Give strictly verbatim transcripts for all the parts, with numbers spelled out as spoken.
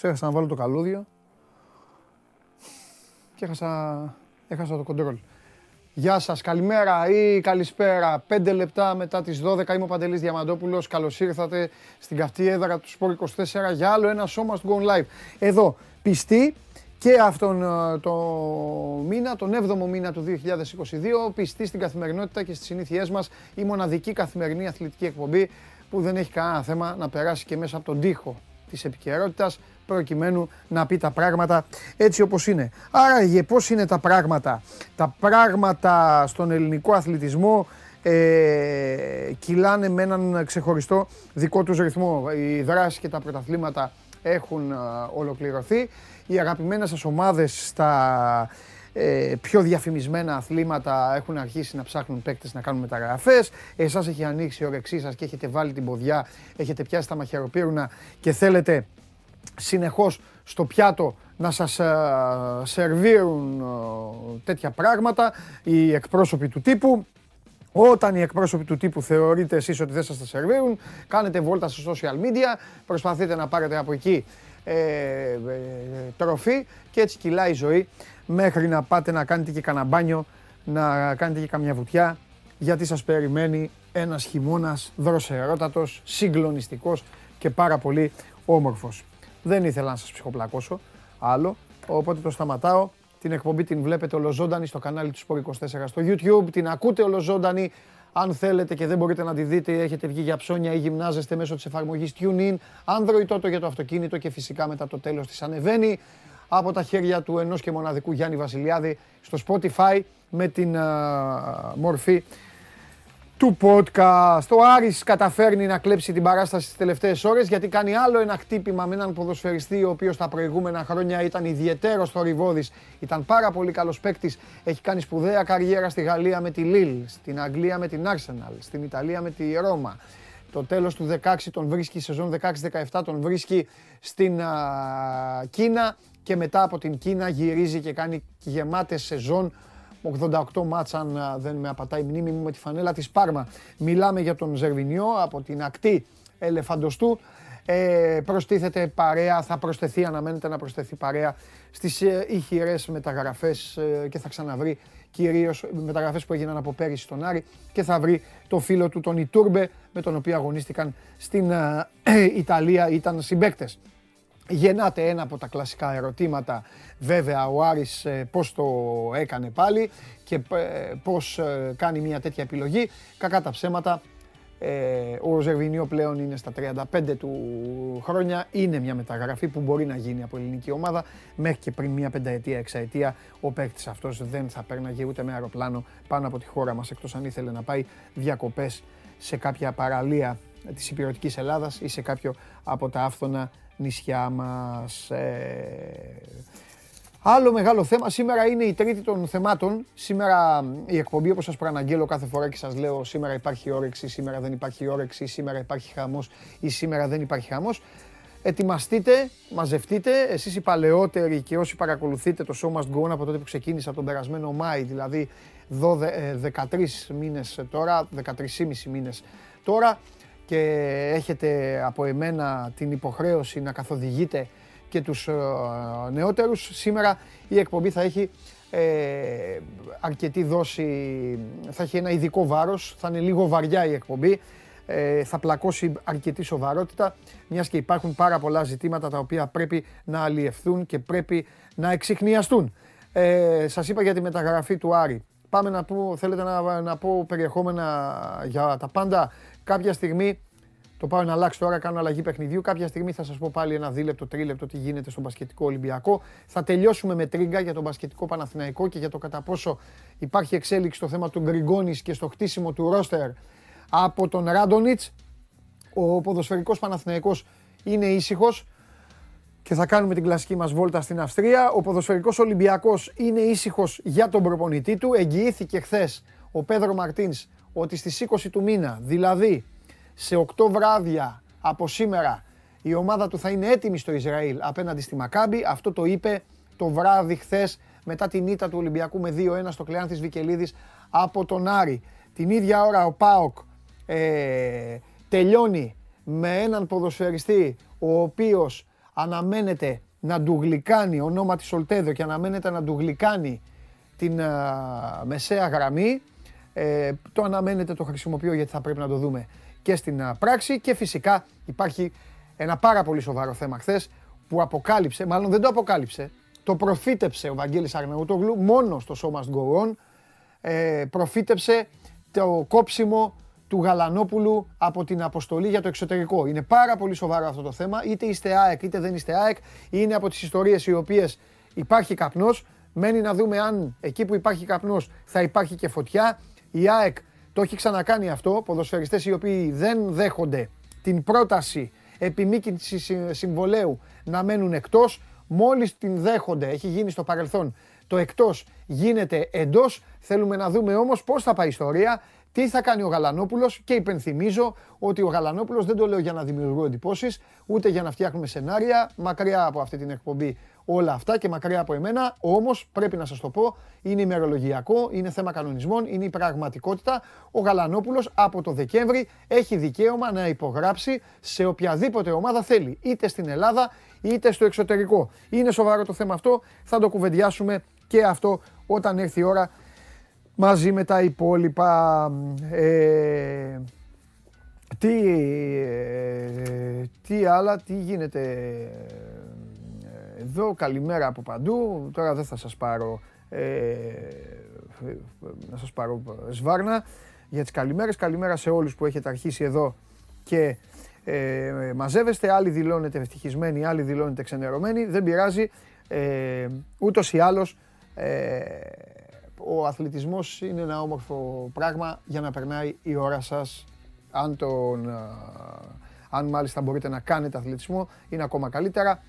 Ξέχασα να βάλω το καλώδιο και έχασα, έχασα το κοντρόλ. Γεια σας, καλημέρα ή καλησπέρα. πέντε λεπτά μετά τις δώδεκα είμαι ο Παντελής Διαμαντόπουλος. Καλώς ήρθατε στην καυτή έδρα του Σπορ είκοσι τέσσερα για άλλο ένα σώμα του Gone Live. Εδώ, πιστοί και αυτόν το μήνα, τον έβδομο μήνα του δύο χιλιάδες είκοσι δύο, πιστοί στην καθημερινότητα και στις συνήθειές μας, η μοναδική καθημερινή αθλητική εκπομπή που δεν έχει κανένα θέμα να περάσει και μέσα από τον τοίχο της επικαιρότητας, προκειμένου να πει τα πράγματα έτσι όπως είναι. Άρα, πώς είναι τα πράγματα. Τα πράγματα στον ελληνικό αθλητισμό ε, κυλάνε με έναν ξεχωριστό δικό τους ρυθμό. Οι δράσεις και τα πρωταθλήματα έχουν ε, ολοκληρωθεί. Οι αγαπημένες σας ομάδες στα ε, πιο διαφημισμένα αθλήματα έχουν αρχίσει να ψάχνουν παίκτες, να κάνουν μεταγραφές. Εσάς έχει ανοίξει η όρεξή σας και έχετε βάλει την ποδιά, έχετε πιάσει τα μαχαιροπύρουνα και θέλετε συνεχώς στο πιάτο να σας α, σερβίρουν α, τέτοια πράγματα οι εκπρόσωποι του τύπου. Όταν οι εκπρόσωποι του τύπου θεωρείτε εσείς ότι δεν σας τα σερβίρουν, κάνετε βόλτα στα social media, προσπαθείτε να πάρετε από εκεί ε, ε, τροφή και έτσι κυλάει η ζωή μέχρι να πάτε να κάνετε και κανένα μπάνιο, να κάνετε και καμιά βουτιά, γιατί σας περιμένει ένας χειμώνας δροσερότατος, συγκλονιστικός και πάρα πολύ όμορφος. Δεν ήθελα να σας ψυχοπλακώσω άλλο, οπότε το σταματάω. Την εκπομπή την βλέπετε ολοζώντανη στο κανάλι του Σπορ είκοσι τέσσερα στο YouTube, την ακούτε ολοζώντανη. Αν θέλετε και δεν μπορείτε να τη δείτε, έχετε βγει για ψώνια ή γυμνάζεστε μέσω της εφαρμογής TuneIn, Android τότε για το αυτοκίνητο και φυσικά μετά το τέλος της ανεβαίνει από τα χέρια του ενός και μοναδικού Γιάννη Βασιλιάδη στο Spotify με την uh, μορφή του podcast. Ο Άρης καταφέρνει να κλέψει την παράσταση στις τελευταίες ώρες, γιατί κάνει άλλο ένα χτύπημα με έναν ποδοσφαιριστή ο οποίος τα προηγούμενα χρόνια ήταν ιδιαιτέρως θορυβώδης. Ήταν πάρα πολύ καλός παίκτης. Έχει κάνει σπουδαία καριέρα στη Γαλλία με τη Λίλ, στην Αγγλία με την Arsenal, στην Ιταλία με τη Ρώμα. Το τέλος του δεκαέξι τον βρίσκει, σεζόν δεκαέξι δεκαεπτά τον βρίσκει στην uh, Κίνα και μετά από την Κίνα γυρίζει και κάνει γεμάτες σεζόν. ογδόντα οκτώ μάτς, αν δεν με απατάει η μνήμη μου, με τη φανέλα της Πάρμα. Μιλάμε για τον Ζερβινιό από την ακτή Ελεφαντοστού. Ε, προστίθεται παρέα, θα προσθεθεί, αναμένεται να προσθεθεί παρέα στις ε, ηχηρές μεταγραφές ε, και θα ξαναβρει κυρίως μεταγραφές που έγιναν από πέρυσι στον Άρη και θα βρει το φίλο του τον Ιτούρμπε, με τον οποίο αγωνίστηκαν στην ε, ε, Ιταλία, ήταν συμπαίκτες. Γεννάται ένα από τα κλασικά ερωτήματα, βέβαια, ο Άρης πώς το έκανε πάλι και πώς κάνει μια τέτοια επιλογή. Κακά τα ψέματα, ο Ζερβινιό πλέον είναι στα τριάντα πέντε του χρόνια, είναι μια μεταγραφή που μπορεί να γίνει από ελληνική ομάδα. Μέχρι και πριν μια πενταετία, εξαετία, ο παίκτης αυτός δεν θα πέρναγε ούτε με αεροπλάνο πάνω από τη χώρα μας, εκτός αν ήθελε να πάει διακοπές σε κάποια παραλία της υπηρετικής Ελλάδας ή σε κάποιο από τα άφθονα νησιά μας. Ε... Άλλο μεγάλο θέμα, σήμερα είναι η τρίτη των θεμάτων. Σήμερα η εκπομπή, όπως σας προαναγγέλλω κάθε φορά και σας λέω, σήμερα υπάρχει όρεξη, σήμερα δεν υπάρχει όρεξη, σήμερα υπάρχει χαμός ή σήμερα δεν υπάρχει χαμός. Ετοιμαστείτε, μαζευτείτε, εσείς οι παλαιότεροι και όσοι παρακολουθείτε το Show Must Go On από τότε που ξεκίνησε, από τον περασμένο Μάη, δηλαδή δεκατρείς μήνες τώρα, δεκατρείς και μισό μήνες τώρα, και έχετε από εμένα την υποχρέωση να καθοδηγείτε και τους νεότερους. Σήμερα η εκπομπή θα έχει ε, αρκετή δόση, θα έχει ένα ειδικό βάρος, θα είναι λίγο βαριά η εκπομπή, ε, θα πλακώσει αρκετή σοβαρότητα, μιας και υπάρχουν πάρα πολλά ζητήματα τα οποία πρέπει να αλλιευθούν και πρέπει να εξιχνιαστούν. Ε, σας είπα για τη μεταγραφή του Άρη. Πάμε να πω, θέλετε να, να πω περιεχόμενα για τα πάντα. Κάποια στιγμή, το πάω να αλλάξω τώρα, κάνω αλλαγή παιχνιδιού. Κάποια στιγμή θα σας πω πάλι ένα δίλεπτο, τρίλεπτο τι γίνεται στον μπασκετικό Ολυμπιακό. Θα τελειώσουμε με τρίγκα για τον μπασκετικό Παναθηναϊκό και για το κατά πόσο υπάρχει εξέλιξη στο θέμα του Γκριγκόνης και στο χτίσιμο του ρόστερ από τον Ράντονιτς. Ο ποδοσφαιρικός Παναθηναϊκός είναι ήσυχος και θα κάνουμε την κλασική μας βόλτα στην Αυστρία. Ο ποδοσφαιρικός Ολυμπιακός είναι ήσυχος για τον προπονητή του. Εγγυήθηκε χθες ο Πέδρο Μαρτίνς ότι στις είκοσι του μήνα, δηλαδή σε οκτώ βράδια από σήμερα, η ομάδα του θα είναι έτοιμη στο Ισραήλ απέναντι στη Μακάμπι. Αυτό το είπε το βράδυ χθες μετά την ήττα του Ολυμπιακού με δύο ένα στο Κλεάνθης Βικελίδης από τον Άρη. Την ίδια ώρα ο ΠΑΟΚ ε, τελειώνει με έναν ποδοσφαιριστή ο οποίος αναμένεται να του γλυκάνει ονόματι Σολτέδο και αναμένεται να του γλυκάνει την α, μεσαία γραμμή. Ε, το αναμένεται, το χρησιμοποιώ γιατί θα πρέπει να το δούμε και στην α, πράξη. Και φυσικά υπάρχει ένα πάρα πολύ σοβαρό θέμα χθες που αποκάλυψε, μάλλον δεν το αποκάλυψε, το προφήτεψε ο Βαγγέλης Αρναούτογλου μόνο στο So Must Go On. Ε, προφήτεψε το κόψιμο του Γαλανόπουλου από την αποστολή για το εξωτερικό. Είναι πάρα πολύ σοβαρό αυτό το θέμα, είτε είστε ΑΕΚ είτε δεν είστε ΑΕΚ. Είναι από τις ιστορίες οι οποίες υπάρχει καπνός. Μένει να δούμε αν εκεί που υπάρχει καπνός θα υπάρχει και φωτιά. Η ΑΕΚ το έχει ξανακάνει αυτό, ποδοσφαιριστές οι οποίοι δεν δέχονται την πρόταση επιμήκυνσης συμβολαίου να μένουν εκτός. Μόλις την δέχονται, έχει γίνει στο παρελθόν, το εκτός γίνεται εντός. Θέλουμε να δούμε όμως πώς θα πάει η ιστορία, τι θα κάνει ο Γαλανόπουλος, και υπενθυμίζω ότι ο Γαλανόπουλος δεν το λέω για να δημιουργώ εντυπώσεις, ούτε για να φτιάχνουμε σενάρια, μακριά από αυτή την εκπομπή όλα αυτά και μακριά από εμένα, όμως πρέπει να σας το πω, είναι ημερολογιακό, είναι θέμα κανονισμών, είναι η πραγματικότητα. Ο Γαλανόπουλος από το Δεκέμβρη έχει δικαίωμα να υπογράψει σε οποιαδήποτε ομάδα θέλει, είτε στην Ελλάδα είτε στο εξωτερικό. Είναι σοβαρό το θέμα αυτό, θα το κουβεντιάσουμε και αυτό όταν έρθει η ώρα μαζί με τα υπόλοιπα. Ε, τι, ε, τι άλλα, τι γίνεται εδώ, καλημέρα από παντού, τώρα δεν θα σας πάρω, ε, να σας πάρω σβάρνα για τις καλημέρες. Καλημέρα σε όλους που έχετε αρχίσει εδώ και ε, μαζεύεστε, άλλοι δηλώνετε ευτυχισμένοι, άλλοι δηλώνετε ξενερωμένοι, δεν πειράζει, ε, ούτως ή άλλως ε, ο αθλητισμός είναι ένα όμορφο πράγμα για να περνάει η ώρα σας. Αν, τον, αν μάλιστα μπορείτε να κάνετε αθλητισμό, είναι ακόμα καλύτερα,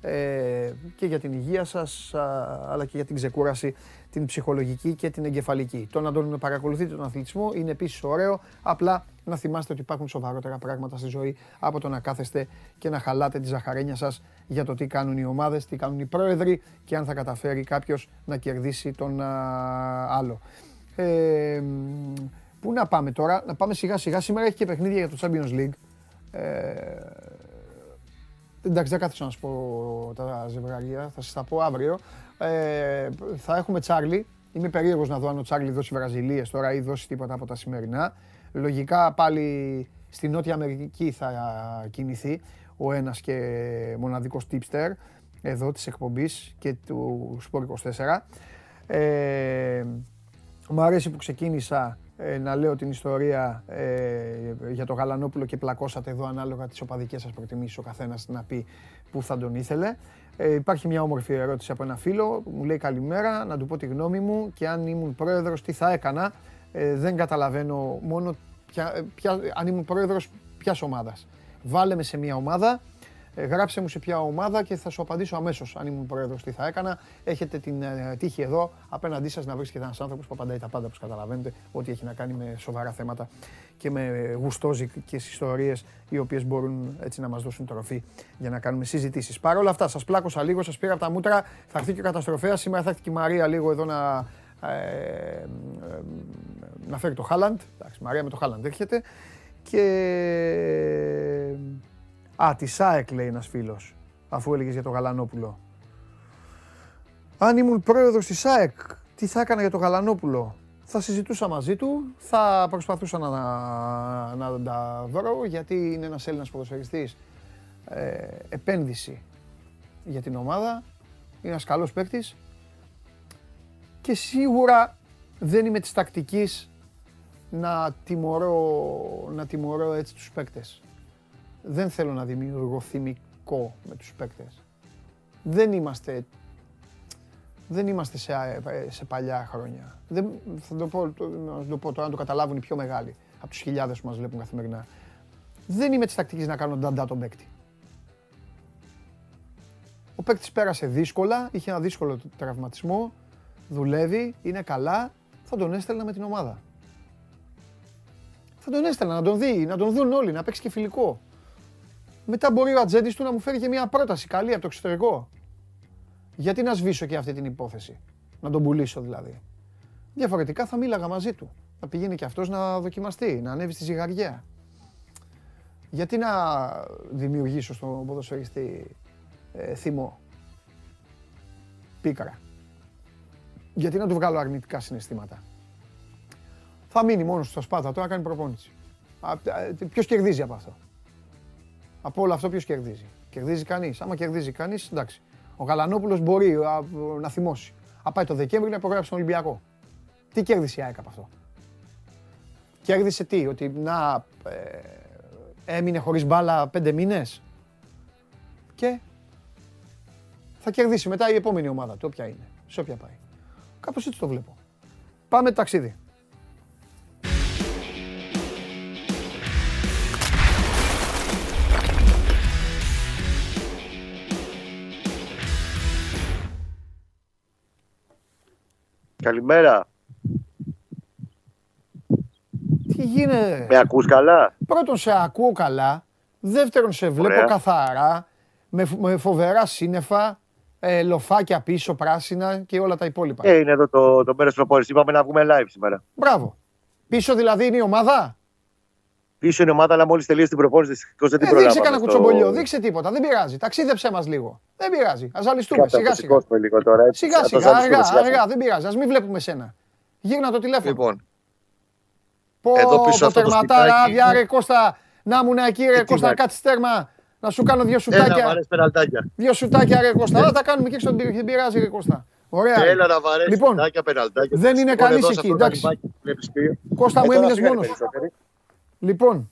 ε, και για την υγεία σας, αλλά και για την ξεκούραση, την ψυχολογική και την εγκεφαλική. Το να τον παρακολουθείτε τον αθλητισμό είναι επίσης ωραίο, απλά να θυμάστε ότι υπάρχουν σοβαρότερα πράγματα στη ζωή από το να κάθεστε και να χαλάτε τη ζαχαρένια σας για το τι κάνουν οι ομάδες, τι κάνουν οι πρόεδροι και αν θα καταφέρει κάποιος να κερδίσει τον α, άλλο. Ε, πού να πάμε τώρα, να πάμε σιγά σιγά. Σήμερα έχει και παιχνίδια για το Champions League. Ε, εντάξει, δεν κάθεσα να σας πω τα ζευγάρια, θα σας τα πω αύριο. Ε, θα έχουμε Τσάρλι. Είμαι περίεργος να δω αν ο Τσάρλι δώσει Βραζιλίες τώρα ή δώσει τίποτα από τα σημερινά. Λογικά πάλι στη Νότια Αμερική θα κινηθεί ο ένας και μοναδικός tipster εδώ της εκπομπής και του Σπορ είκοσι τέσσερα. Ε, μου αρέσει που ξεκίνησα ε, να λέω την ιστορία ε, για το Γαλανόπουλο και πλακώσατε εδώ ανάλογα τις οπαδικές σας προτιμήσεις, ο καθένας να πει που θα τον ήθελε. Ε, υπάρχει μια όμορφη ερώτηση από ένα φίλο που μου λέει καλημέρα, να του πω τη γνώμη μου και αν ήμουν πρόεδρος τι θα έκανα. Ε, δεν καταλαβαίνω μόνο ποια, ποια, αν ήμουν πρόεδρος ποιας ομάδας. Βάλε με σε μια ομάδα, ε, γράψε μου σε ποια ομάδα και θα σου απαντήσω αμέσως αν ήμουν πρόεδρος τι θα έκανα. Έχετε την ε, τύχη εδώ απέναντί σας να βρίσκεται ένας άνθρωπος που απαντάει τα πάντα, όπως καταλαβαίνετε, ό,τι έχει να κάνει με σοβαρά θέματα και με γουστόζικες ιστορίες οι οποίες μπορούν έτσι να μας δώσουν τροφή για να κάνουμε συζητήσεις. Παρ' όλα αυτά, σας πλάκωσα λίγο, σας πήρα από τα μούτρα, θα έρθει και ο καταστροφέας, σήμερα θα έρθει και η Μαρία λίγο εδώ να... Ε, να φέρει το Χάλαντ, εντάξει, Μαρία με το Χάλαντ έρχεται και... Α, τη ΣΑΕΚ λέει ένας φίλος, αφού έλεγες για το Γαλανόπουλο. Αν ήμουν πρόεδρος της ΣΑΕΚ, τι θα έκανα για το Γαλανόπουλο? Θα συζητούσα μαζί του, θα προσπαθούσα να, να, να τα βρω, γιατί είναι ένας Έλληνας ποδοσφαιριστής, ε, επένδυση για την ομάδα, είναι ένας καλός παίκτης. Και σίγουρα δεν είμαι της τακτικής να τιμωρώ, να τιμωρώ έτσι τους παίκτες. Δεν θέλω να δημιουργώ θυμικό με τους παίκτες. Δεν είμαστε, δεν είμαστε σε, σε παλιά χρόνια. Δεν, θα το πω, το, να το πω τώρα, να το καταλάβουν οι πιο μεγάλοι από τους χιλιάδες που μας βλέπουν καθημερινά. Δεν είμαι της τακτικής να κάνω νταντά τον παίκτη. Ο παίκτης πέρασε δύσκολα, είχε ένα δύσκολο τραυματισμό. Δουλεύει, είναι καλά, θα τον έστελνα με την ομάδα. Θα τον έστελνα να τον δει, να τον δουν όλοι, να παίξει και φιλικό. Μετά μπορεί ο ατζέντης του να μου φέρει και μια πρόταση καλή από το εξωτερικό. Γιατί να σβήσω και αυτή την υπόθεση, να τον πουλήσω δηλαδή. Διαφορετικά θα μίλαγα μαζί του, να πηγαίνει και αυτός να δοκιμαστεί, να ανέβει στη ζυγαριά. Γιατί να δημιουργήσω στον ποδοσφαιριστή ε, θυμό, πίκρα. Γιατί να του βγάλω αρνητικά συναισθήματα. Θα μείνει μόνος στο Σπάτα, τώρα κάνει προπόνηση. Ποιος κερδίζει από αυτό? Από όλο αυτό ποιος κερδίζει? Κερδίζει κανείς. Άμα κερδίζει κανείς, εντάξει. Ο Γαλανόπουλος μπορεί α, να θυμώσει. Α, πάει το Δεκέμβρη να υπογράψει τον Ολυμπιακό. Τι κέρδισε η ΑΕΚ από αυτό? Κέρδισε τι? Ότι να ε, έμεινε χωρίς μπάλα πέντε μήνες. Και θα κερδίσει μετά η επόμενη ομάδα του, όποια είναι. Σε όποια πάει. Κάπως έτσι το βλέπω. Πάμε ταξίδι. Καλημέρα. Τι γίνεται? Με ακούς καλά? Πρώτον σε ακούω καλά. Δεύτερον σε βλέπω ωραία, καθαρά. Με, με φοβερά σύννεφα. Ε, λοφάκια πίσω, πράσινα και όλα τα υπόλοιπα. Ε, είναι εδώ το, το μέρος προπόνησης. Είπαμε να βγούμε live σήμερα. Μπράβο. Πίσω δηλαδή είναι η ομάδα. Πίσω είναι η ομάδα, αλλά μόλις τελείωσε την προπόνηση δυστυχώς δεν την προλάβαμε. Δείξε κανένα κουτσομπολιό, δείξε τίποτα. Δεν πειράζει. Ταξίδεψέ μας λίγο. Δεν πειράζει. Ας ζαλιστούμε σιγά-σιγά. Σιγά-σιγά, αργά, δεν πειράζει. Ας μην βλέπουμε σένα. Γύρνα το τηλέφωνο. Λοιπόν. Πω, το τερματάρα, διάρε Κώστα, να ήμουν εκεί, ρε Κώστα, κάτσε τέρμα. Να σου κάνω δύο σουτάκια. Δύο σουτάκια, ρε Κώστα. Να τα κάνουμε και έξω από την πειράζει, ρε Κώστα. Ωραία. Έλα να βαρέσει. Λοιπόν, πενάλτια, πενάλτια. Δεν είναι κανείς εκεί. Εντάξει. Κώστα μου, έμεινες μόνος. Λοιπόν.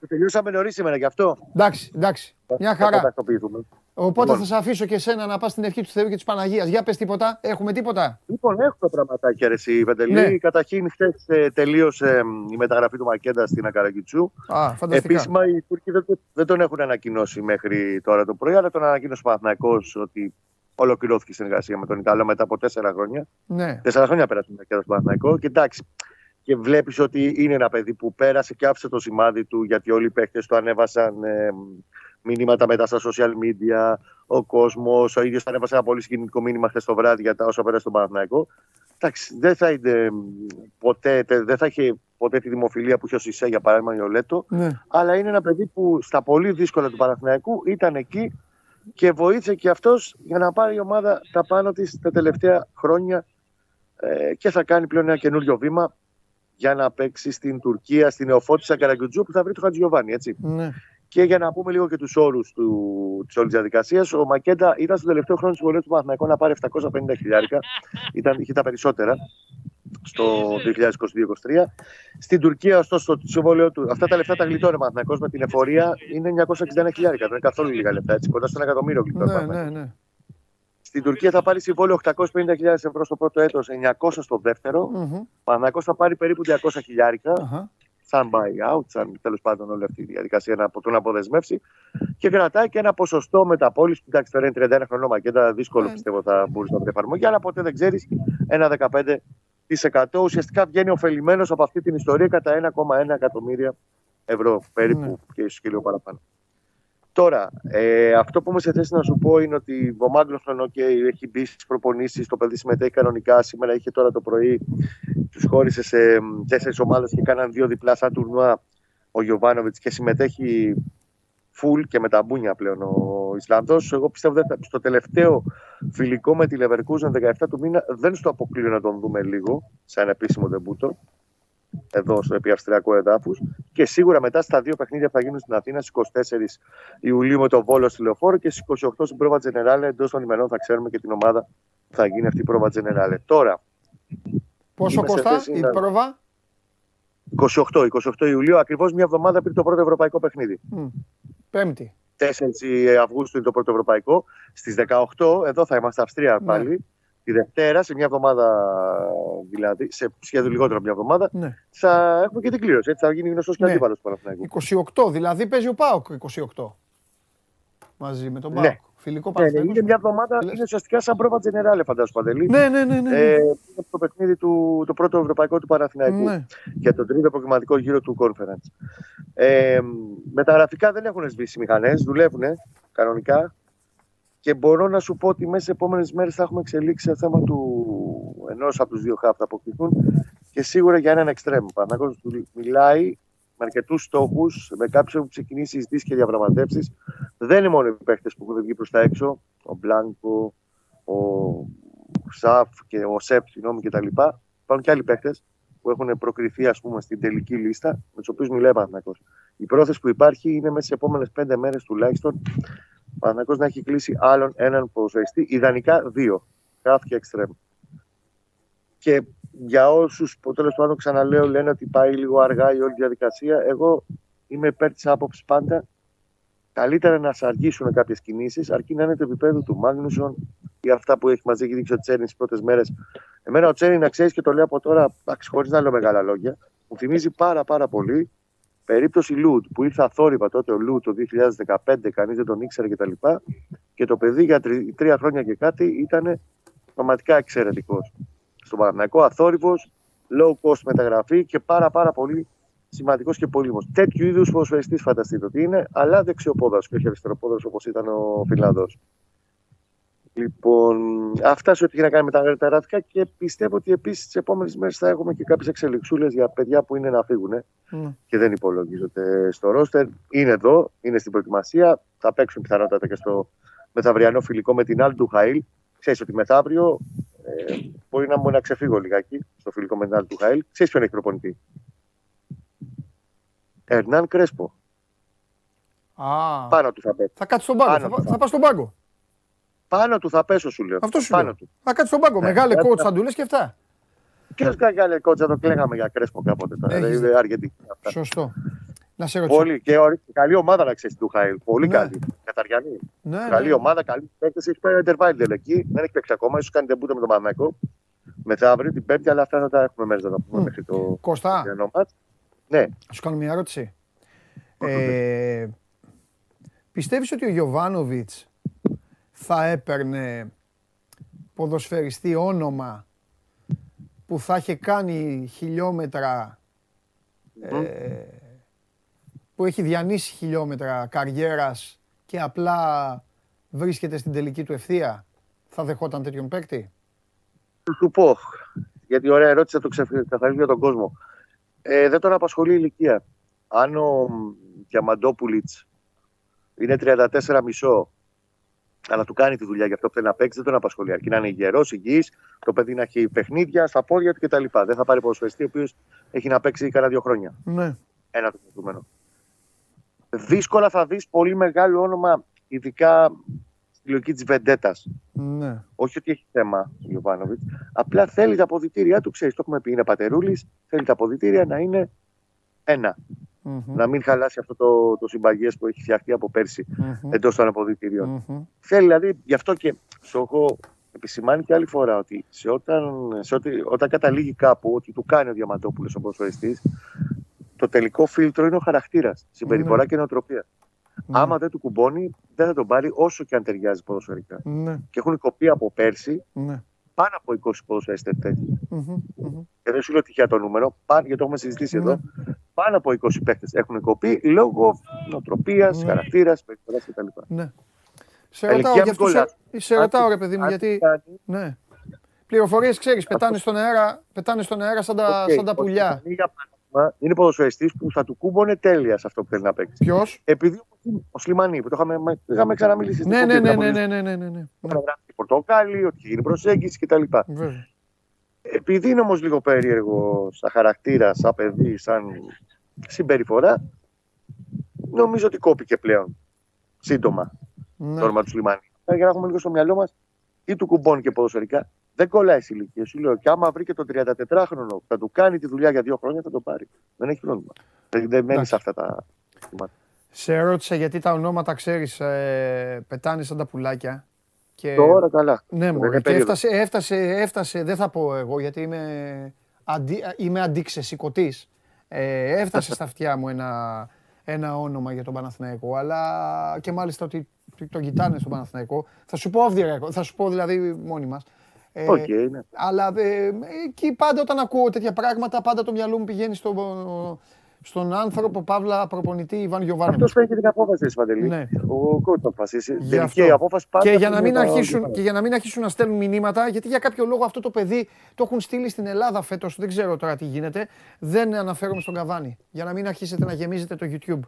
Το τελειώσαμε νωρίς σήμερα γι' αυτό. Εντάξει, εντάξει. Μια χαρά. Οπότε θα σε αφήσω και εσένα να πας στην ευχή του Θεού και της Παναγίας. Για πες τίποτα. Έχουμε τίποτα? Λοιπόν, έχουμε πραγματάκια, ρε εσύ, Παντελή. Καταρχήν, χθες τελείωσε η μεταγραφή του Μακέντα στην Ακαρακιτσού. Επίσημα, οι Τούρκοι δεν τον έχουν ανακοινώσει μέχρι τώρα το πρωί, αλλά τον ανακοίνωσε ο Παναθηναϊκός ότι ολοκληρώθηκε η συνεργασία με τον Ιταλό μετά από τέσσερα χρόνια. Τέσσερα χρόνια πέρασε ο Μακέντα στον Παναθηναϊκό. Και εντάξει. Και βλέπεις ότι είναι ένα παιδί που πέρασε και άφησε το σημάδι του, γιατί όλοι οι παίκτες του ανέβασαν ε, μηνύματα μετά στα social media, ο κόσμος, ο ίδιος ανέβασε ένα πολύ συγκινητικό μήνυμα χθες το βράδυ για τα όσα πέρασε στον Παναθηναϊκό. Εντάξει, δεν θα, είναι, ποτέ, δεν θα είχε ποτέ τη δημοφιλία που είχε ο Σισέ, για παράδειγμα, ο Λέτο, ναι. Αλλά είναι ένα παιδί που στα πολύ δύσκολα του Παναθηναϊκού ήταν εκεί και βοήθησε και αυτός για να πάρει η ομάδα τα πάνω της τα τελευταία χρόνια ε, και θα κάνει πλέον ένα καινούριο βήμα για να παίξει στην Τουρκία, στην νεοφώτισσα Καραγκιουτζού που θα βρει το Χατζηγιοβάνι, έτσι. Ναι. Και για να πούμε λίγο και τους όρους του, της όλης διαδικασίας, ο Μακέντα ήταν στο τελευταίο χρόνο της βολίας του Παναθηναϊκού να πάρει επτακόσια πενήντα χιλιάρικα, ήταν, είχε τα περισσότερα στο είκοσι είκοσι δύο είκοσι τρία. Στην Τουρκία, ωστόσο, το συμβόλαιο του, αυτά τα λεφτά τα γλιτώνει ο Παναθηναϊκός με την εφορία, είναι εννιακόσια εξήντα ένα χιλιάρικα, δεν είναι καθόλου λίγα λεφτά, έτσι, κοντά στο ένα εκατομμύριο γλιτώνει. Ναι, ναι, ναι. Στην Τουρκία θα πάρει συμβόλαιο οκτακόσιες πενήντα χιλιάδες ευρώ στο πρώτο έτος, εννιακόσια στο δεύτερο. Mm-hmm. Ο Παναθηναϊκός θα πάρει περίπου διακόσια χιλιάρικα. Uh-huh. Σαν buy-out, σαν τέλος πάντων όλη αυτή η διαδικασία να τον αποδεσμεύσει. Και κρατάει και ένα ποσοστό μεταπώληση. Εντάξει, τώρα είναι τριάντα ένα χρονών Μακέντα, δύσκολο yeah. πιστεύω θα μπορούσε να την εφαρμογεί, αλλά ποτέ δεν ξέρεις. Ένα δεκαπέντε τοις εκατό ουσιαστικά βγαίνει ωφελημένος από αυτή την ιστορία κατά ένα κόμμα ένα εκατομμύρια ευρώ περίπου yeah. και ίσως και λίγο παραπάνω. Τώρα, ε, αυτό που είμαι σε θέση να σου πω είναι ότι ο Μάγκλωσον okay, έχει μπει στις προπονήσεις, το παιδί συμμετέχει κανονικά. Σήμερα είχε τώρα το πρωί, τους χώρισε σε τέσσερις ομάδες και κάναν δύο διπλά σαν τουρνουά ο Γιοβάνοβιτς και συμμετέχει full και με τα μπούνια πλέον ο Ισλανδός. Εγώ πιστεύω ότι στο τελευταίο φιλικό με τη Λεβερκούζεν δεκαεφτά του μήνα δεν στο αποκλείω να τον δούμε λίγο σαν επίσημο ντεμπούτο εδώ στο επιαυστριακό εδάφους και σίγουρα μετά στα δύο παιχνίδια που θα γίνουν στην Αθήνα στις είκοσι τέσσερις Ιουλίου με το Βόλο στη Λεωφόρο και στις είκοσι οκτώ στην Πρόβα Τζενεράλε. Εντός των ημερών θα ξέρουμε και την ομάδα που θα γίνει αυτή η Πρόβα Τζενεράλε. Τώρα. Πόσο κοστά η να... Πρόβα? είκοσι οκτώ, είκοσι οκτώ Ιουλίου, ακριβώς μια εβδομάδα πριν το πρώτο ευρωπαϊκό παιχνίδι. Mm. Πέμπτη. τέσσερις Αυγούστου είναι το πρώτο ευρωπαϊκό. Στις δεκαοκτώ, εδώ θα είμαστε Αυστρία mm. πάλι. Τη Δευτέρα, σε μια εβδομάδα δηλαδή, σε σχεδόν λιγότερο από μια εβδομάδα, ναι. θα έχουμε και την κλήρωση. Έτσι θα γίνει γνωστός και ναι. αντίπαλος του Παναθηναϊκού. είκοσι οκτώ, δηλαδή παίζει ο ΠΑΟΚ είκοσι οκτώ. Μαζί με τον ΠΑΟΚ. Ναι. Φιλικό ναι, είναι μια εβδομάδα, λες. Είναι ουσιαστικά σαν Πρόβα Τζενεράλε, φαντάζομαι, Παντελή. Ναι, ναι, ναι. ναι, ναι. Ε, είναι το παιχνίδι του, το πρώτο ευρωπαϊκό του Παναθηναϊκού ναι. για τον τρίτο προγραμματικό γύρο του Conference. Ε, με τα γραφικά δεν έχουν σβήσει οι μηχανές, δουλεύουν κανονικά. Και μπορώ να σου πω ότι μέσα στις επόμενες μέρες θα έχουμε εξελίξει το θέμα του ενός από τους δύο χαφ θα αποκτηθούν και σίγουρα για έναν εξτρέμ. Παναθηναϊκός μιλάει με αρκετούς στόχους, με κάποιους έχουν ξεκινήσει συζητήσεις και διαπραγματεύσεις. Δεν είναι μόνο οι παίχτες που έχουν βγει προς τα έξω, ο Μπλάνκο, ο Σαφ και ο Σεπ, συγγνώμη κτλ. Υπάρχουν και άλλοι παίχτες που έχουν προκριθεί, ας πούμε, στην τελική λίστα, με τους οποίους μιλάει Παναθηναϊκός. Η πρόθεση που υπάρχει είναι μέσα στις επόμενες πέντε μέρες τουλάχιστον ο Παναθηναϊκός να έχει κλείσει άλλον έναν ποδοσφαιριστή, ιδανικά δύο, χαφ και εξτρέμ. Και για όσους, τέλος πάντων, ξαναλέω, λένε ότι πάει λίγο αργά η όλη διαδικασία, εγώ είμαι υπέρ της άποψης πάντα. Καλύτερα να σ' αργήσουν κάποιες κινήσεις, αρκεί να είναι το επίπεδο του Μάγνουσον ή αυτά που έχει μαζί και δείξει ο Τσέρνι τις πρώτες μέρες. Εμένα ο Τσέρνι, να ξέρεις, και το λέω από τώρα, χωρίς να λέω μεγάλα λόγια, μου θυμίζει πάρα πάρα πολύ περίπτωση Λουτ, που ήρθε αθόρυβα τότε ο Λουτ το δύο χιλιάδες δεκαπέντε, κανείς δεν τον ήξερε κτλ. Και, και το παιδί για τρι, τρία χρόνια και κάτι ήταν πραγματικά εξαιρετικός. Στον Παναθηναϊκό, αθόρυβος, low cost μεταγραφή και πάρα πάρα πολύ σημαντικός και πολύμος. Τέτοιου είδους ποδοσφαιριστής φανταστείτε ότι είναι, αλλά δεξιοπόδαρος και όχι αριστεροπόδαρος όπως ήταν ο Φινλανδός. Λοιπόν, αυτά σου είχε να κάνει με τα γραφικά και πιστεύω ότι επίσης τις επόμενες μέρες θα έχουμε και κάποιες εξελιξούλες για παιδιά που είναι να φύγουν mm. και δεν υπολογίζονται στο ρόστερ. Είναι εδώ, είναι στην προετοιμασία, θα παίξουν πιθανότατα και στο μεθαυριανό φιλικό με την Αλ Ντουχαήλ. Ξέρεις ότι μεθαύριο ε, μπορεί να μου να ξεφύγω λιγάκι στο φιλικό με την Αλ Ντουχαήλ. Ξέρεις ποιον έχει προπονητή? Ερνάν Κρέσπο. Ah. Πάνω του θα πέσει. Θα κάτσει στον πάγκο. Πάνω θα θα, θα πα στον πάγκο. Πάνω του θα πέσω, σου λέω. Αυτό σου λέω. Θα κάτσει στον πάγκο. Ναι, μεγάλε κότσα, θα... θα... ντουλέ και αυτά. Ποιο μεγάλε κότσα, το κλέγαμε για Κρέσπο κάποτε. Είναι Αργεντινή. Σωστό. Να σε ρωτήσω. Πολύ. Και καλή ομάδα να ξέρει του Χάιλ. Πολύ ναι. καλή. Καταριανή. Ναι, καλή ναι. ομάδα, καλή παίκτηση. Έχει πάει ο Εντερβάιντελ εκεί. Δεν έχει παίξει ακόμα. Ίσως κάνει τεμπούτα με τον Παναθηναϊκό. Μεταύριο την Πέμπτη, αλλά αυτά θα τα έχουμε μέσα να τα πούμε μέχρι το χιλιανό ματ. Ναι. Σου κάνω μια ερώτηση. Ε, πιστεύεις ότι ο Γιοβάνοβιτς θα έπαιρνε ποδοσφαιριστή όνομα που θα είχε κάνει χιλιόμετρα, mm-hmm. ε, που έχει διανύσει χιλιόμετρα καριέρας και απλά βρίσκεται στην τελική του ευθεία? Θα δεχόταν τέτοιον παίκτη? Θα σου πω, γιατί ωραία ερώτηση, θα το ξεκαθαρίσω για τον κόσμο. Ε, δεν τον απασχολεί η ηλικία. Αν ο Διαμαντόπουλιτς είναι τριάντα τέσσερα και μισό, αλλά του κάνει τη δουλειά για αυτό που θέλει να παίξει, δεν τον απασχολεί. Αρκεί να είναι γερός, υγιής, το παιδί να έχει παιχνίδια στα πόδια του κτλ. Δεν θα πάρει ποδοσφαιριστή ο οποίος έχει να παίξει κάνα δύο χρόνια. Ναι. Ένα το προηγούμενο. Δύσκολα θα δεις πολύ μεγάλο όνομα, ειδικά στη λογική της βεντέτας. Ναι. Όχι ότι έχει θέμα ο Γιοβάνοβιτς. Απλά θέλει τα αποδυτήριά του, ξέρεις, το έχουμε πει, είναι πατερούλης. Θέλει τα αποδυτήρια να είναι ένα. Mm-hmm. Να μην χαλάσει αυτό το, το συμπαγές που έχει φτιαχτεί από πέρσι mm-hmm. εντός των αποδυτηρίων. Mm-hmm. Θέλει δηλαδή, γι' αυτό και σου έχω επισημάνει και άλλη φορά ότι, σε όταν, σε ό,τι, όταν καταλήγει κάπου ότι του κάνει ο Διαμαντόπουλος ο ποδοσφαιριστής, το τελικό φίλτρο είναι ο χαρακτήρας, συμπεριφορά mm-hmm. και νοοτροπία. Ναι. Άμα δεν του κουμπώνει, δεν θα τον πάρει όσο και αν ταιριάζει ποδοσφαιρικά. Ναι. Και έχουν κοπεί από πέρσι ναι. πάνω από είκοσι ποδοσφαιριστές τέτοιοι. Mm-hmm, mm-hmm. Και δεν σου λέω τυχαία το νούμερο, πάν, γιατί το έχουμε συζητήσει ναι. εδώ. Πάνω από είκοσι παίκτες έχουν κοπεί λόγω νοοτροπίας, ναι. χαρακτήρας, περιφερειάς κτλ. Ναι. Σε ρωτάω, αυτό σε... σε ρωτάω ρε παιδί μου, αν γιατί. Κάνει... Ναι. Πληροφορίες ξέρεις, πετάνε στον αέρα, πετάνε στον αέρα σαν τα, okay. σαν τα πουλιά. Είναι ποδοσφαιριστής που θα του κούμπωνε τέλεια σε αυτό που θέλει να παίξει. Ποιος? Επειδή ο Σλιμανί, που το είχαμε, είχαμε ξαναμιλήσει. Ναι, ναι, ναι, ναι, ναι, ναι, ναι, ναι, ναι. Ότι πορτοκάλι, ότι γίνει προσέγγιση κτλ. Βέβαια. Επειδή είναι όμως λίγο περίεργο σαν χαρακτήρα, σαν παιδί, σαν συμπεριφορά, νομίζω ότι κόπηκε πλέον σύντομα ναι. το όνομα του Σλιμανί. Για να έχουμε λίγο στο μυαλό μας, ή του κουμπώνει και ποδοσφαιρικά. Δεν κολλάει η ηλικία. Σου λέω και άμα βρει και τον τριαντατετράχρονο που θα του κάνει τη δουλειά για δύο χρόνια, θα το πάρει. Δεν έχει πρόβλημα. Δεν μένει σε αυτά τα θέματα. Σε ρώτησα γιατί τα ονόματα, ξέρεις, ε, πετάνε σαν τα πουλάκια. Και... Τώρα καλά. Ναι, μωρέ. Και έφτασε, έφτασε, έφτασε, δεν θα πω εγώ γιατί είμαι, αντι, είμαι αντιξεσηκωτής. Ε, έφτασε στα αυτιά μου ένα, ένα όνομα για τον Παναθηναϊκό. Αλλά και μάλιστα ότι το κοιτάνε στον Παναθηναϊκό. Θα σου πω αυδιαριακό, θα σου πω δηλαδή μόνοι μας. Ε, okay, ναι. Αλλά ε, εκεί πάντα όταν ακούω τέτοια πράγματα, πάντα το μυαλό μου πηγαίνει στο, στον άνθρωπο Παύλα προπονητή Ιβάν Γιοβάνοβιτ. Αυτός παίρνει την απόφαση, Παντελή. Ναι. Ο κόουτς αποφασίσει. Τελική απόφαση πάντα. Και για να μην αρχίσουν, και για να μην αρχίσουν να στέλνουν μηνύματα, γιατί για κάποιο λόγο αυτό το παιδί το έχουν στείλει στην Ελλάδα φέτος. Δεν ξέρω τώρα τι γίνεται. Δεν αναφέρομαι στον Καβάνι. Για να μην αρχίσετε να γεμίζετε το YouTube.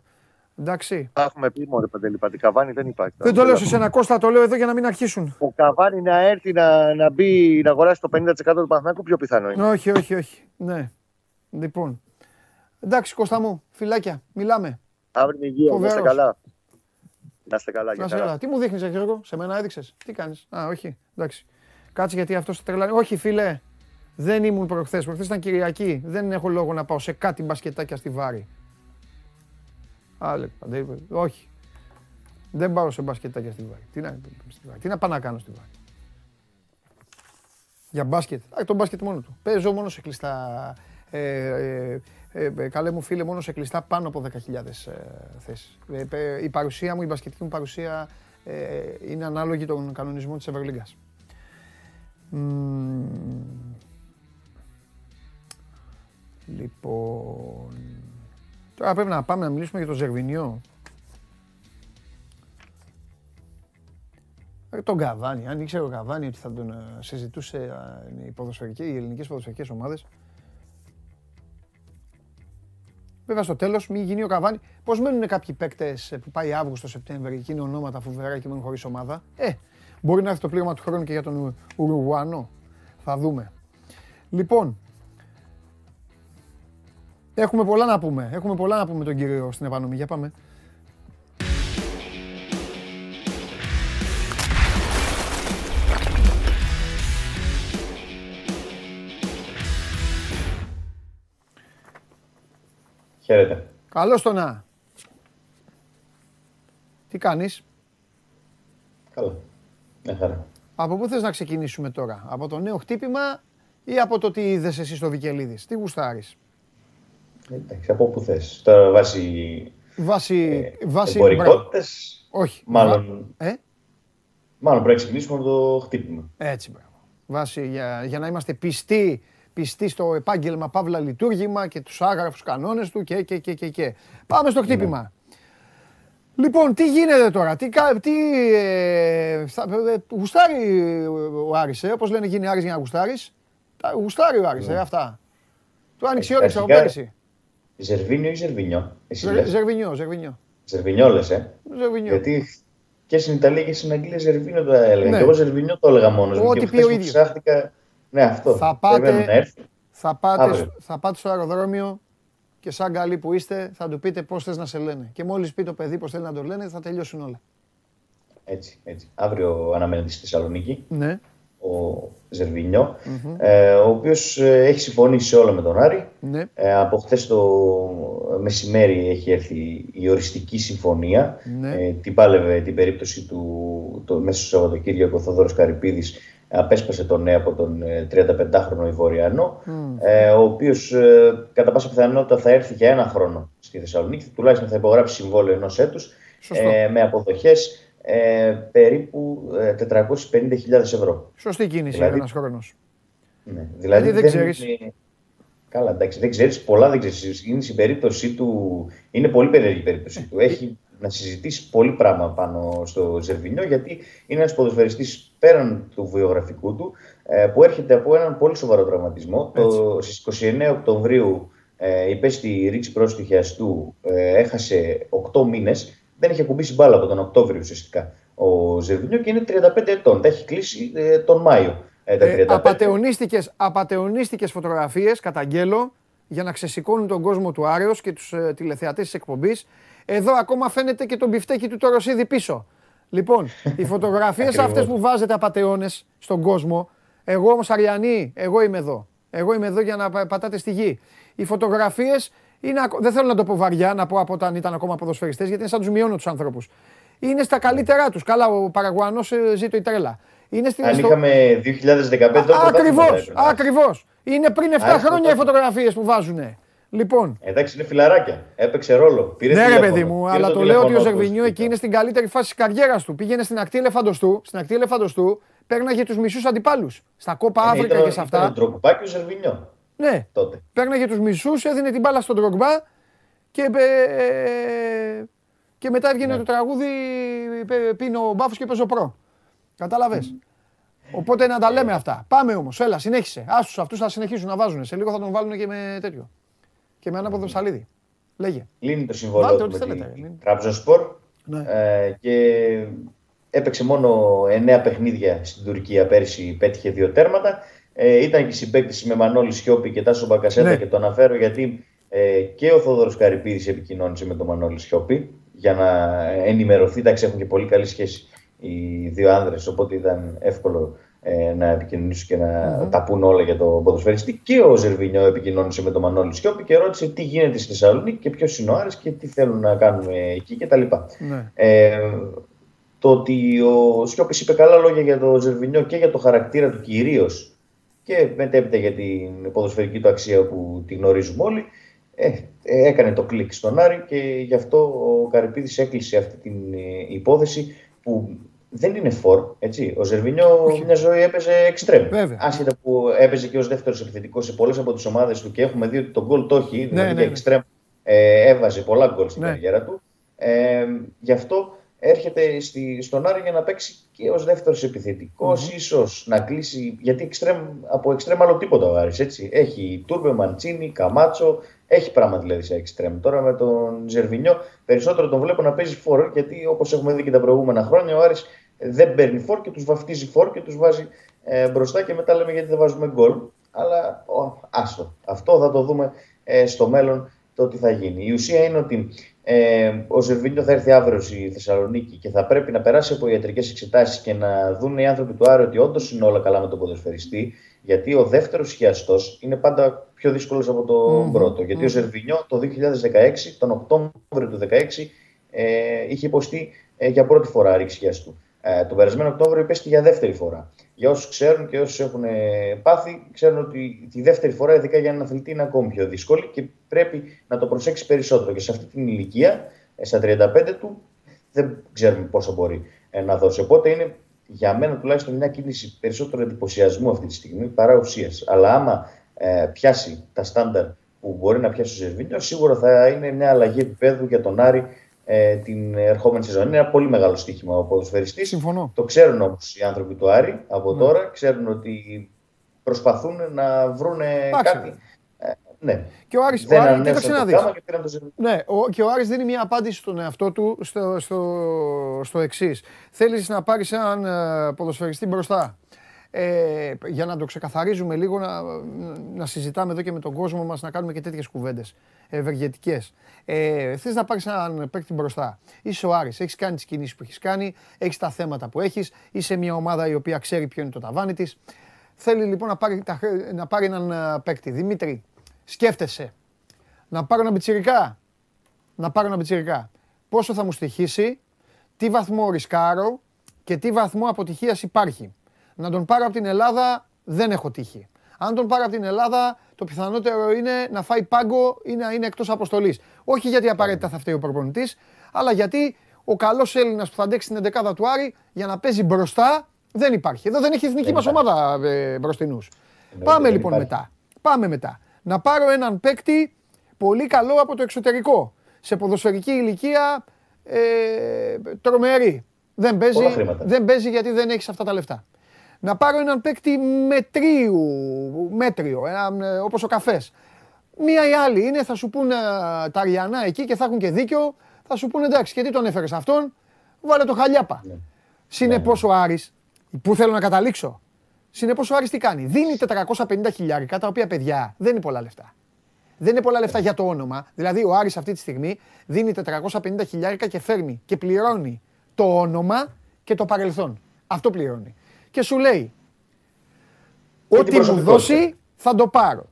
Εντάξει. Τα έχουμε πει μόνο, Παντελή. Καβάνι δεν υπάρχει. Δεν το λέω σε ένα Κώστα, το λέω εδώ για να μην αρχίσουν. Ο Καβάνι να έρθει να, να, μπει, να αγοράσει το πενήντα τοις εκατό του Παναθηναϊκού, πιο πιθανό είναι. Όχι, όχι, όχι. Ναι. Λοιπόν. Εντάξει, Κώστα μου, φιλάκια, μιλάμε. Αύριο είναι υγεία, να είστε καλά. Να είστε καλά, να είστε καλά. Τι μου δείχνεις, Γιώργο, σε μένα έδειξες. Τι κάνεις. Α, όχι, εντάξει. Κάτσε γιατί αυτός θα τρελάνει. Όχι, φίλε, δεν ήμουν προχθές. Προχθές ήταν Κυριακή. Δεν έχω λόγο να πάω σε κάτι μπασκετάκια στη Βάρη. Άλλε, Παντελή, όχι. Δεν πάω σε μπασκετάκια στη Βάρη. Τι να, τι να πάω να κάνω στη Βάρη. Για μπάσκετ. Α, τον μπάσκετ μόνο του. Παίζω μόνο σε κλειστά. Ε, ε, Ε, καλέ μου φίλε, μόνο σε κλειστά πάνω από δέκα χιλιάδες ε, θέσεις. Ε, ε, η παρουσία μου, η μπασκετική μου παρουσία ε, είναι ανάλογη των κανονισμών της Ευρωλίγκας. Mm. Λοιπόν... Τώρα πρέπει να πάμε να μιλήσουμε για τον Ζερβινιό. Ε, τον Καβάνι, αν ήξερε ο Καβάνι ότι θα τον συζητούσε οι, ποδοσφαιρικές, οι ελληνικές ποδοσφαιρικές ομάδες. Βέβαια στο τέλος, μην γίνει ο Καβάνι. Πώς μένουν κάποιοι παίκτες που πάει Αύγουστο-Σεπτέμβρη και είναι ονόματα φοβερά και μένουν χωρίς ομάδα. Ε, μπορεί να έρθει το πλήρωμα του χρόνου και για τον Ουρουάνο. Θα δούμε. Λοιπόν, έχουμε πολλά να πούμε. Έχουμε πολλά να πούμε τον κύριο στην επανομή. Για πάμε. Χαίρετε. Καλώς το να. Τι κάνεις? Καλό. Μια χαρά. Από πού θες να ξεκινήσουμε τώρα? Από το νέο χτύπημα ή από το τι είδες εσύ στο Βικελίδης? Τι γουστάρεις? Εντάξει, από πού θες. Τώρα βάσει... Βάσει... Ε, βάσει εμπορικότητες. Όχι. Μάλλον... Ε? Μάλλον πρέπει να ξεκινήσουμε το χτύπημα. Έτσι, μπράβο. Βάσει για, για να είμαστε πιστοί... Πιστή στο επάγγελμα, παύλα λειτουργήμα και τους άγραφους κανόνες του και, και, και, και, και. Πάμε στο χτύπημα. Ναι. Λοιπόν, τι γίνεται τώρα, τι, τι ε, θα, ε, γουστάρει ο Άρης, ε, όπως λένε γίνει Άρης για να γουστάρεις, τα, γουστάρει ο Άρης, ναι. ε, αυτά. Του άνοιξε η όρεξη από πέρυσι. Ζερβίνιο ή Ζερβινιό, εσύ λες. Ζερβινιό, Ζερβινιό. Ζερβινιό λες, ε. Ζερβινιό. Γιατί και στην Ιταλία και στην Αγγλία Ζερβινιό τα έλεγα. Ναι. Και εγώ Ζερβινιό το έλεγα μόνος μου. Ό,τι πει ο ίδιος. Ναι, αυτό. Θα πάτε, θα, πάτε, θα πάτε στο αεροδρόμιο και σαν καλοί που είστε θα του πείτε πώς θες να σε λένε. Και μόλις πει το παιδί πώς θέλει να το λένε θα τελειώσουν όλα. Έτσι, έτσι. Αύριο αναμένεται στη Θεσσαλονίκη, ναι, ο Ζερβινιό, mm-hmm. ε, ο οποίος έχει συμφωνήσει σε όλα με τον Άρη. Ναι. Ε, από χθες το μεσημέρι έχει έρθει η οριστική συμφωνία. Ναι. Ε, την πάλευε την περίπτωση του το, μέσα στο Σαββατοκύριακο ο Θοδόρος Καρυπίδης. Απέσπασε τον νέο από τον τριανταπεντάχρονο Ivoriano, mm. ε, ο οποίος ε, κατά πάσα πιθανότητα θα έρθει για ένα χρόνο στη Θεσσαλονίκη, τουλάχιστον θα υπογράψει συμβόλαιο ενός έτους, ε, με αποδοχές ε, περίπου ε, τετρακόσιες πενήντα χιλιάδες ευρώ. Σωστή κίνηση για δηλαδή, ένας χρόνος. Ναι, δηλαδή δεν, δεν ξέρεις. Είναι... Καλά, εντάξει, δεν ξέρεις πολλά, δεν ξέρεις. Είναι στην περίπτωση του... Είναι πολύ περίεργη η περίπτωση του. Έχει... να συζητήσει πολύ πράγμα πάνω στο Ζερβινιό, γιατί είναι ένας ποδοσφαιριστής πέραν του βιογραφικού του που έρχεται από έναν πολύ σοβαρό τραυματισμό. Το, στις είκοσι εννέα Οκτωβρίου ε, υπέστη ρήξη πρόσθετου χιαστού, ε, έχασε οκτώ μήνες, δεν είχε κουμπίσει μπάλα από τον Οκτώβριο ουσιαστικά ο Ζερβινιό και είναι τριάντα πέντε ετών, τα έχει κλείσει ε, τον Μάιο. Ε, τα ε, απατεωνίστικες, απατεωνίστικες φωτογραφίες, καταγγέλλω, για να ξεσηκώνουν τον κόσμο του Άρεως και τους ε, τηλεθεατές της εκπομπής. Εδώ ακόμα φαίνεται και τον μπιφτέκι του το Ρωσίδι πίσω. Λοιπόν, οι φωτογραφίες αυτές που βάζετε απατεώνες στον κόσμο, εγώ όμως Αριανή, εγώ είμαι εδώ. Εγώ είμαι εδώ για να πατάτε στη γη. Οι φωτογραφίες είναι, δεν θέλω να το πω βαριά, να πω από όταν ήταν ακόμα ποδοσφαιριστές, γιατί είναι σαν τους μειώνω τους ανθρώπους. Είναι στα καλύτερά τους. Καλά, ο Παραγουανός ζήτω η τρέλα. Είναι στην αν είχαμε δύο χιλιάδες δεκαπέντε ακριβώς, ακριβώς. Είναι πριν επτά χρόνια οι φωτογραφίες που βάζουνε. Λοιπόν. Εντάξει, είναι φιλαράκια. Έπαιξε ρόλο. Πήρε ναι, τηλέφωνο, ρε παιδί μου, πήρε αλλά το, το λέω ότι ο Ζερβινιό εκεί είναι στην καλύτερη φάση της καριέρας του. Πήγαινε στην ακτή ελεφαντοστού, στην ακτή ελεφαντοστού, πέρναγε τους μισούς αντιπάλους. Στα Κόπα Αφρικα και σε αυτά. Ήταν τον Ντρογκμπά και ο Ζερβινιό. Ναι, τότε. Πέρναγε τους μισούς, έδινε την μπάλα στον Ντρογκμπά και, ε, και μετά έβγαινε yeah. το τραγούδι πίνω μπάφους και παίζω προ. Κατάλαβες. Mm. Οπότε να τα λέμε αυτά. Πάμε όμως, έλα, συνέχισε. Άστους αυτούς θα συνεχίσουν να βάζουν. Σε λίγο θα τον βάλουν και με τέτοιο. Και με ανάποδο ψαλίδι. Λέγε. Λύνει το συμβόλαιο του Τραμπζονσπορ. Ναι. Ε, και έπαιξε μόνο εννέα παιχνίδια στην Τουρκία πέρσι, πέτυχε δύο τέρματα. Ε, ήταν και συμπαίκτης με Μανώλη Σιώπη και Τάσο Μπακασέτα ναι. και το αναφέρω γιατί ε, και ο Θόδωρος Καρυπίδης επικοινώνησε με τον Μανώλη Σιώπη για να ενημερωθεί. Εντάξει, έχουν και πολύ καλή σχέση οι δύο άνδρες, οπότε ήταν εύκολο ε, να επικοινωνήσουν και να mm-hmm. τα πούν όλα για τον ποδοσφαιριστή. Και ο Ζερβινιό επικοινώνησε με τον Μανώλη Σιώπη και ρώτησε τι γίνεται στη Θεσσαλονίκη και ποιος είναι ο Άρης και τι θέλουν να κάνουν εκεί κτλ. Ναι. Ε, το ότι ο Σιώπης είπε καλά λόγια για τον Ζερβινιό και για το χαρακτήρα του κυρίως. Και μετέπειτα για την ποδοσφαιρική του αξία που τη γνωρίζουμε όλοι, ε, έκανε το κλικ στον Άρη και γι' αυτό ο Καρυπίδης έκλεισε αυτή την υπόθεση που δεν είναι φορ, έτσι. Ο Ζερβινιό όχι. μια ζωή έπαιζε εξτρέμ. Άσχετα που έπαιζε και ως δεύτερος επιθετικός σε πολλές από τις ομάδες του και έχουμε δει ότι τον γκολ το έχει, δηλαδή ναι, ναι, ναι. εξτρέμ ε, έβαζε πολλά γκολ στην ναι. καριέρα του. Ε, γι' αυτό έρχεται στη, στον Άρη για να παίξει και ως δεύτερος επιθετικός, mm-hmm. ίσως να κλείσει, γιατί εξτρέμ, από εξτρέμ άλλο τίποτα ο Άρης, έτσι. Έχει Τούρμπε, Μαντσίνη, Καμάτσο, έχει πράγμα δηλαδή σε εξτρέμ. Τώρα με τον Ζερβινιό περισσότερο τον βλέπω να παίζει φορ, γιατί όπως έχουμε δει και τα προηγούμενα χρόνια ο Άρης δεν παίρνει φορ και τους βαφτίζει φορ και τους βάζει ε, μπροστά και μετά λέμε γιατί δεν βάζουμε γκολ. Αλλά ο, άστο, αυτό θα το δούμε ε, στο μέλλον το τι θα γίνει. Η ουσία είναι ότι Ε, ο Ζερβινιό θα έρθει αύριο στη Θεσσαλονίκη και θα πρέπει να περάσει από ιατρικές εξετάσεις και να δουν οι άνθρωποι του Άρη ότι όντως είναι όλα καλά με τον ποδοσφαιριστή. Γιατί ο δεύτερος χιαστός είναι πάντα πιο δύσκολος από τον mm-hmm. πρώτο. Γιατί mm-hmm. ο Ζερβινιό το δύο χιλιάδες δεκαέξι, τον Οκτώβριο του δύο χιλιάδες δεκαέξι, ε, είχε υποστεί ε, για πρώτη φορά ρήξη χιαστού. Ε, τον περασμένο Οκτώβριο υπέστη για δεύτερη φορά. Για όσους ξέρουν και όσους έχουν πάθει, ξέρουν ότι τη δεύτερη φορά, ειδικά για έναν αθλητή, είναι ακόμη πιο δύσκολη και πρέπει να το προσέξει περισσότερο. Και σε αυτή την ηλικία, στα τριάντα πέντε του, δεν ξέρουμε πόσο μπορεί να δώσει. Οπότε είναι για μένα τουλάχιστον μια κίνηση περισσότερο εντυπωσιασμού αυτή τη στιγμή παρά ουσίας. Αλλά άμα ε, πιάσει τα στάνταρ που μπορεί να πιάσει ο Ζερβίνιο, σίγουρα θα είναι μια αλλαγή επίπεδου για τον Άρη την ερχόμενη σεζόν. Είναι ένα πολύ μεγάλο στοίχημα ο ποδοσφαιριστής. Συμφωνώ. Το ξέρουν όμως οι άνθρωποι του Άρη από ναι. τώρα. Ξέρουν ότι προσπαθούν να βρουν κάτι. Ε, ναι. Και ο Άρης δεν ανέφερε το κάμα και πήραν το ζευγάρι. Ναι. Ο, και ο Άρης δίνει μια απάντηση στον εαυτό του στο, στο, στο εξής. Θέλεις να πάρεις έναν ποδοσφαιριστή μπροστά. Ε, για να το ξεκαθαρίζουμε λίγο, να, να συζητάμε εδώ και με τον κόσμο μας, να κάνουμε και τέτοιες κουβέντες ευεργετικές. Ε, θες να πάρεις έναν παίκτη μπροστά. Είσαι ο Άρης, έχεις κάνει τις κινήσεις που έχεις κάνει, έχεις τα θέματα που έχεις, είσαι μια ομάδα η οποία ξέρει ποιο είναι το ταβάνι της. Θέλει λοιπόν να πάρει, να πάρει έναν παίκτη. Δημήτρη, σκέφτεσαι να πάρω ένα μπιτσιρικά. Να πάρω ένα μπιτσιρικά. Πόσο θα μου στοιχήσει, τι βαθμό ρισκάρω και τι βαθμό αποτυχίας υπάρχει. Να τον πάρω από την Ελλάδα δεν έχω τύχη. Αν τον πάρω από την Ελλάδα, το πιθανότερο είναι να φάει πάγκο ή να είναι εκτός αποστολής. Όχι γιατί απαραίτητα θα φταίει ο προπονητής, αλλά γιατί ο καλός Έλληνας που θα αντέξει την εντεκάδα του Άρη για να παίζει μπροστά δεν υπάρχει. Εδώ δεν έχει εθνική μας ομάδα μπροστινούς. Πάμε λοιπόν μετά. Πάμε μετά. Να πάρω έναν παίκτη πολύ καλό από το εξωτερικό. Σε ποδοσφαιρική ηλικία τρομερή. Δεν παίζει, δεν παίζει γιατί δεν έχεις αυτά τα λεφτά. Να πάρω έναν παίκτη μετρίου, μέτριο, ένα, όπως ο καφές. Μία ή άλλη είναι, θα σου πούν τα Αριανά εκεί και θα έχουν και δίκιο. Θα σου πούν εντάξει, γιατί τον έφερες αυτόν, βάλε το Χαλιάπα. Ναι. Συνεπώς ναι, ναι. ο Άρης, που θέλω να καταλήξω, συνεπώς ο Άρης τι κάνει. Δίνει τετρακόσια πενήντα χιλιάρικα, τα οποία παιδιά δεν είναι πολλά λεφτά. Δεν είναι πολλά λεφτά για το όνομα. Δηλαδή ο Άρης αυτή τη στιγμή δίνει τετρακόσια πενήντα χιλιάρικα και φέρνει και πληρώνει το όνομα και το παρελθόν. Αυτό πληρώνει. Και σου λέει, ό,τι μου δώσει θα το πάρω.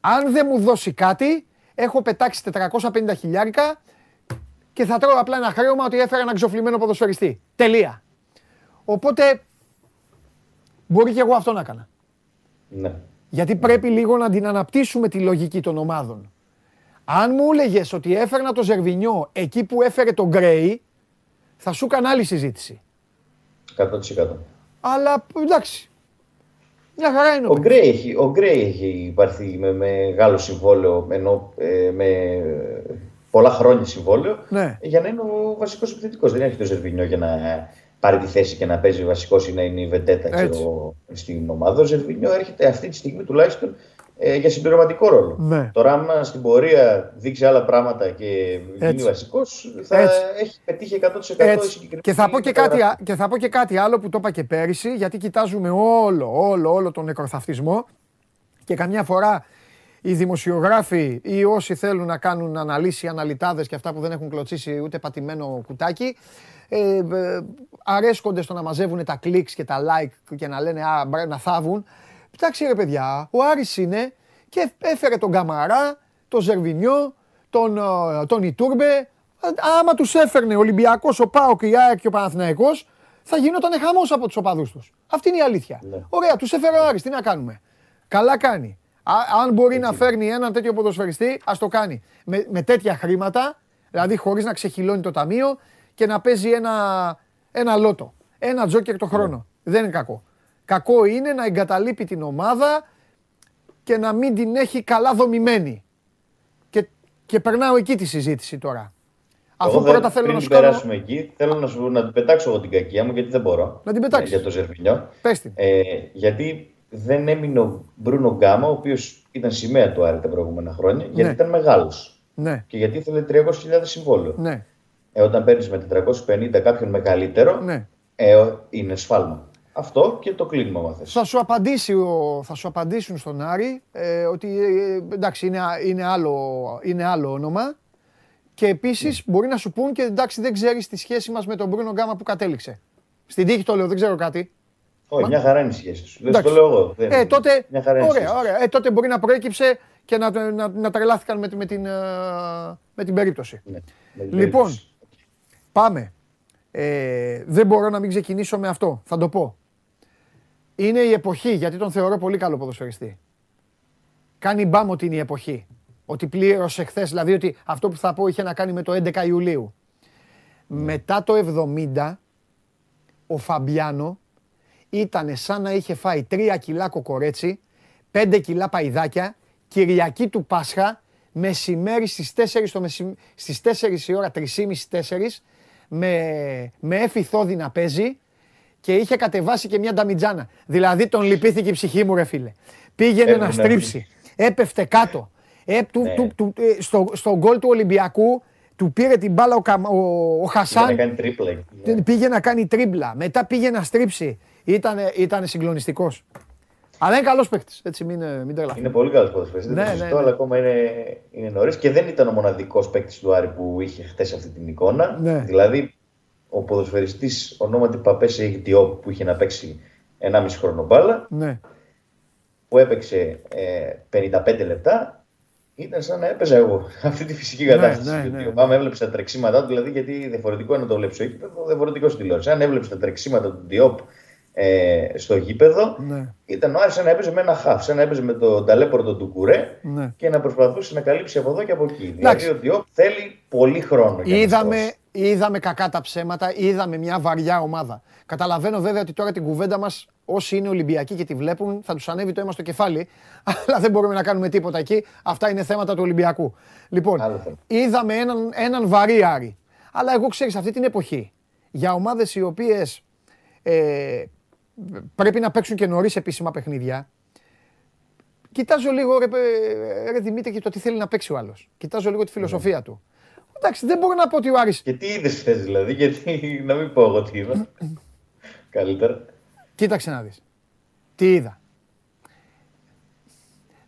Αν δεν μου δώσει κάτι, έχω πετάξει τετρακόσια πενήντα χιλιάρικα και θα τρώω απλά ένα χρέωμα ότι έφερα ένα ξοφλημένο ποδοσφαιριστή. Τελεία. Οπότε, μπορεί και εγώ αυτό να έκανα. Ναι. Γιατί ναι. πρέπει λίγο να την αναπτύσσουμε τη λογική των ομάδων. Αν μου έλεγες ότι έφερνα το Ζερβινιό εκεί που έφερε τον Γκρέι, θα σου έκανα άλλη συζήτηση. εκατό τοις εκατό. Αλλά εντάξει, μια χαρά είναι ο Γκρέι. Ο Γκρέι έχει πάρθει με μεγάλο συμβόλαιο, ενώ ε, με πολλά χρόνια συμβόλαιο, ναι, για να είναι ο βασικός επιθετικός. Δεν έρχεται ο Ζερβινιό για να πάρει τη θέση και να παίζει βασικός ή να είναι η βεντέτα, ξέρω, στην ομάδα. Ο Ζερβινιό έρχεται αυτή τη στιγμή τουλάχιστον ε, για συμπληρωματικό ρόλο. Ναι. Τώρα, άμα στην πορεία δείξει άλλα πράγματα και γίνει βασικός, θα έτσι έχει πετύχει εκατό τοις εκατό συγκεκριμένη. Και θα, πω και, κάτι, και θα πω και κάτι άλλο που το είπα και πέρυσι, γιατί κοιτάζουμε όλο, όλο, όλο τον νεκροθαυτισμό και καμιά φορά οι δημοσιογράφοι ή όσοι θέλουν να κάνουν αναλύσει, αναλυτάδες και αυτά που δεν έχουν κλωτσίσει ούτε πατημένο κουτάκι, ε, ε, αρέσκονται στο να μαζεύουν τα κλικς και τα like και να λένε α, να θάβουν. Κοιτάξτε ρε παιδιά, ο Άρης είναι και έφερε τον Καμαρά, τον Ζερβινιό, τον, τον Ιτούρμπε. Άμα τους έφερνε ο Ολυμπιακός, ο ΠΑΟΚ, η ΑΕΚ και ο Παναθηναϊκός, θα γινόταν χαμός από τους οπαδούς τους. Αυτή είναι η αλήθεια. Ναι. Ωραία, τους έφερε ο Άρης, τι να κάνουμε. Καλά κάνει. Αν μπορεί να φέρνει έναν τέτοιο ποδοσφαιριστή, ας το κάνει. Με, με τέτοια χρήματα, δηλαδή χωρίς να ξεχυλώνει το ταμείο και να παίζει ένα, ένα λότο, ένα τζόκερ το χρόνο. Mm. Δεν είναι κακό. Κακό είναι να εγκαταλείπει την ομάδα και να μην την έχει καλά δομημένη. Και, και περνάω εκεί τη συζήτηση τώρα. Αφού πρώτα θέλω, θέλω να σου περάσουμε κάνω... εκεί, θέλω να σου να την πετάξω εγώ την κακία μου, γιατί δεν μπορώ. Να την πετάξεις. Για το Ζερβινιό. Πες την. Ε, γιατί... δεν έμεινε ο Μπρούνο Γκάμα, ο οποίος ήταν σημαία του Άρη τα προηγούμενα χρόνια, γιατί ναι, ήταν μεγάλος. Ναι. Και γιατί ήθελε τριακόσιες χιλιάδες συμβόλαιο. Ναι. Ε, όταν παίρνεις με τετρακόσιους πενήντα κάποιον μεγαλύτερο, ναι, ε, είναι σφάλμα. Αυτό και το κλείνουμε, άμα θες. Θα σου, απαντήσει, θα σου απαντήσουν στον Άρη ε, ότι ε, εντάξει, είναι, είναι, άλλο, είναι άλλο όνομα. Και επίσης ναι, μπορεί να σου πούν και εντάξει, δεν ξέρεις τη σχέση μας με τον Μπρούνο Γκάμα που κατέληξε. Στην τύχη το λέω, δεν ξέρω κάτι. Όχι, oh, μια χαρά είναι η σχέση σου. Δεν το λέω εγώ. Δεν... Ε, τότε... μια χαρά είναι ωραία, ωραία. Ε, τότε μπορεί να προέκυψε και να, να, να, να τρελάθηκαν με, με, την, με την περίπτωση. Ναι, με την λοιπόν, περίπτωση. Πάμε. Ε, δεν μπορώ να μην ξεκινήσω με αυτό. Θα το πω. Είναι η εποχή, γιατί τον θεωρώ πολύ καλό ποδοσφαιριστή. Κάνει μπάμ ότι είναι η εποχή. Ότι πλήρωσε χθες, δηλαδή ότι αυτό που θα πω είχε να κάνει με το έντεκα Ιουλίου. Mm. Μετά το εβδομήντα, ο Φαμπιάνο ήτανε σαν να είχε φάει τρία κιλά κοκορέτσι, πέντε κιλά παϊδάκια, Κυριακή του Πάσχα, μεσημέρι στις τέσσερις η ώρα, τρία και μισή τέσσερα, με, με εφηθόδη να παίζει και είχε κατεβάσει και μια νταμιτζάνα. Δηλαδή τον λυπήθηκε η ψυχή μου ρε φίλε. Πήγαινε Έ, να ναι, στρίψει, έπεφτε κάτω. Ε, του, ναι. του, του, στο, στο γκολ του Ολυμπιακού, του πήρε την μπάλα ο, ο, ο, ο Χασάν, πήγε να κάνει τρίπλα. Πήγε να κάνει τρίπλα, μετά πήγε να στρίψει. Ήτανε, ήτανε συγκλονιστικός. Αλλά είναι καλός παίκτης. Έτσι, μην, μην τρελαθείτε. Είναι πολύ καλός παίκτης. Δεν το συζητώ, αλλά ακόμα είναι, είναι νωρίς. Και δεν ήταν ο μοναδικός παίκτης του Άρη που είχε χτες αυτή την εικόνα. Ναι. Δηλαδή, ο ποδοσφαιριστής ονόματι Παπέσαι Ιγντιόπ που είχε να παίξει ενάμιση χρόνο μπάλα, ναι, που έπαιξε ε, πενήντα πέντε λεπτά, ήταν σαν να έπαιζα εγώ αυτή τη φυσική κατάσταση. Ναι, ναι, ναι, ναι. Άμα έβλεψε τα τρεξίματά του, δηλαδή, γιατί διαφορετικό είναι να το βλέψει ο γήπεδο, διαφορετικό στην τηλεόραση. Αν έβλεψε τα τρεξίματα του Διόπ Ε, στο γήπεδο, ναι, ήταν ο Άρης σαν να έπαιζε με ένα χαφ, σαν να έπαιζε με τον ταλέπορτο του Κουρέ, ναι, και να προσπαθούσε να καλύψει από εδώ και από εκεί. Εντάξει. Δηλαδή ο Διόπ θέλει πολύ χρόνο. Είδαμε, είδαμε κακά τα ψέματα, είδαμε μια βαριά ομάδα. Καταλαβαίνω βέβαια ότι τώρα την κουβέντα μας, όσοι είναι Ολυμπιακοί και τη βλέπουν, θα τους ανέβει το αίμα στο κεφάλι, αλλά δεν μπορούμε να κάνουμε τίποτα εκεί. Αυτά είναι θέματα του Ολυμπιακού. Λοιπόν, είδαμε έναν, έναν βαρύ Άρη. Αλλά εγώ ξέρεις, αυτή την εποχή, για ομάδες οι οποίες ε, πρέπει να παίξουν και νωρίς επίσημα παιχνίδια. Κοιτάζω λίγο ρε, ρε Δημήτρη και το τι θέλει να παίξει ο άλλος. Κοιτάζω λίγο τη φιλοσοφία mm. του. Εντάξει, δεν μπορώ να πω ότι ο Άρης... Και τι είδες θες δηλαδή, γιατί να μην πω εγώ τι είδα. Καλύτερα. Κοίταξε να δεις. Τι είδα.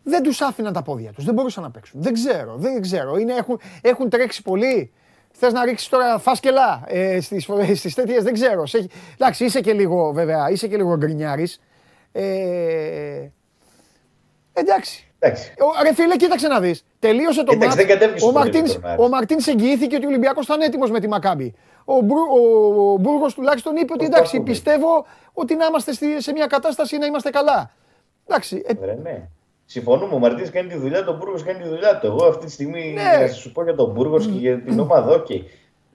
Δεν τους άφηναν τα πόδια τους, δεν μπορούσαν να παίξουν. Δεν ξέρω, δεν ξέρω. Είναι, έχουν, έχουν τρέξει πολύ. Θες να ρίξεις τώρα φάσκελα ε, στις, στις τέτοιες, δεν ξέρω. Σε, εντάξει, είσαι και λίγο βέβαια, είσαι και λίγο γκρινιάρης. Ε, εντάξει. εντάξει. Ο, ρε φίλε, κοίταξε να δεις. Τελείωσε το μάτς. Ο, ο Μαρτίνς εγγυήθηκε ότι ο Ολυμπιακός ήταν έτοιμος με τη Μακάμπη. Ο, Μπρου, ο, ο Μπούργος τουλάχιστον είπε ότι εντάξει, πιστεύω ότι να είμαστε στη, σε μια κατάσταση να είμαστε καλά. Εντάξει. Ε, Βρε, ναι. Συμφωνούμε, ο Μαρτίνς κάνει τη δουλειά του, ο Μπούργος κάνει τη δουλειά του. Εγώ αυτή τη στιγμή ναι. να σου πω για τον Μπούργος και για την ομάδα. Οκ. Okay.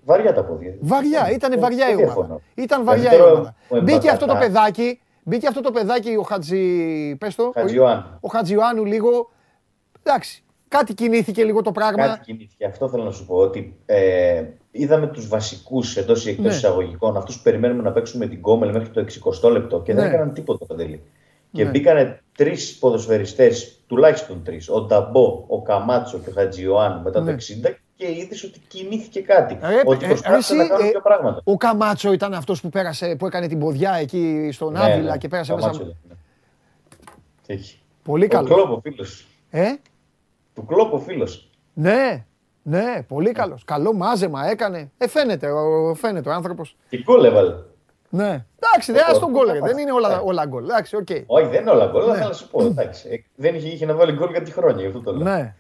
Βαριά τα πόδια. Βαριά, ήταν βαριά η ομάδα. Ήταν βαριά η ομάδα. Μπήκε αυτό το παιδάκι, μπήκε αυτό το παιδάκι ο Χατζη. Πες το. Ο Χατζιωάννου λίγο. Εντάξει. Κάτι κινήθηκε λίγο το πράγμα. Κάτι κινήθηκε. Αυτό θέλω να σου πω. Ότι ε, είδαμε τους βασικούς εντός ή εκτός ναι. εισαγωγικών, αυτούς που περιμένουμε να παίξουμε την Γκόμελ μέχρι το εξηκοστό λεπτό και ναι. δεν έκαναν τίποτα το τέλειο. Και ναι. μπήκανε τρεις ποδοσφαιριστές, τουλάχιστον τρεις. Ο Νταμπό, ο Καμάτσο και ο Χατζιωάννου μετά ναι. το εξήντα και είδες ότι κινήθηκε κάτι. Ρε, ότι προσπάθησαν ε, να κάνουν ε, πιο πράγματα. Ο Καμάτσο ήταν αυτός που, πέρασε, που έκανε την ποδιά εκεί στον ναι, Άβυλα ναι, και πέρασε ο μέσα. Καμάτσο, ναι. Πολύ καλό. Ο Κλόπ, φίλος. Ε? Του Κλόπ ο φίλος. Ναι, ναι, πολύ καλός. Καλό μάζεμα έκανε. Ε, φαίνεται, φαίνεται ο άνθρωπος. Και γκολ έβαλε. Ναι. Εντάξει, δεν ας τον γκολ, δεν είναι όλα, όλα γκολ. Εντάξει, okay. Όχι, δεν είναι όλα γκολ, αλλά ναι. θα σου πω. Εντάξει. Δεν είχε, είχε να βάλει γκολ κάτι χρόνια, αυτό το λέω. Ναι.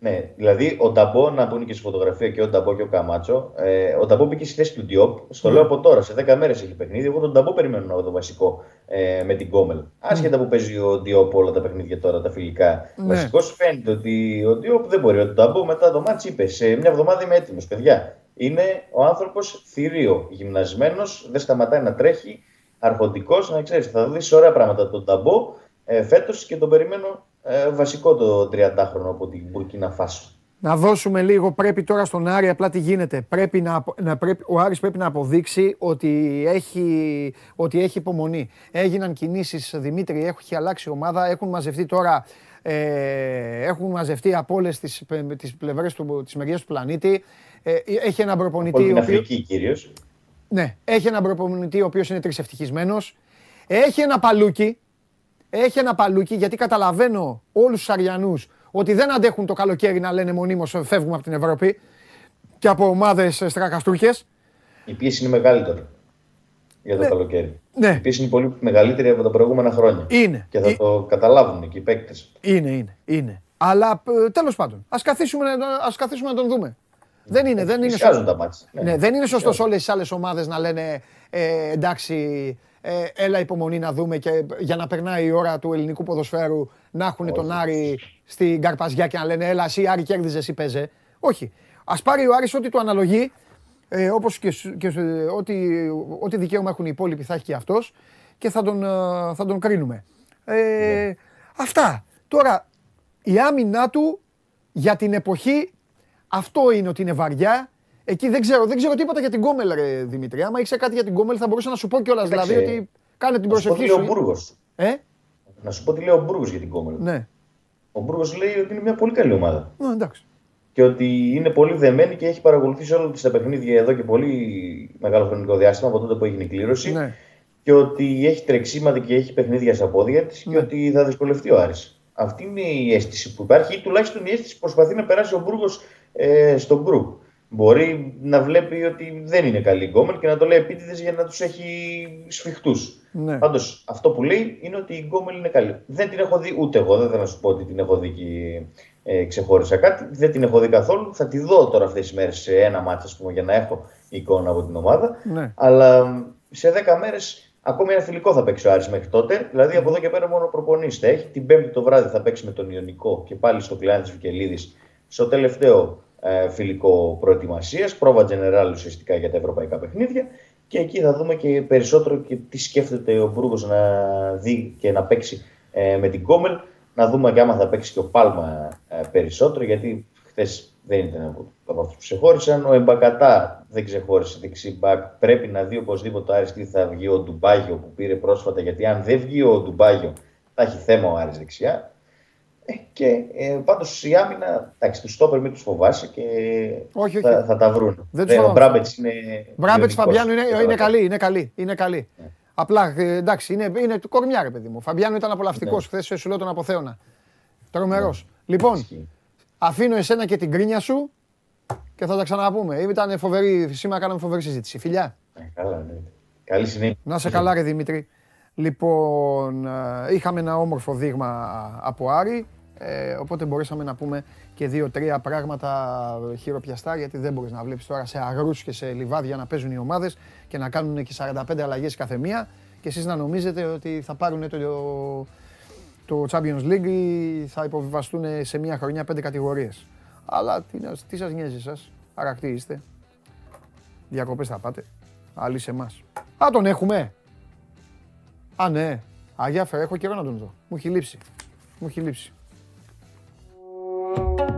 Ναι, δηλαδή ο Νταμπό, να μπουν και στη φωτογραφία και ο Νταμπό και ο Καμάτσο. Ε, ο Νταμπό μπήκε στη θέση του Ντιόπ. Στο mm. λέω από τώρα, σε δέκα μέρες έχει παιχνίδι. Εγώ τον Νταμπό περιμένω να δω το βασικό ε, με την Γκόμελ. Άσχετα mm. που παίζει ο Ντιόπ όλα τα παιχνίδια τώρα, τα φιλικά. Mm. Βασικώς φαίνεται ότι ο Ντιόπ δεν μπορεί. Ο Νταμπό μετά το μάτς είπε: σε μια εβδομάδα είμαι έτοιμος, παιδιά. Είναι ο άνθρωπος θηρίο, γυμνασμένος, δεν σταματάει να τρέχει, αρχοντικός. Να ξέρεις, θα δεις ωραία πράγματα τον Νταμπό ε, φέτος και τον περιμένω. Ε, βασικό το τριαντάχρονο από την Μπουρκίνα Φάσο. Να δώσουμε λίγο, πρέπει τώρα στον Άρη απλά τι γίνεται. Πρέπει να, να, πρέπει, ο Άρης πρέπει να αποδείξει ότι έχει, ότι έχει υπομονή. Έγιναν κινήσεις, Δημήτρη, έχει αλλάξει ομάδα, έχουν μαζευτεί τώρα, ε, έχουν μαζευτεί από όλες τις, τις πλευρές του, τις μεριές του πλανήτη. Ε, έχει έναν προπονητή... Από την Αφρική κυρίως. Ναι, έχει έναν προπονητή ο οποίος είναι τρισευτυχισμένος. Έχει ένα παλούκι. Έχει ένα παλούκι, γιατί καταλαβαίνω όλους τους Αριανούς ότι δεν αντέχουν το καλοκαίρι να λένε μονίμως φεύγουμε από την Ευρώπη και από ομάδες στρακαστούρκες. Η πίεση είναι μεγαλύτερη για το ναι, καλοκαίρι. Ναι. Η πίεση είναι πολύ μεγαλύτερη από τα προηγούμενα χρόνια. Είναι. Και θα ε... το καταλάβουν και οι παίκτες. Είναι, είναι, είναι. Αλλά τέλος πάντων, ας καθίσουμε, ας καθίσουμε να τον δούμε. Δεν είναι, δεν είναι, σω... ναι. Ναι, δεν είναι σωστός όλες τις άλλες ομάδες να λένε ε, εντάξει... Ε, έλα υπομονή να δούμε και για να περνάει η ώρα του ελληνικού ποδοσφαίρου να έχουν τον Άρη στην καρπαζιά και να λένε έλα εσύ Άρη κέρδιζε, εσύ παίζε. Όχι. Ας πάρει ο Άρης ό,τι του αναλογεί, ε, όπως και, και ό,τι, ό,τι δικαίωμα έχουν οι υπόλοιποι θα έχει και αυτός και θα τον, θα τον κρίνουμε. Ε, yeah. Αυτά. Τώρα η άμυνά του για την εποχή, αυτό είναι ότι είναι βαριά. Εκεί δεν ξέρω, δεν ξέρω τίποτα για την Γκόμελ, ρε Δημήτρη. Άμα ήξερα κάτι για την Γκόμελ, θα μπορούσα να σου πω κιόλας. Δηλαδή, ότι κάνε την προσοχή σου. Ε? Να σου πω τι λέει ο Μπούργος για την Γκόμελ. Ναι. Ο Μπούργος λέει ότι είναι μια πολύ καλή ομάδα. Ναι, εντάξει. Και ότι είναι πολύ δεμένη και έχει παρακολουθήσει όλα τα παιχνίδια εδώ και πολύ μεγάλο χρονικό διάστημα από τότε που έγινε η κλήρωση. Ναι. Και ότι έχει τρεξίματα και έχει παιχνίδια στα πόδια της ναι. και ότι θα δυσκολευτεί ο Άρης. Αυτή είναι η αίσθηση που υπάρχει, ή τουλάχιστον η αίσθηση που προσπαθεί να περάσει ο Μπούργος ε, στον γκρουπ. Μπορεί να βλέπει ότι δεν είναι καλή η Γκόμελ και να το λέει επίτηδες για να τους έχει σφιχτούς. Ναι. Πάντως αυτό που λέει είναι ότι η Γκόμελ είναι καλή. Δεν την έχω δει ούτε εγώ, δεν θα σου πω ότι την έχω δει και ε, ξεχώρισα κάτι. Δεν την έχω δει καθόλου. Θα τη δω τώρα αυτές τις μέρες σε ένα μάτς, ας πούμε, για να έχω εικόνα από την ομάδα. Ναι. Αλλά σε δέκα μέρες ακόμη ένα φιλικό θα παίξει ο Άρης μέχρι τότε. Δηλαδή από εδώ και πέρα μόνο προπονείστε. Έχει την Πέμπτη το βράδυ θα παίξει με τον Ιωνικό και πάλι στο Κλεάνθης Βικελίδης στο τελευταίο φιλικό προετοιμασίας, πρόβα general ουσιαστικά για τα ευρωπαϊκά παιχνίδια και εκεί θα δούμε και περισσότερο και τι σκέφτεται ο Μπούργος να δει και να παίξει ε, με την Γκόμελ, να δούμε και άμα θα παίξει και ο Πάλμα ε, περισσότερο, γιατί χθες δεν ήταν από αυτούς που ξεχώρισαν. Ο Εμπακατά δεν ξεχώρισε δεξί μπακ, πρέπει να δει οπωσδήποτε ο Άρης τι θα βγει ο Ντουμπάγιο που πήρε πρόσφατα, γιατί αν δεν βγει ο Ντουμπάγιο θα έχει θέμα ο Άρης δεξιά. Και ε, πάντως η άμυνα, εντάξει, τους στόπερ μην τους φοβάσαι και όχι, θα, όχι. θα τα βρουν. Δεν δεν, ο Μπράμπετς είναι. Μπράμπετς Φαμπιάνου είναι, είναι καλή, είναι καλή. Είναι καλή. Yeah. Απλά εντάξει, είναι, είναι του κορμιά, ρε παιδί μου. Ο Φαμπιάνου ήταν απολαυστικός. Yeah. Χθες σου λέω τον αποθέωνα. Τρομερός. Yeah. Λοιπόν, yeah. αφήνω εσένα και την κρίνια σου και θα τα ξαναπούμε. Ήταν φοβερή, σήμερα κάναμε φοβερή συζήτηση. Φιλιά. Yeah, καλά, ναι. Καλή συνέχεια. Να σε καλά, ρε Δημήτρη. Λοιπόν, είχαμε ένα όμορφο δείγμα από Άρη. Ε, οπότε μπορέσαμε να πούμε και δύο-τρία πράγματα χειροπιαστά, γιατί δεν μπορείς να βλέπεις τώρα σε αγρούς και σε λιβάδια να παίζουν οι ομάδες και να κάνουν και σαράντα πέντε αλλαγές κάθε μία και εσείς να νομίζετε ότι θα πάρουν το, το Champions League ή θα υποβιβαστούν σε μία χρονιά πέντε κατηγορίες. Αλλά τι, τι σας νοιάζει σας, αρακτοί είστε, διακοπές θα πάτε, άλλοι σε εμάς. Α, τον έχουμε! Α, ναι, αγιάφερα, έχω καιρό να τον δω, μου έχει λείψει, μου έχει λείψει. Thank you.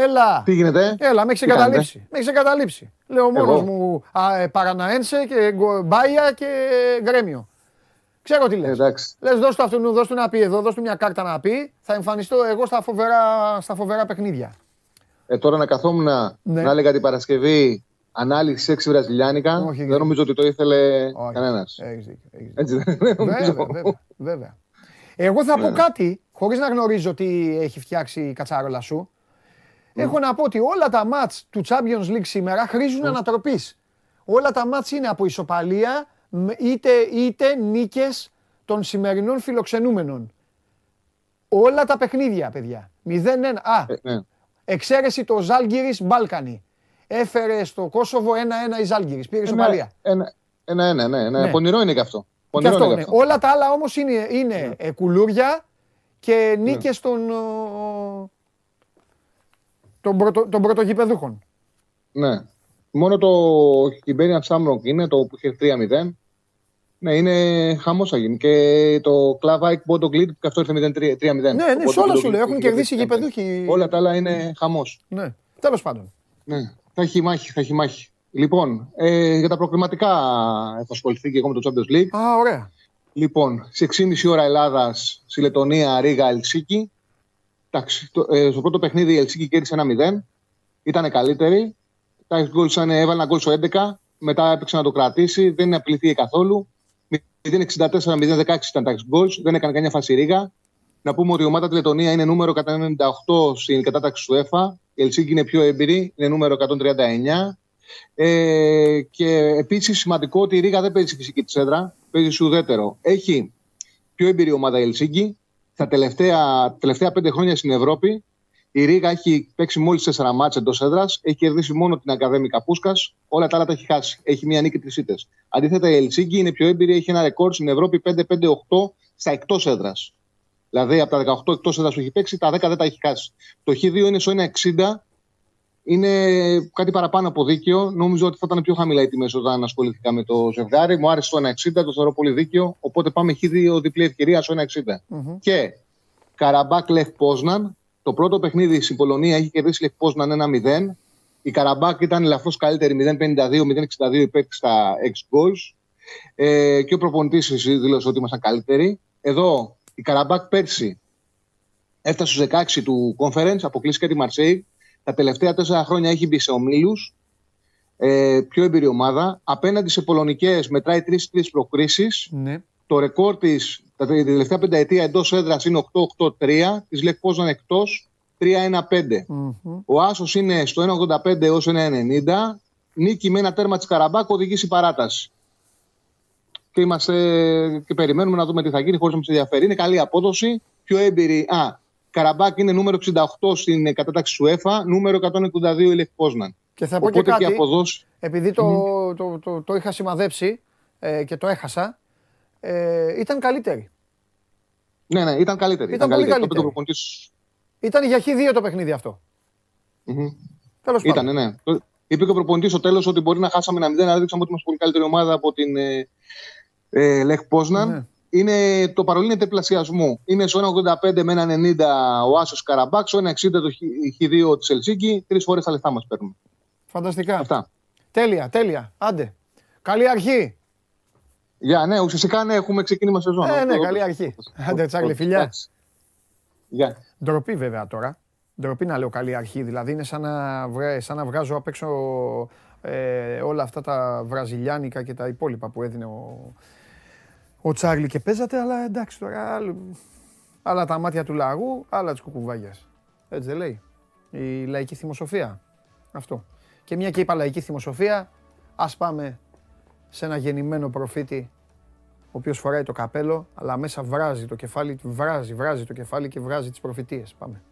Έλα. Τι γίνεται? Έλα, με έχεις εγκαταλείψει. Με έχεις εγκαταλείψει. Λέω μόνος μου Παραναένσε και Μπάια και Γκρέμιο. Ξέρω τι λες. Εντάξει. Λες δώσ' του αυτού, δώσ' του να πει εδώ, δώσ' του μια κάρτα να πει. Θα εμφανιστώ εγώ στα φοβερά, στα φοβερά παιχνίδια. Ε, τώρα να καθόμουν ναι. να έλεγα την Παρασκευή ανάλυση έξι βραζιλιάνικα. Όχι, δεν νομίζω ότι το ήθελε κανένας. Έχεις δίκιο. Έτσι δεν νομίζω. Βέβαια, βέβαια. Εγώ θα πω κάτι, χωρίς να γνωρίζω τι έχει φτιάξει η κατσαρόλα σου. Έχω να πω ότι όλα τα μάτς του Champions League σήμερα χρήζουν ανατροπής. Όλα τα μάτς είναι από ισοπαλία, είτε, είτε νίκες των σημερινών φιλοξενούμενων. Όλα τα παιχνίδια, παιδιά. μηδέν ένα. Α, εξαίρεση το Ζάλγκιρις Μπάλκανι. Έφερε στο Κόσοβο ένα ένα η Ζάλγκιρις. Πήρε ισοπαλία. ένα ένα, ναι. Πονηρό είναι και αυτό. Όλα τα άλλα όμως είναι κουλούρια και νίκες των... των πρωτογυπεδούχων. Ναι. Μόνο το Χιμπένια Σάμροκ είναι το που είχε τρία μηδέν. Ναι, είναι χαμός θα γίνει. Και το Κλαβάικ Μπόντο Γκλίτ που αυτό ήρθε τρία μηδέν. Ναι, ναι, σε όλα σου λέω. Έχουν κερδίσει οι γηπεδούχοι. Όλα τα άλλα είναι χαμός. Ναι. Τέλος πάντων. Ναι. Θα έχει μάχη, θα έχει μάχη. Λοιπόν, ε, για τα προκριματικά θα ασχοληθεί και εγώ με το Champions League. Α, ωραία. Λοιπόν, σε έξι και μισή ώρα Ελλάδας, στη Λετωνία, Ρίγα, Ελσίκη. Εντάξει, στο πρώτο παιχνίδι η Ελσίκη κέρδισε ένα μηδέν. Ήταν καλύτερη. Τα γκολ σαν έβαλε ένα γκολ στο έντεκα. Μετά έπαιξε να το κρατήσει. Δεν απειλήθηκε καθόλου. μηδέν εξήντα τέσσερα με μηδέν δεκαέξι ήταν τα γκολ. Δεν έκανε κανένα φάση Ρίγα. Να πούμε ότι η ομάδα τη Λετωνία είναι νούμερο εκατόν ενενήντα οκτώ στην κατάταξη του ΕΦΑ. Η Ελσίκη είναι πιο έμπειρη. Είναι νούμερο εκατόν τριάντα εννιά. Ε, και επίσης σημαντικό ότι η Ρίγα δεν παίζει φυσική τη έδρα. Παίζει σε ουδέτερο. Έχει πιο έμπειρη ομάδα η Ελσίκη. Τα τελευταία, τελευταία πέντε χρόνια στην Ευρώπη, η Ρίγα έχει παίξει μόλις τέσσερα μάτς εντός έδρας, έχει κερδίσει μόνο την Ακαδέμικα Πούσκας, όλα τα άλλα τα έχει χάσει. Έχει μία νίκη τρεις ήττες. Αντίθετα, η Ελσίνκη είναι πιο έμπειρη, έχει ένα ρεκόρ στην Ευρώπη πέντε πέντε οκτώ στα εκτός έδρας. Δηλαδή, από τα δεκαοκτώ εκτός έδρας που έχει παίξει, τα δέκα δεν τα έχει χάσει. Το χ δύο είναι στο ένα εξήντα, είναι κάτι παραπάνω από δίκαιο. Νόμιζα ότι θα ήταν πιο χαμηλά οι τιμές όταν ασχολήθηκα με το ζευγάρι. Μου άρεσε το ένα εξήντα, το θεωρώ πολύ δίκαιο. Οπότε πάμε χ δύο διπλή ευκαιρία στο ένα εξήντα. Mm-hmm. Και Καραμπάκ Λεφ Πόζναν. Το πρώτο παιχνίδι στην Πολωνία έχει κερδίσει Λεφ Πόζναν ένα μηδέν. Η Καραμπάκ ήταν ελαφρώς καλύτερη μηδέν πενήντα δύο μηδέν εξήντα δύο υπέρ στα έξι goals. Ε, και ο προπονητής δήλωσε ότι ήμασταν καλύτεροι. Εδώ η Καραμπάκ πέρσι έφτασε στους δεκαέξι του Conference, αποκλείστηκε τη Μαρσέιγ. Τα τελευταία τέσσερα χρόνια έχει μπει σε ομίλους, ε, πιο έμπειρη ομάδα. Απέναντι σε πολωνικές μετράει τρεις τρεις προκρίσεις. Ναι. Το ρεκόρ της τα τελευταία πενταετία εντός έδρας είναι οκτώ οκτώ τρία, της Λεφ Πόζναν εκτός τρία ένα πέντε. Mm-hmm. Ο άσος είναι στο ένα ογδόντα πέντε έως ένα ενενήντα. Νίκη με ένα τέρμα της Καραμπάκ οδηγεί στην παράταση. Και, είμαστε, και περιμένουμε να δούμε τι θα γίνει, χωρίς να μας ενδιαφέρει. Είναι καλή απόδοση, πιο έμπειρη. Α, Καραμπάκ είναι νούμερο εξήντα οκτώ στην κατάταξη του ΕΦΑ, νούμερο εκατόν εικοσιδύο η Λεφ Πόζναν. Και θα πω οπότε και κάτι, και αποδόση... επειδή το, mm. το, το, το, το είχα σημαδέψει ε, και το έχασα, ε, ήταν καλύτερη. Ναι, ναι, ήταν καλύτερη. Ήταν, ήταν πολύ καλύτερη. καλύτερη. Ήταν για χ δύο το παιχνίδι αυτό. Mm-hmm. Τέλος πάντων. Ήτανε, ναι. Είπε και ο προπονητής στο τέλος ότι μπορεί να χάσαμε ένα μηδέν, αλλά δείξαμε ότι είμαστε πολύ καλύτερη ομάδα από την ε, ε, Λεφ Πόζναν. Ναι. Είναι, το παρολί είναι τεπλασιασμού. Είναι στο ένα ογδόντα πέντε με ένα ενενήντα ο άσος Καραμπάκ, στο ένα εξήντα το χ δύο της Ελσίκη. Τρεις φορές τα λεφτά μας παίρνουν. Φανταστικά. Αυτά. Τέλεια, τέλεια. Άντε. Καλή αρχή. Γεια, yeah, ναι, ουσιαστικά ναι, έχουμε ξεκίνημα σεζόν. Ναι, ναι, καλή αρχή. Άντε, τσάκλι, φιλιά. Γεια. Yeah. Ντροπή βέβαια τώρα. Ντροπή να λέω καλή αρχή. Δηλαδή είναι σαν να, βγα... σαν να βγάζω απ' έξω ε, όλα αυτά τα βραζιλιάνικα και τα υπόλοιπα που έδινε ο... Ο Τσάρλι και παίζατε, αλλά εντάξει τώρα, άλλα τα μάτια του λαού, άλλα της κουκουβάγιας. Έτσι δεν λέει. Η λαϊκή θυμοσοφία. Αυτό. Και μια και είπα λαϊκή θυμοσοφία, ας πάμε σε ένα γεννημένο προφήτη, ο οποίος φοράει το καπέλο, αλλά μέσα βράζει το κεφάλι, βράζει, βράζει το κεφάλι και βράζει τις προφητείες. Πάμε.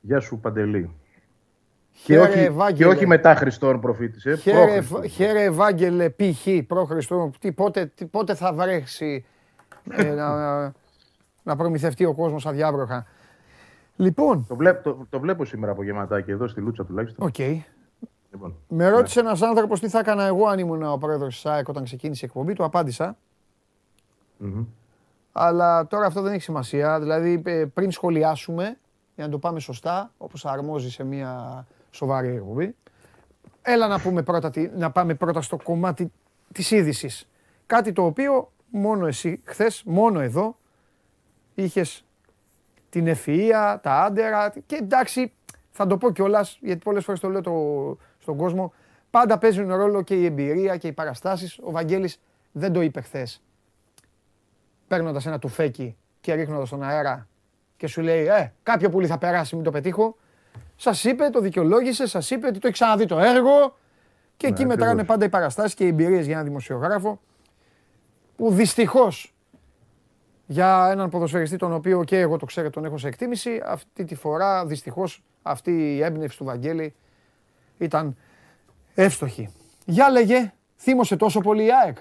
Γεια σου, Παντελή. Και όχι, και όχι μετά Χριστόν προφήτησε. Χαίρε, χαίρε Ευάγγελε, π.χ. προ Χριστόν. Τι, πότε, τι, πότε θα βρέξει ε, να, να προμηθευτεί ο κόσμος αδιάβροχα. Λοιπόν... Το, βλέπ, το, το βλέπω σήμερα απογευματάκι εδώ, στη Λούτσα τουλάχιστον. Οκ. Okay. Με ρώτησε ένας άνθρωπος τι θα έκανα εγώ αν ήμουν ο πρόεδρος της ΑΕΚ όταν ξεκίνησε η εκπομπή, του απάντησα. Αλλά τώρα αυτό δεν έχει σημασία. Δηλαδή, πριν σχολιάσουμε, για να το πάμε σωστά, όπως αρμόζει σε μια σοβαρή εκπομπή, έλα να πούμε πρώτα, να πάμε πρώτα στο κομμάτι της είδησης. Κάτι το οποίο μόνο εσύ χθες, μόνο εδώ, είχες την ευφυΐα, τα άντερα και εντάξει, θα το πω κιόλας, γιατί πολλές φορές το λέω το, στον κόσμο, πάντα παίζουν ρόλο και η εμπειρία και οι παραστάσεις. Ο Βαγγέλης δεν το είπε χθες, παίρνοντας ένα τουφέκι και ρίχνοντας στον αέρα και σου λέει «Ε, κάποιο πουλί θα περάσει, μην το πετύχω». Σας είπε, το δικαιολόγησε, σας είπε ότι το έχει ξαναδεί το έργο και ναι, εκεί μετράνε πάντα οι παραστάσεις και οι εμπειρίες για έναν δημοσιογράφο που δυστυχώς για έναν ποδοσφαιριστή τον οποίο και εγώ το ξέρω τον έχω σε εκτίμηση, αυτή τη φορά δυστυχώς αυτή η έμπνευση του Βαγγέλη ήταν εύστοχη. Για λέγε, θύμωσε τόσο πολύ η ΑΕΚ?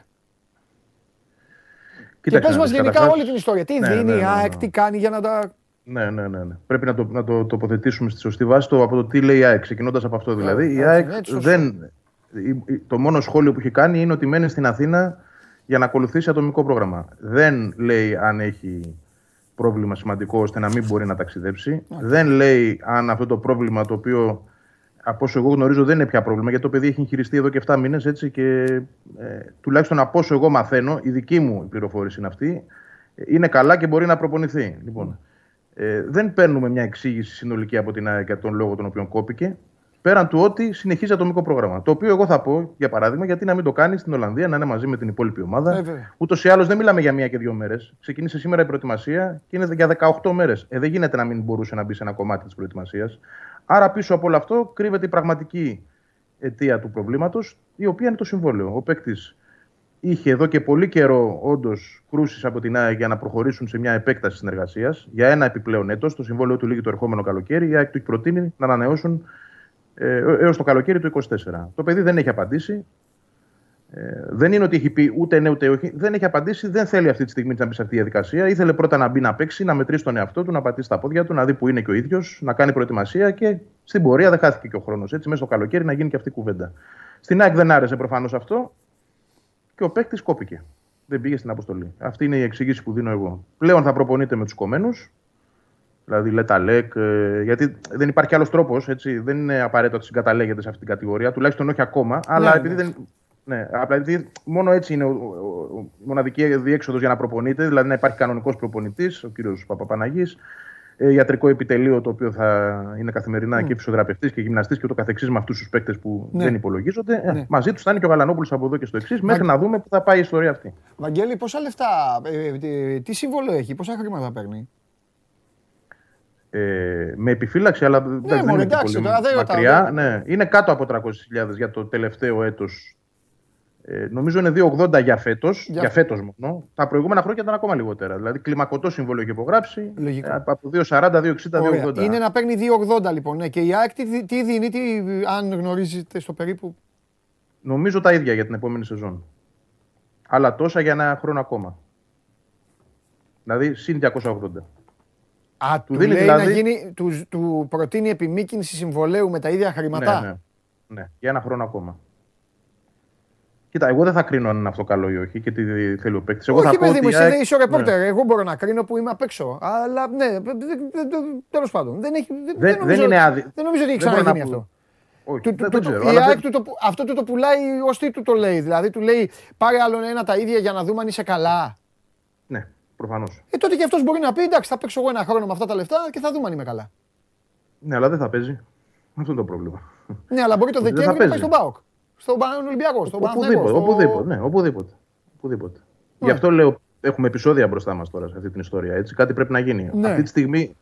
Και πες μας γενικά όλη την ιστορία. Τι δίνει η ΑΕΚ, τι κάνει για να τα... Ναι, ναι, ναι. Πρέπει να το, να το τοποθετήσουμε στη σωστή βάση το, από το τι λέει η ΑΕΚ. Ξεκινώντας από αυτό δηλαδή. Yeah, η ΑΕΚ yeah, δεν. Η, το μόνο σχόλιο που έχει κάνει είναι ότι μένει στην Αθήνα για να ακολουθήσει ατομικό πρόγραμμα. Δεν λέει αν έχει πρόβλημα σημαντικό ώστε να μην μπορεί να ταξιδέψει. Yeah. Δεν λέει αν αυτό το πρόβλημα το οποίο από όσο εγώ γνωρίζω δεν είναι πια πρόβλημα γιατί το παιδί έχει εγχειριστεί εδώ και επτά μήνες έτσι και ε, τουλάχιστον από όσο εγώ μαθαίνω, η δική μου η πληροφόρηση είναι αυτή, ε, είναι καλά και μπορεί να προπονηθεί. Λοιπόν. Ε, δεν παίρνουμε μια εξήγηση συνολική από την ΑΕΚ για τον λόγο τον οποίο κόπηκε, πέραν του ότι συνεχίζει ατομικό πρόγραμμα. Το οποίο εγώ θα πω, για παράδειγμα, γιατί να μην το κάνει στην Ολλανδία, να είναι μαζί με την υπόλοιπη ομάδα. Ούτως ή άλλως δεν μιλάμε για μία και δύο μέρες. Ξεκίνησε σήμερα η προετοιμασία και είναι για δεκαοκτώ μέρες. Ε, δεν γίνεται να μην μπορούσε να μπει σε ένα κομμάτι της προετοιμασίας. Άρα πίσω από όλο αυτό κρύβεται η πραγματική αιτία του προβλήματος, η οποία είναι το συμβόλαιο. Ο παίκτης είχε εδώ και πολύ καιρό όντως κρούσεις από την ΑΕΚ για να προχωρήσουν σε μια επέκταση συνεργασίας για ένα επιπλέον έτος. Το συμβόλαιο του λύγει το ερχόμενο καλοκαίρι. Η ΑΕΚ του έχει προτείνει να ανανεώσουν ε, έως το καλοκαίρι του είκοσι τέσσερα. Το παιδί δεν έχει απαντήσει. Ε, δεν είναι ότι έχει πει ούτε ναι ούτε όχι. Δεν έχει απαντήσει. Δεν θέλει αυτή τη στιγμή να μπει σε αυτή τη διαδικασία. Ήθελε πρώτα να μπει να παίξει, να μετρήσει τον εαυτό του, να πατήσει τα πόδια του, να δει που είναι και ο ίδιος, να κάνει προετοιμασία και στην πορεία δεν χάθηκε και ο χρόνος. Έτσι, μέσα στο καλοκαίρι να γίνει και αυτή η κουβέντα. Στην ΑΕΚ δεν άρεσε προφανώς αυτό. Και ο παίκτης κόπηκε. Δεν πήγε στην αποστολή. Αυτή είναι η εξήγηση που δίνω εγώ. Πλέον θα προπονείται με τους κομμένους, δηλαδή Λεταλέκ, ε, γιατί δεν υπάρχει άλλος τρόπος. Δεν είναι απαραίτητο ότι συγκαταλέγεται σε αυτή την κατηγορία, τουλάχιστον όχι ακόμα. Αλλά ναι, επειδή ναι. δεν. Ναι, απλά επειδή μόνο έτσι είναι η μοναδική διέξοδος για να προπονείται, δηλαδή να υπάρχει κανονικός προπονητής, ο κύριος Παπαπαναγής, ε, ιατρικό επιτελείο το οποίο θα είναι καθημερινά mm. και φυσιοθεραπευτής και γυμναστής και ούτω καθεξής με αυτούς τους παίκτες που ναι. δεν υπολογίζονται. Ναι. Μαζί τους θα είναι και ο Γαλανόπουλος από εδώ και στο εξής, μέχρι Βα... να δούμε που θα πάει η ιστορία αυτή. Βαγγέλη, πόσα λεφτά, ε, τι σύμβολο έχει, πόσα χρήματα παίρνει? Ε, με επιφύλαξη, αλλά ναι, δεν μωρέ, είναι εντάξει, πολύ τώρα, μακριά. Δε... Ναι. Είναι κάτω από τριακόσιες χιλιάδες για το τελευταίο έτος. Ε, νομίζω είναι δύο ογδόντα για φέτος, για, για φέτος μόνο. Τα προηγούμενα χρόνια ήταν ακόμα λιγότερα. Δηλαδή, κλιμακωτό συμβόλαιο είχε υπογράψει. Λογικό. Ε, από δύο σαράντα, δύο εξήντα, δύο ογδόντα. Είναι να παίρνει δύο ογδόντα λοιπόν. Ναι. Και η ΑΕΚ τι, τι δίνει, τι, αν γνωρίζετε στο περίπου? Νομίζω τα ίδια για την επόμενη σεζόν. Αλλά τόσα για ένα χρόνο ακόμα. Δηλαδή, συν διακόσια ογδόντα. Α, του, του, δίνει, λέει, δηλαδή... να γίνει, του, του προτείνει επιμήκυνση συμβολαίου με τα ίδια χρήματα. Ναι, ναι. ναι. Για ένα χρόνο ακόμα. Κοίτα, εγώ δεν θα κρίνω αν είναι αυτό καλό ή όχι και τι θέλει ο παίκτης. Εγώ θα πω ότι είσαι ίσο ρεπόρτερ. Εγώ μπορώ να κρίνω που είμαι απ' έξω. Αλλά ναι, τέλος πάντων. Δεν νομίζω ότι έχει ξαναγίνει αυτό. Αυτό του το πουλάει ως τι του το λέει. Δηλαδή του λέει πάρε άλλον ένα τα ίδια για να δούμε αν είσαι καλά. Ναι, προφανώς. Ε, τότε και αυτός μπορεί να πει εντάξει, θα παίξω εγώ ένα χρόνο με αυτά τα λεφτά και θα δούμε αν είμαι καλά. Ναι, αλλά δεν θα παίζει. Αυτό είναι το πρόβλημα. Ναι, αλλά μπορεί το Δεκέμβρη να πάει στον ΠΑΟΚ. Στον Ολυμπιακό, στον Παναθηναϊκό. Οπουδήποτε, ναι, οπουδήποτε. οπουδήποτε. Ναι. Γι' αυτό λέω έχουμε επεισόδια μπροστά μας τώρα σε αυτή την ιστορία. Έτσι. Κάτι πρέπει να γίνει. Ναι. Αυτή τη στιγμή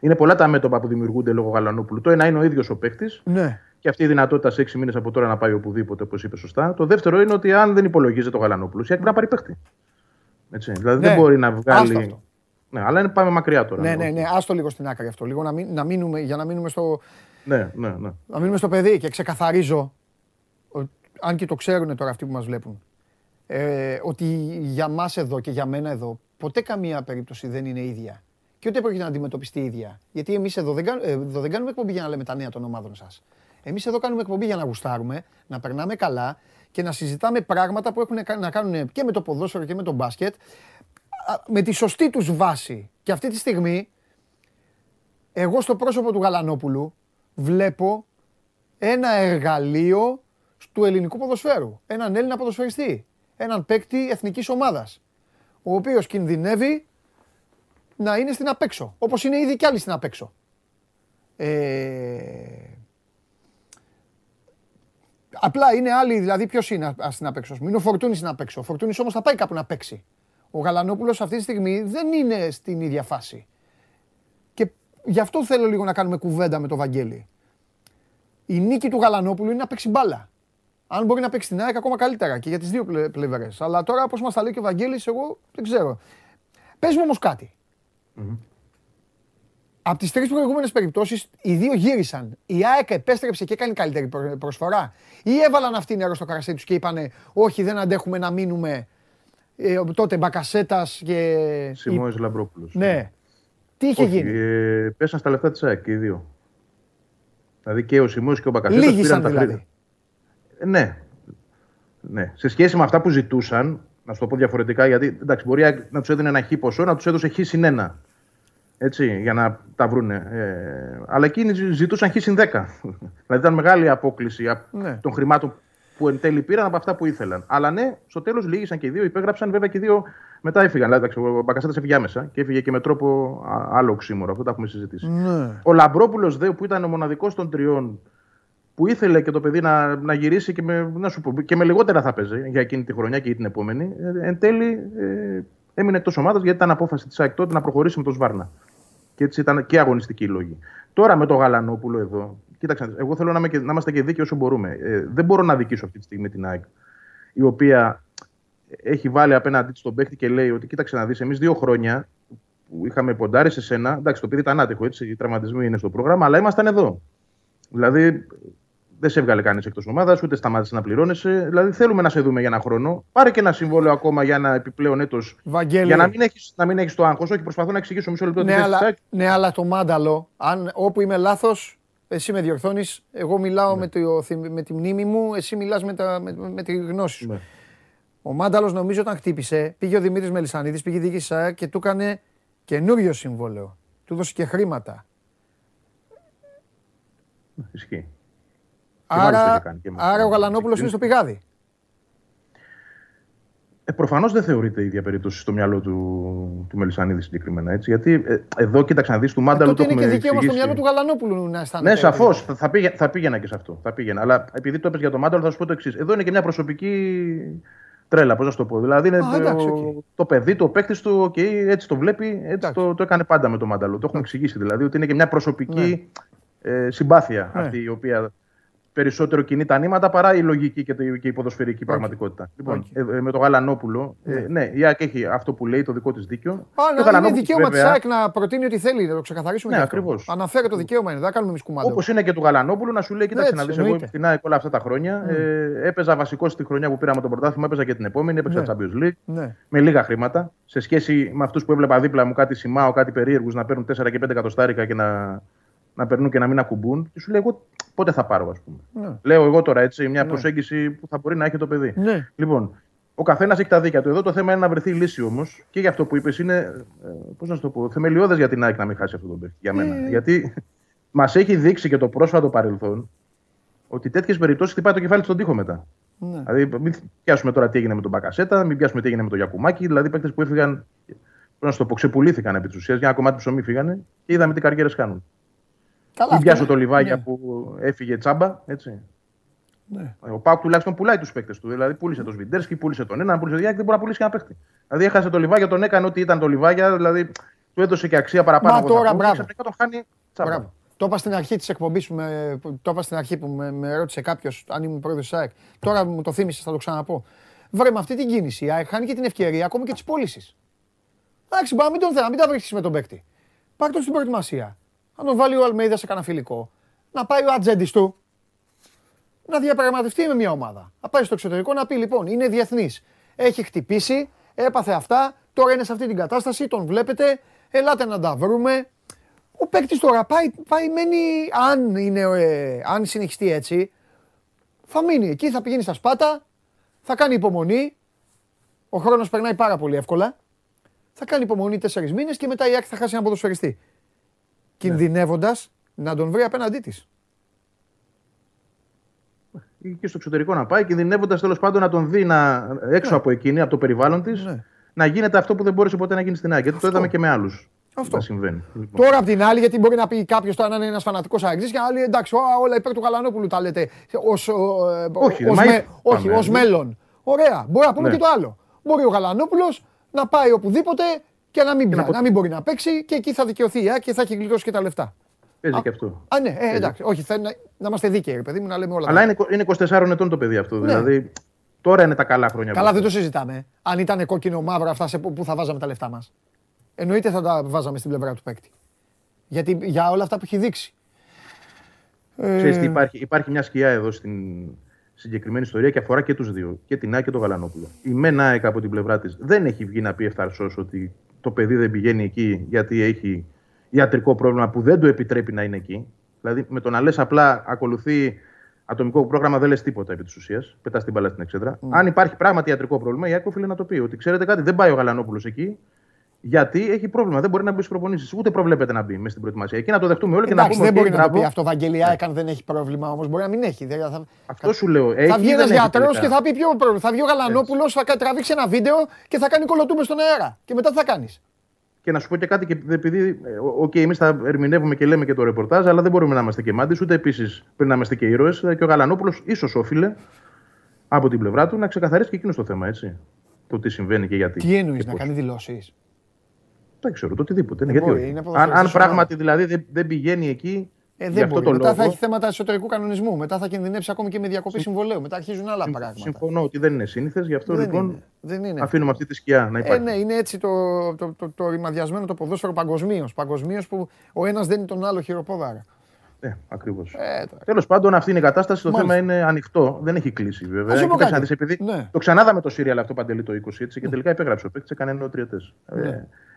είναι πολλά τα μέτωπα που δημιουργούνται λόγω Γαλανόπουλου. Το ένα είναι ο ίδιος ο παίκτης ναι. και αυτή η δυνατότητα σε έξι μήνες από τώρα να πάει οπουδήποτε, όπως είπε σωστά. Το δεύτερο είναι ότι αν δεν υπολογίζεται ο Γαλανόπουλος, γιατί πρέπει να πάρει παίκτη. Έτσι. Δηλαδή ναι. δεν μπορεί να βγάλει. Ναι, αλλά είναι, πάμε μακριά τώρα. Ναι, ναι, ναι. Άστο λίγο στην άκρη αυτό. Λίγο να μην, να μείνουμε, για να μείνουμε στο. Ναι, ναι, ναι. Να μείνουμε στο παιδί και ξεκαθαρίζω. Αν και το ξέρουν τώρα αυτοί που μας βλέπουν, ε, ότι για μας εδώ και για μένα εδώ, ποτέ καμία περίπτωση δεν είναι ίδια. Και ούτε πρόκειται να αντιμετωπιστεί ίδια. Γιατί εμείς εδώ δεν, κάν, εδώ δεν κάνουμε εκπομπή για να λέμε τα νέα των ομάδων σας. Εμείς εδώ κάνουμε εκπομπή για να γουστάρουμε, να περνάμε καλά και να συζητάμε πράγματα που έχουν να κάνουν και με το ποδόσφαιρο και με το μπάσκετ, με τη σωστή τους βάση. Και αυτή τη στιγμή, εγώ στο πρόσωπο του Γαλανόπουλου βλέπω ένα εργαλείο του ελληνικού ποδοσφαίρου. Έναν Έλληνα ποδοσφαιριστή, έναν παίκτη εθνικής ομάδας, ο οποίος κινδυνεύει να είναι στην απέξω, όπως είναι ήδη κι άλλοι στην απέξω. Ε... Απλά είναι άλλοι, δηλαδή ποιος είναι στην απέξω. Είναι ο Φορτούνης στην απέξω. Ο Φορτούνης όμως θα πάει κάπου να παίξει. Ο Γαλανόπουλος αυτή τη στιγμή δεν είναι στην ίδια φάση. Και γι' αυτό θέλω λίγο να κάνουμε κουβέντα με το Βαγγέλη. Η νίκη του Γαλανόπουλου είναι να παίξει μπάλα. Αν μπορεί να παίξει την ΑΕΚ ακόμα καλύτερα και για τις δύο πλευρές. Αλλά τώρα, όπως μας τα λέει και ο Βαγγέλης, εγώ δεν ξέρω. Πες μου όμως κάτι. Mm-hmm. Από τις τρεις προηγούμενες περιπτώσεις, οι δύο γύρισαν. Η ΑΕΚ επέστρεψε και έκανε καλύτερη προσφορά. Ή έβαλαν αυτοί νερό στο κρασί τους και είπανε όχι, δεν αντέχουμε να μείνουμε. Ε, τότε Μπακασέτας και. Σιμόης Λαμπρόπουλος. Ναι. Τι είχε όχι, γίνει. Ε, πέσαν στα λεφτά της ΑΕΚ οι δύο. Δηλαδή και ο Σιμόης και ο Μπακασέτας πήραν τα δηλαδή. Χρήματα. Ναι. ναι. Σε σχέση με αυτά που ζητούσαν, να σου το πω διαφορετικά, γιατί εντάξει, μπορεί να τους έδινε ένα χι ποσό, να τους έδωσε χι συν ένα. Έτσι, για να τα βρούνε. Ε, αλλά εκείνοι ζητούσαν χι συν δέκα. Δηλαδή ήταν μεγάλη απόκληση ναι. των χρημάτων που εν τέλει πήραν από αυτά που ήθελαν. Αλλά ναι, στο τέλος λύγησαν και οι δύο, υπέγραψαν, βέβαια και οι δύο μετά έφυγαν. Δηλαδή, ο Μπακασέτας έφυγε άμεσα και έφυγε και με τρόπο άλλο οξύμορο. Αυτό το έχουμε συζητήσει. Ναι. Ο Λαμπρόπουλος, δε, που ήταν ο μοναδικός των τριών. Που ήθελε και το παιδί να, να γυρίσει και με, να σου πω, και με λιγότερα θα παίζει για εκείνη τη χρονιά και για την επόμενη. Ε, εν τέλει ε, έμεινε εκτός ομάδας γιατί ήταν απόφαση της ΑΕΚ τότε να προχωρήσει με τον Σβάρνα. Και έτσι ήταν και αγωνιστικοί οι λόγοι. Τώρα με τον Γαλανόπουλο εδώ, κοίταξε, εγώ θέλω να, με, να είμαστε και δίκαιοι όσο μπορούμε. Ε, δεν μπορώ να δικήσω αυτή τη στιγμή την ΑΕΚ, η οποία έχει βάλει απέναντί της τον παίκτη και λέει ότι κοίταξε να δεις, εμείς δύο χρόνια που είχαμε ποντάρει σε σένα. Εντάξει, το παιδί ήταν άτυχο, έτσι, οι τραυματισμοί είναι στο πρόγραμμα, αλλά ήμασταν εδώ. Δηλαδή. Δεν σε έβγαλε κανείς εκτός ομάδας, ούτε σταμάτησε να πληρώνεσαι. Δηλαδή, θέλουμε να σε δούμε για ένα χρόνο. Πάρε και ένα συμβόλαιο ακόμα για ένα επιπλέον έτος. Βαγγέλη. Για να μην έχεις, να μην έχεις το άγχος. Όχι, προσπαθώ να εξηγήσω μισό λεπτό. Ναι, αλλά, ναι, αλλά το μάνταλο, αν όπου είμαι λάθος, εσύ με διορθώνεις. Εγώ μιλάω ναι. με, το, με τη μνήμη μου, εσύ μιλάς με, τα, με, με τη γνώση σου. Ναι. Ο μάνταλος, νομίζω, όταν χτύπησε, πήγε ο Δημήτρης Μελισσανίδης, πήγε η διοίκηση και του έκανε καινούριο συμβόλαιο. Του δώσε και χρήματα. Ισχύει. Άρα, κάνει, άρα ο Γαλανόπουλος είναι στο πηγάδι. Ε, προφανώς δεν θεωρείται η ίδια περίπτωση στο μυαλό του, του Μελισσανίδη συγκεκριμένα. Έτσι, γιατί ε, εδώ, κοίταξε να δεις, του Μάνταλου ε, το έχουμε εξηγήσει. Είναι και δικαίωμα στο μυαλό του Γαλανόπουλου να αισθάνεται. Ναι, σαφώς. Θα, θα πήγαινα και σε αυτό. Θα πήγαινα. Αλλά επειδή το έπες για τον Μάνταλο, θα σου πω το εξής. Εδώ είναι και μια προσωπική τρέλα, πώς να σου το πω. Δηλαδή, είναι Α, εντάξει, το, okay. το παιδί, το παίκτης του, okay, έτσι το βλέπει, έτσι το, το έκανε πάντα με τον Μάνταλο. Το έχουν εξηγήσει δηλαδή ότι είναι και μια προσωπική συμπάθεια αυτή η οποία. Περισσότερο κινεί τα νήματα παρά η λογική και, το, και η ποδοσφαιρική okay. πραγματικότητα. Λοιπόν, okay. ε, με τον Γαλανόπουλο, yeah. ε, ναι, η ΑΕΚ έχει αυτό που λέει, το δικό της δίκαιο. Αλλά είναι δικαίωμα της ΑΕΚ να προτείνει ότι θέλει, να το ξεκαθαρίσουμε. Ναι, ακριβώς. Αναφέρει το δικαίωμα, είναι, δεν κάνουμε εμείς κουμάντο. Όπως είναι και του Γαλανόπουλου, να σου λέει: Κοίταξε yeah, να δεις, εγώ στην ΑΕΚ όλα αυτά τα χρόνια. Mm. Ε, έπαιζα βασικό στη χρονιά που πήραμε το πρωτάθλημα, έπαιζα και την επόμενη, έπαιξα yeah. Champions League yeah. με λίγα χρήματα. Σε σχέση με αυτούς που έβλεπα δίπλα μου κάτι σημάω, κάτι περίεργους να παίρνουν τέσσερα και πέντε εκατοστάρικα και να. Να περνούν και να μην ακουμπούν, και σου λέει: Εγώ πότε θα πάρω, ας πούμε. Ναι. Λέω εγώ τώρα έτσι, μια ναι. προσέγγιση που θα μπορεί να έχει το παιδί. Ναι. Λοιπόν, ο καθένας έχει τα δίκια του. Εδώ το θέμα είναι να βρεθεί λύση όμως και για αυτό που είπες είναι, πώς να σου το πω, θεμελιώδες για την ΑΕΚ να μην χάσει αυτό το παιδί. Για μένα. Ε. Γιατί μας έχει δείξει και το πρόσφατο παρελθόν ότι τέτοιες περιπτώσεις χτυπάει το κεφάλι στον τοίχο μετά. Ναι. Δηλαδή, μην πιάσουμε τώρα τι έγινε με τον Μπακασέτα, μην πιάσουμε τι έγινε με τον Γιακουμάκη, δηλαδή παίκτες που έφυγαν, πώς να σου το πω, ξεπουλήθηκαν επί της ουσίας για ένα κομμάτι ψωμί φύγανε και είδαμε τι καριέρες κάνουν. Καλά, μην πιάσω το Λιβάγια ναι. που έφυγε τσάμπα. Έτσι. Ναι. Ο Πάκ τουλάχιστον πουλάει τους παίκτες του. Δηλαδή πούλησε τον Σβιντέρσκι, πούλησε τον έναν, πούλησε τον Γιάκη, δεν μπορεί να πουλήσει και ένα παίκτη. Δηλαδή έχασε το Λιβάγια, τον έκανε ό,τι ήταν το Λιβάγια, δηλαδή του έδωσε και αξία παραπάνω. Μα τώρα μπράβο. Ξαφνικά τον χάνει τσάμπα. Μπράβο. Το είπα στην αρχή της εκπομπής που με, το είπα στην αρχή που με, με ρώτησε κάποιος αν ήμουν πρόεδρος της ΑΕΚ. Τώρα μου το θύμισες, θα το ξαναπώ. Βρε με αυτή την κίνηση. Η ΑΕΚ χάνει και την ευκαιρία ακόμη και της πώλησης. Εντάξει, μπα, μην τον θέλα, μην τα βρίσκεις με τον παίκτη. Πάρ' τον στην προετοιμασία. Αν τον βάλει ο Αλμέιδα σε κανένα φιλικό, να πάει ο ατζέντης του να διαπραγματευτεί με μια ομάδα. Να πάει στο εξωτερικό να πει: Λοιπόν, είναι διεθνής. Έχει χτυπήσει, έπαθε αυτά, τώρα είναι σε αυτή την κατάσταση, τον βλέπετε, ελάτε να τα βρούμε. ο παίκτης τώρα πάει, πάει μένει, αν, είναι, ε, αν συνεχιστεί έτσι, θα μείνει εκεί, θα πηγαίνει στα Σπάτα, θα κάνει υπομονή, ο χρόνος περνάει πάρα πολύ εύκολα, θα κάνει υπομονή τέσσερις μήνες και μετά η ΑΕΚ θα χάσει έναν ποδοσφαιριστή. Κινδυνεύοντας να τον βρει απέναντί της. Και στο εξωτερικό να πάει, κινδυνεύοντας τέλος πάντων να τον δει να, έξω ναι. από εκείνη, από το περιβάλλον της, ναι. να γίνεται αυτό που δεν μπόρεσε ποτέ να γίνει στην ΑΕΚ. Γιατί το είδαμε και με άλλους. Αυτό συμβαίνει. Λοιπόν. Τώρα απ' την άλλη, γιατί μπορεί να πει κάποιος τώρα να είναι ένας φανατικός αεξής και άλλοι εντάξει, όλα υπέρ του Γαλανόπουλου τα λέτε ως, όχι, ως, με, όχι, ως μέλλον. Ωραία, μπορεί να πούμε ναι. και το άλλο. Μπορεί ο Γαλανόπουλος να πάει οπουδήποτε και να μην, και να, να μην μπορεί να παίξει και εκεί θα δικαιωθεί η ΑΕΚ και θα έχει γλιτώσει και τα λεφτά. Παίζει και αυτό. Α, ναι, ε, εντάξει. Όχι, θα είναι, να είμαστε δίκαιοι, παιδί μου, να λέμε όλα. Αλλά είναι, είναι είκοσι τεσσάρων ετών το παιδί αυτό. Ναι. Δηλαδή τώρα είναι τα καλά χρόνια. Καλά, δεν το συζητάμε. Αν ήταν κόκκινο-μαύρο αυτά σε, που θα βάζαμε τα λεφτά μας. Εννοείται θα τα βάζαμε στην πλευρά του παίκτη. Γιατί για όλα αυτά που έχει δείξει. Ξέρεις τι, υπάρχει, υπάρχει μια σκιά εδώ στην συγκεκριμένη ιστορία και αφορά και τους δύο. Και την ΑΕΚ και τον Γαλανόπουλο. Η ΜΕΝ ΑΕΚ από την πλευρά της δεν έχει βγει να πει ευθαρσώς ότι το παιδί δεν πηγαίνει εκεί γιατί έχει ιατρικό πρόβλημα που δεν του επιτρέπει να είναι εκεί. Δηλαδή, με το να λες απλά ακολουθεί ατομικό πρόγραμμα, δεν λες τίποτα επί της ουσίας. Πετάς την μπάλα στην εξέδρα. Mm. Αν υπάρχει πράγματι ιατρικό πρόβλημα, η ΑΕΚ οφείλει να το πει. Ότι ξέρετε κάτι, δεν πάει ο Γαλανόπουλος εκεί. Γιατί έχει πρόβλημα, δεν μπορεί να μπει στις προπονήσεις. Ούτε προβλέπεται να μπει μέσα στην προετοιμασία. Εκεί να το δεχτούμε όλοι και εντάξει, να πούμε. Δεν μπορεί να το πει αυτό. Βαγγελία έκανε, δεν έχει πρόβλημα όμως. Μπορεί να μην έχει. Δηλαδή θα... Αυτό σου λέω. Έχει, θα βγει ένας γιατρός και θα πει ποιο πρόβλημα. Θα βγει ο Γαλανόπουλος, θα τραβήξει ένα βίντεο και θα κάνει κολοτούμπες στον αέρα. Και μετά τι θα κάνεις. Και να σου πω και κάτι, και επειδή okay, εμείς θα ερμηνεύουμε και λέμε και το ρεπορτάζ, αλλά δεν μπορούμε να είμαστε και μάντες, ούτε επίσης πριν να είμαστε και ήρωες. Και ο Γαλανόπουλος ίσως όφιλε από την πλευρά του να ξεκαθαρίσει και εκείνο το θέμα, έτσι. Το τι συμβαίνει και γιατί. Τι εννοείς, να κάνει δηλώσεις. Δεν ξέρω, το οτιδήποτε. Δεν μπορεί, γιατί όχι. Αν, αν πράγματι δηλαδή δεν, δεν πηγαίνει εκεί. Ε, δεν μπορεί. Το μετά λόγο... θα έχει θέματα εσωτερικού κανονισμού. Μετά θα κινδυνεύσει ακόμη και με διακοπή συμβολέου. Μετά αρχίζουν άλλα πράγματα. Συμφωνώ ότι δεν είναι σύνηθες, γι' αυτό δεν λοιπόν είναι. Δεν είναι. Αφήνουμε αυτή τη σκιά να υπάρχει. Ε, ναι, είναι έτσι το, το, το, το, το ρημαδιασμένο το ποδόσφαιρο παγκοσμίως. Παγκοσμίως που ο ένας δένει τον άλλο χειροπόδαρα. Ναι, ακριβώς. Ε, τέλος πάντων, αυτή είναι η κατάσταση. Το μάλιστα. θέμα είναι ανοιχτό. Δεν έχει κλείσει βέβαια. Έχει ξαναδεί, επειδή ναι. το ξανάδαμε το Σύριαλ αυτό παντελή το είκοσι έτσι, και τελικά υπέγραψε ο παίκτης, έκανε ένα τριετές.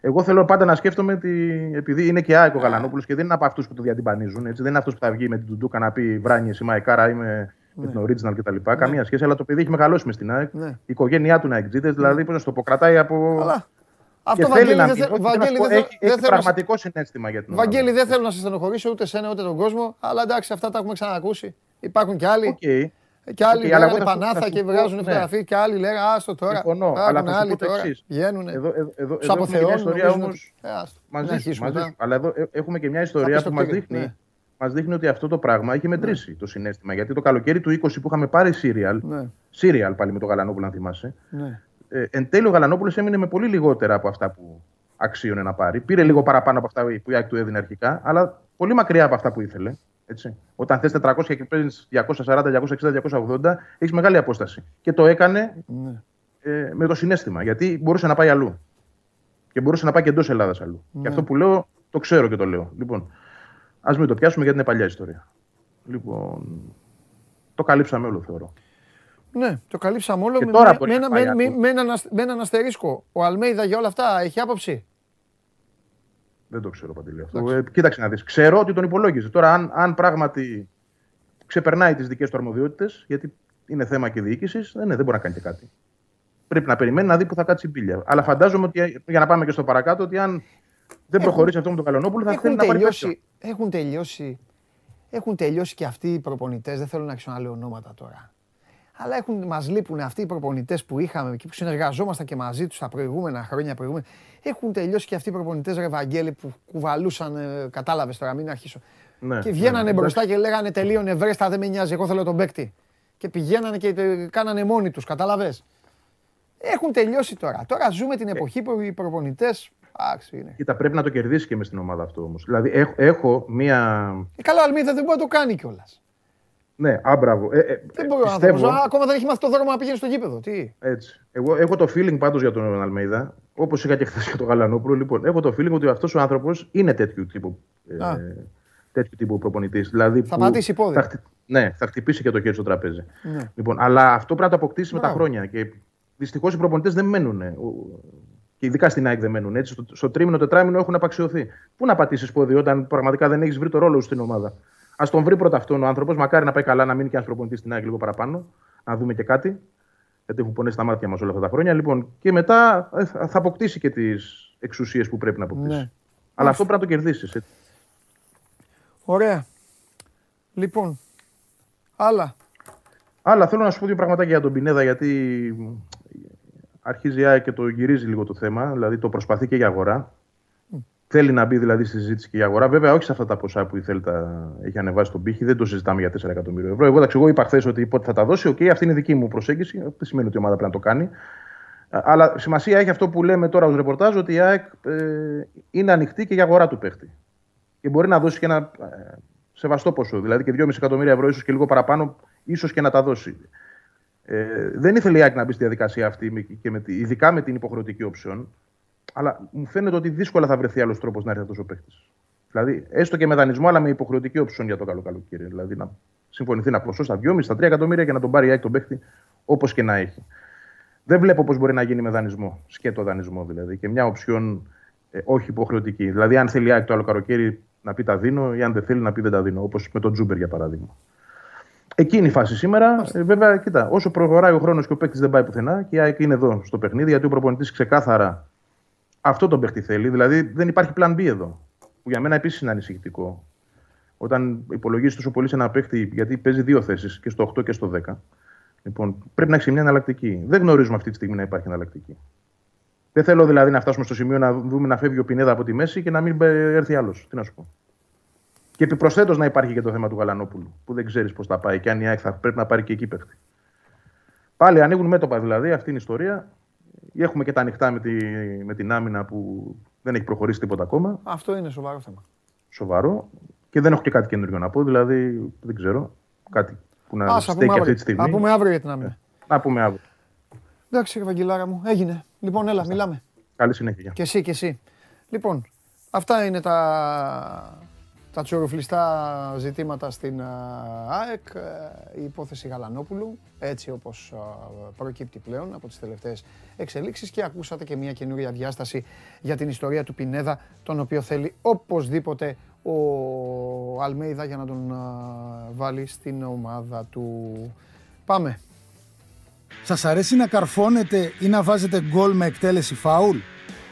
Εγώ θέλω πάντα να σκέφτομαι ότι επειδή είναι και ΑΕΚ ο Γαλανόπουλος και δεν είναι από αυτούς που το διατυμπανίζουν. Έτσι, δεν είναι αυτός που θα βγει με την Τουντούκα να πει Βράνιες, η Μαϊκάρα, είμαι ναι. με την Original κτλ. Ναι. Καμία σχέση, αλλά το παιδί έχει μεγαλώσει με στην ΑΕΚ. Ναι. Η οικογένειά του να εκτζείται, δηλαδή πώ να το αποκρατάει από. Αλλά... Αυτό Βαγγέλη, να... δε... Βαγγέλη πω, δεν έχει, δε έχει θέλω... πραγματικό συνέστημα για την ομάδα. Βαγγέλη, δεν θέλω να σε στενοχωρήσω ούτε εσένα ούτε τον κόσμο, αλλά εντάξει, αυτά τα έχουμε ξανακούσει. Υπάρχουν κι άλλοι. Okay. Και άλλοι okay, λέγανε Πανάθα σου... και βγάζουν φωτογραφία, ναι. και άλλοι λέγανε άστο τώρα. Συμφωνώ, αλλά θα σου πω το εξής. Τους αποθεώνουν. Αλλά εδώ έχουμε και μια ιστορία που μας δείχνει ότι αυτό το πράγμα έχει μετρήσει το συνέστημα. Γιατί το καλοκαίρι του είκοσι που είχαμε πάρει Σύριαλ, Σύριαλ πάλι με τον Γαλανόπουλο, αν θυμάσαι. Ε, εν τέλει, ο Γαλανόπουλος έμεινε με πολύ λιγότερα από αυτά που αξίωνε να πάρει. Πήρε λίγο παραπάνω από αυτά που η ΑΕΚ του έδινε αρχικά, αλλά πολύ μακριά από αυτά που ήθελε. Έτσι. Όταν θες τετρακόσια και παίρνεις διακόσια σαράντα, διακόσια εξήντα, διακόσια ογδόντα, έχεις μεγάλη απόσταση. Και το έκανε ναι. ε, με το συνέστημα, γιατί μπορούσε να πάει αλλού. Και μπορούσε να πάει και εντός Ελλάδας αλλού. Ναι. Και αυτό που λέω, το ξέρω και το λέω. Λοιπόν, ας μην το πιάσουμε γιατί είναι παλιά ιστορία. Λοιπόν, το καλύψαμε όλο, θεωρώ. Ναι, το καλύψαμε όλο με, με, ένα, με, με, με, ένα, με έναν αστερίσκο. Ο Αλμέιδα για όλα αυτά έχει άποψη. Δεν το ξέρω, Παντελή, αυτό. Ε, κοίταξε να δεις. Ξέρω ότι τον υπολόγιζε. Τώρα, αν, αν πράγματι ξεπερνάει τις δικές του αρμοδιότητες, γιατί είναι θέμα και διοίκησης, ναι, δεν μπορεί να κάνει και κάτι. Πρέπει να περιμένει να δει που θα κάτσει η μπίλια. Αλλά φαντάζομαι ότι, για να πάμε και στο παρακάτω, ότι αν δεν προχωρήσει έχουν, αυτό με τον Γαλανόπουλο, θα θέλει να πάρει πίσω. Έχουν τελειώσει, έχουν τελειώσει και αυτοί οι προπονητές. Δεν θέλω να ξαναλέω ονόματα τώρα. Αλλά έχουν, μας λείπουν αυτοί οι προπονητές που είχαμε και που συνεργαζόμασταν και μαζί τους τα προηγούμενα χρόνια. Προηγούμενα. Έχουν τελειώσει και αυτοί οι προπονητές, ρε Βαγγέλη, που κουβαλούσαν. Ε, κατάλαβες τώρα, μην αρχίσω. Ναι, και βγαίνανε ναι, μπροστά ναι. και λέγανε τελείωνε βρέστα, δεν με νοιάζει. Εγώ θέλω τον παίκτη. Και πηγαίνανε και ε, κάνανε μόνοι τους, κατάλαβες. Έχουν τελειώσει τώρα. Τώρα ζούμε την εποχή που οι προπονητές. Κοίτα, πρέπει να το κερδίσει και με στην ομάδα αυτό όμως. Δηλαδή, έχ, έχω μία. Ε, καλά, Αλμίδα δεν μπορεί να το κάνει κιόλας. Ναι, άμπραβο. Ε, ε, δεν μπορώ να πω. Ακόμα δεν έχει μάθει το δρόμο να πηγαίνει στο γήπεδο. Τι? Έτσι. Εγώ έχω το feeling πάντως για τον Αλμέιδα, όπως είχα και χθες για τον Γαλανόπουλο. Λοιπόν, έχω το feeling ότι αυτός ο άνθρωπος είναι τέτοιου τύπου, ε, τέτοιου τύπου προπονητής. Δηλαδή θα πατήσει πόδι. Θα, ναι, θα χτυπήσει και το χέρι στο τραπέζι. Ναι. Λοιπόν, αλλά αυτό πρέπει να το αποκτήσει ναι. με τα χρόνια. Και δυστυχώς οι προπονητές δεν μένουν. Και ειδικά στην ΑΕΚ δεν μένουν έτσι. Στο, στο τρίμηνο, τετράμηνο έχουν απαξιωθεί. Πού να πατήσει πόδι όταν πραγματικά δεν έχει βρει το ρόλο σου στην ομάδα. Α τον βρει πρώτα αυτόν ο άνθρωπο. Μακάρι να πάει καλά, να μείνει και ένα προπονητή στην ΑΕΚ λίγο παραπάνω. Να δούμε και κάτι. Γιατί έχουν πονέσει τα μάτια μας όλα αυτά τα χρόνια. Λοιπόν, και μετά θα αποκτήσει και τις εξουσίες που πρέπει να αποκτήσει. Ναι. Αλλά αυτό πρέπει να το κερδίσεις. Ωραία. Λοιπόν, άλλα. Άλλα, θέλω να σου πω δύο πραγματάκια για τον Πινέδα, γιατί αρχίζει και το γυρίζει λίγο το θέμα. Δηλαδή το προσπαθεί και για αγορά. Mm. Θέλει να μπει δηλαδή στη συζήτηση και για αγορά. Βέβαια, όχι σε αυτά τα ποσά που ήθελε, τα... έχει ανεβάσει τον πύχη. Δεν το συζητάμε για τέσσερα εκατομμύρια ευρώ. Εγώ, εντάξει, εγώ είπα χθες ότι πότε θα τα δώσει. Okay, αυτή είναι η δική μου προσέγγιση. Δεν σημαίνει ότι η ομάδα πρέπει να το κάνει. Αλλά σημασία έχει αυτό που λέμε τώρα ως ρεπορτάζ, ότι η ΑΕΚ ε, είναι ανοιχτή και για αγορά του παίχτη. Και μπορεί να δώσει και ένα ε, σεβαστό ποσό. Δηλαδή και δυόμισι εκατομμύρια ευρώ, ίσως και λίγο παραπάνω, ίσως και να τα δώσει. Ε, δεν ήθελε η ΑΕΚ να μπει στη διαδικασία αυτή, και με, ειδικά με την υποχρεωτική όψεων. Αλλά μου φαίνεται ότι δύσκολα θα βρεθεί άλλος τρόπος να έρθει αυτός ο παίχτης. Δηλαδή, έστω και με δανεισμό, αλλά με υποχρεωτική όψεων για το καλό καλοκαίρι. Δηλαδή, να συμφωνηθεί ένα ποσό στα δυόμισι, στα τρία εκατομμύρια και να τον πάρει η ΑΕΚ τον παίχτη όπως και να έχει. Δεν βλέπω πώς μπορεί να γίνει με δανεισμό. Σκέτο δανεισμό δηλαδή. Και μια οψιόν ε, όχι υποχρεωτική. Δηλαδή, αν θέλει η ΑΕΚ το άλλο καλοκαίρι να πει τα δίνω, ή αν δεν θέλει να πει δεν τα δίνω. Όπως με τον Τζούμπερ για παράδειγμα. Εκείνη η φάση σήμερα. Ε, βέβαια, κοίτα, όσο προχωράει ο χρόνος και ο παίκτης δεν πάει πουθενά, και η ΑΕΚ είναι εδώ στο παιχνίδι, γιατί ο προπονητής ξεκάθαρα αυτό τον παίκτη θέλει. Δηλαδή, δεν υπάρχει πλαν B εδώ. Που για μένα επίσης είναι ανησυχητικό. Όταν υπολογίζει τόσο πολύ σε ένα παίκτη, γιατί παίζει δύο θέσεις, και στο οκτώ και στο δέκα. Λοιπόν, πρέπει να έχει μια εναλλακτική. Δεν γνωρίζουμε αυτή τη στιγμή να υπάρχει εναλλακτική. Δεν θέλω δηλαδή να φτάσουμε στο σημείο να δούμε να φεύγει ο Πινέδα από τη μέση και να μην έρθει άλλος. Τι να σου πω. Και επιπροσθέτως να υπάρχει και το θέμα του Γαλανόπουλου, που δεν ξέρεις πώς θα πάει και αν η ΑΕΚ θα πρέπει να πάρει και εκεί παίχτη. Πάλι ανοίγουν μέτωπα δηλαδή, αυτή είναι η ιστορία. Έχουμε και τα ανοιχτά με, τη, με την άμυνα που δεν έχει προχωρήσει τίποτα ακόμα. Αυτό είναι σοβαρό θέμα. Σοβαρό. Και δεν έχω και κάτι καινούριο να πω, δηλαδή δεν ξέρω. Κάτι. Που να Ά, στέκει αυτή τη στιγμή. Να πούμε αύριο για την άμυνα. Να πούμε αύριο. Εντάξει, Ευαγγελάρα μου, έγινε. Λοιπόν, έλα, μιλάμε. Καλή συνέχεια. Και εσύ, και εσύ. Λοιπόν, αυτά είναι τα, τα τσουρουφλιστά ζητήματα στην ΑΕΚ. Η υπόθεση Γαλανόπουλου, έτσι όπως προκύπτει πλέον από τις τελευταίες εξελίξεις. Και ακούσατε και μια καινούρια διάσταση για την ιστορία του Πινέδα, τον οποίο θέλει οπωσδήποτε ο Αλμέιδα για να τον βάλει στην ομάδα του. Πάμε. Σας αρέσει να καρφώνετε ή να βάζετε γκολ με εκτέλεση φάουλ?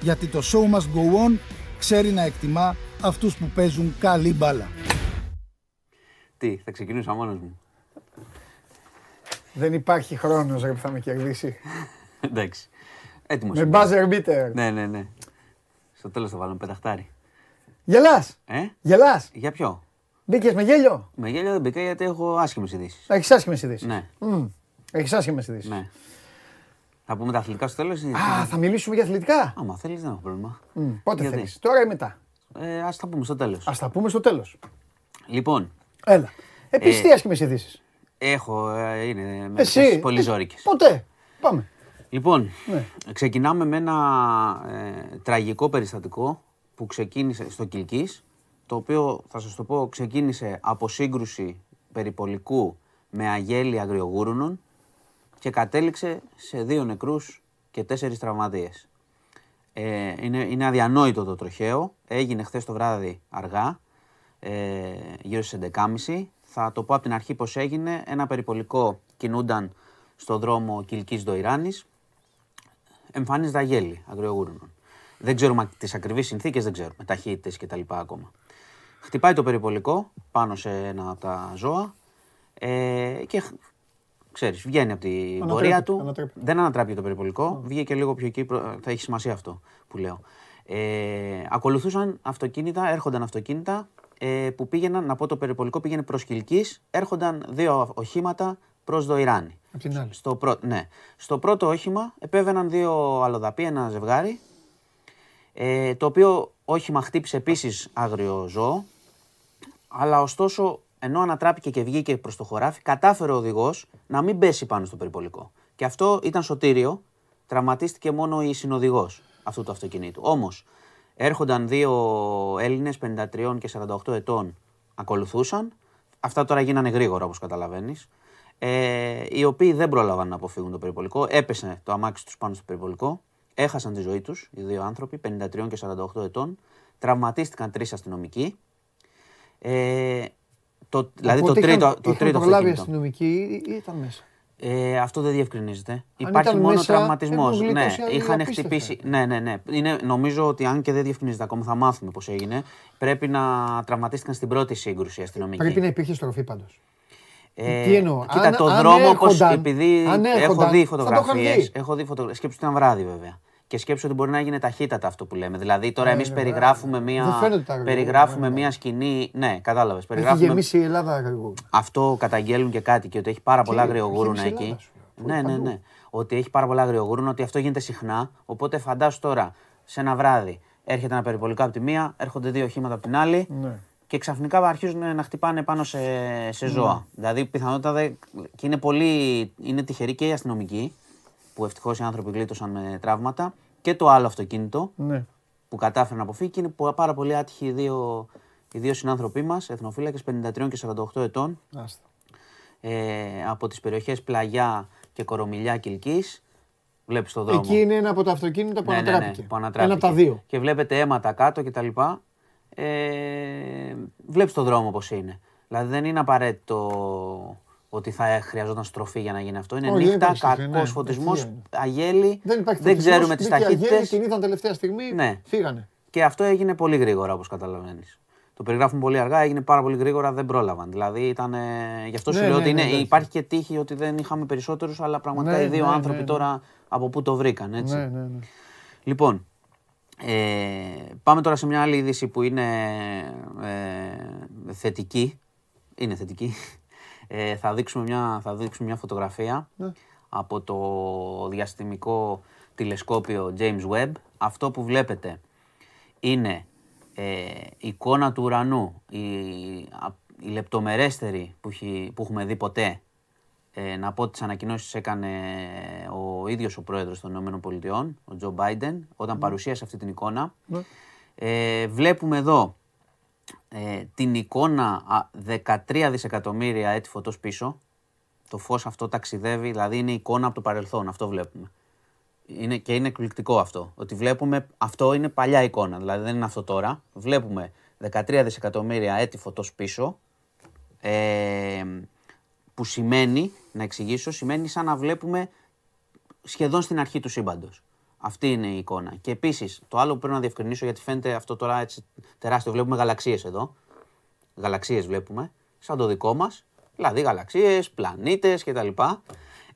Γιατί το show must go on ξέρει να εκτιμά αυτούς που παίζουν καλή μπάλα. Τι, θα ξεκινούσα μόνος μου. Δεν υπάρχει χρόνος που θα με κερδίσει. Εντάξει, έτοιμος. Με buzzer beater. Ναι, ναι, ναι. Στο τέλος θα βάλω πενταχτάρι. Γελάς! Ε? Γελάς! Για ποιο? Μπήκες με γέλιο? Με γέλιο δεν μπήκα, γιατί έχω άσχημες ειδήσεις. Έχεις άσχημες ειδήσεις. Ναι. Mm. Έχεις άσχημες ειδήσεις. Ναι. Θα πούμε τα αθλητικά στο τέλος. Α, θα μιλήσουμε για αθλητικά. Άμα θέλεις, δεν έχω πρόβλημα. Mm. Πότε γιατί θέλεις, τώρα ή μετά? Ε, ας τα πούμε στο τέλος. Ας τα πούμε στο τέλος. Λοιπόν. Έλα. Επίσης, τι άσχημες ειδήσεις? Έχω, ε, είναι μερικές πολύ ζώρικες. Ποτέ. Πάμε. Λοιπόν, ναι. Ξεκινάμε με ένα ε, τραγικό περιστατικό που ξεκίνησε στο Κιλκίς, το οποίο θα σας το πω ξεκίνησε από σύγκρουση περιπολικού με αγέλη αγριογούρουνων και κατέληξε σε δύο νεκρούς και τέσσερις τραυματίες. Ε, είναι, είναι αδιανόητο το τροχαίο, έγινε χθες το βράδυ αργά, ε, γύρω στις έντεκα και μισή. Θα το πω από την αρχή πως έγινε. Ένα περιπολικό κινούνταν στον δρόμο Κιλκίς-Ντοϊράνης. Εμφανίζεται αγέλη αγριογούρνων. Δεν ξέρουμε τις ακριβείς συνθήκες, δεν ξέρουμε, ταχύτητες κτλ. Ακόμα. Χτυπάει το περιπολικό πάνω σε ένα από τα ζώα ε, και ξέρεις, βγαίνει από την πορεία του. Ανατρέπει. Δεν ανατράπηκε το περιπολικό, mm. βγήκε λίγο πιο εκεί, θα έχει σημασία αυτό που λέω. Ε, ακολουθούσαν αυτοκίνητα, έρχονταν αυτοκίνητα ε, που πήγαιναν, να πω το περιπολικό πήγαινε προς Κιλκίς, έρχονταν δύο οχήματα προς Δοϊράνη. Στο, πρω... ναι. Στο πρώτο όχημα επέβαιναν δύο αλλοδαποί, ένα ζευγάρι ε, το οποίο όχημα χτύπησε επίσης άγριο ζώο, αλλά ωστόσο ενώ ανατράπηκε και βγήκε προς το χωράφι, κατάφερε ο οδηγός να μην πέσει πάνω στο περιπολικό. Και αυτό ήταν σωτήριο, τραυματίστηκε μόνο η συνοδηγός αυτού του αυτοκινήτου. Όμως έρχονταν δύο Έλληνες πενήντα τριών και σαράντα οκτώ ετών, ακολουθούσαν. Αυτά τώρα γίνανε γρήγορα, όπως καταλαβαίνεις. Ε, οι οποίοι δεν πρόλαβαν να αποφύγουν το περιπολικό. Έπεσε το αμάξι τους πάνω στο περιπολικό. Έχασαν τη ζωή τους οι δύο άνθρωποι, πενήντα τριών και σαράντα οκτώ ετών. Τραυματίστηκαν τρεις αστυνομικοί. Ε, το, δηλαδή το τρίτο, είχαν, το τρίτο αυτοκίνητο. Οι αστυνομικοί ή ήταν μέσα. Ε, αυτό δεν διευκρινίζεται. Αν υπάρχει μόνο τραυματισμός. Ναι, είχαν χτυπήσει. Ναι, ναι, ναι. Είναι, νομίζω ότι αν και δεν διευκρινίζεται ακόμα, θα μάθουμε πώς έγινε. Πρέπει να τραυματίστηκαν στην πρώτη σύγκρουση αστυνομικοί. Πρέπει να υπήρχε στροφή πάντως. Ε, τι εννοώ. Κοίτα, αν, το αν δρόμο, όπως επειδή έχω δει φωτογραφίες. Έχω δει φωτογραφίες. Σκέψου ότι ήταν βράδυ βέβαια. Και σκέψου ότι μπορεί να έγινε ταχύτατα αυτό που λέμε. Δηλαδή τώρα ε, εμείς ε, περιγράφουμε, ε, μία, περιγράφουμε μία σκηνή. Ναι, κατάλαβες. Έχει γεμίσει η Ελλάδα αγριογούρουνα. Αυτό καταγγέλουν και κάτι, και ότι έχει πάρα πολλά αγριογούρουνα εκεί. Ναι, ναι, ναι. Ότι έχει πάρα πολλά αγριογούρουνα, ότι αυτό γίνεται συχνά. Οπότε φαντάσου τώρα σε ένα βράδυ έρχεται ένα περιπολικό από τη μία, έρχονται δύο οχήματα από την άλλη. Και ξαφνικά αρχίζουν να χτυπάνε πάνω σε, σε ζώα. Mm. Δηλαδή, πιθανότητα δε, και είναι πολύ. Είναι τυχεροί και οι αστυνομικοί, που ευτυχώς οι άνθρωποι γλίτωσαν με τραύματα, και το άλλο αυτοκίνητο mm. που κατάφερε να αποφύγει. Και είναι πάρα πολύ άτυχοι οι δύο, οι δύο συνάνθρωποι μας, εθνοφύλακες πενήντα τριών και σαράντα οκτώ ετών, mm. ε, από τις περιοχές Πλαγιά και Κορομιλιά Κιλκής. Βλέπεις το δρόμο. Εκεί είναι ένα από τα αυτοκίνητα που, ναι, ανατράπηκε. Ναι, ναι, που ανατράπηκε. Ένα από τα δύο. Και βλέπετε αίματα κάτω κτλ. Ε, βλέπεις το δρόμο πως είναι. Δηλαδή δεν είναι απαραίτητο ότι θα χρειαζόταν στροφή για να γίνει αυτό. Είναι Όχι, νύχτα, κακός φωτισμός, αγέλη, δεν, δεν ξέρουμε τις ταχύτητες. Αγέλη την είδαν τελευταία στιγμή, ναι. Φύγανε. Και αυτό έγινε πολύ γρήγορα, όπως καταλαβαίνεις. Το περιγράφουν πολύ αργά, έγινε πάρα πολύ γρήγορα, δεν πρόλαβαν. Δηλαδή ήταν, γι' αυτό, ναι, σου λέω, ναι, ότι είναι, ναι, υπάρχει και τύχη ότι δεν είχαμε περισσότερους, αλλά πραγματικά, ναι, οι δύο, ναι, άνθρωποι, ναι, ναι, τώρα από πού το βρήκαν, έτσι. Ναι, ναι, ναι. Λοιπόν, Ε, πάμε τώρα σε μια άλλη είδηση που είναι ε, θετική. Είναι θετική. Ε, θα, δείξουμε μια, θα δείξουμε μια φωτογραφία, ναι, από το διαστημικό τηλεσκόπιο James Webb. Αυτό που βλέπετε είναι ε, εικόνα του ουρανού, η, η λεπτομερέστερη που, χει, που έχουμε δει ποτέ. Ε, να πω τις ανακοινώσεις έκανε ο ίδιος ο πρόεδρος των ΗΠΑ, ο Τζο Μπάιντεν, όταν mm. παρουσίασε αυτή την εικόνα. Mm. Ε, βλέπουμε εδώ ε, την εικόνα δεκατρία δισεκατομμύρια έτη φωτός πίσω. Το φως αυτό ταξιδεύει, δηλαδή είναι εικόνα από το παρελθόν, αυτό βλέπουμε. Είναι, και είναι εκπληκτικό αυτό, ότι βλέπουμε, αυτό είναι παλιά εικόνα, δηλαδή δεν είναι αυτό τώρα. Βλέπουμε δεκατρία δισεκατομμύρια έτη φωτός πίσω, ε, που σημαίνει, να εξηγήσω, σημαίνει σαν να βλέπουμε σχεδόν στην αρχή του σύμπαντος. Αυτή είναι η εικόνα. Και επίσης, το άλλο που πρέπει να διευκρινίσω, γιατί φαίνεται αυτό τώρα έτσι τεράστιο, βλέπουμε γαλαξίες εδώ. Γαλαξίες βλέπουμε, σαν το δικό μας, δηλαδή γαλαξίες, πλανήτες κτλ.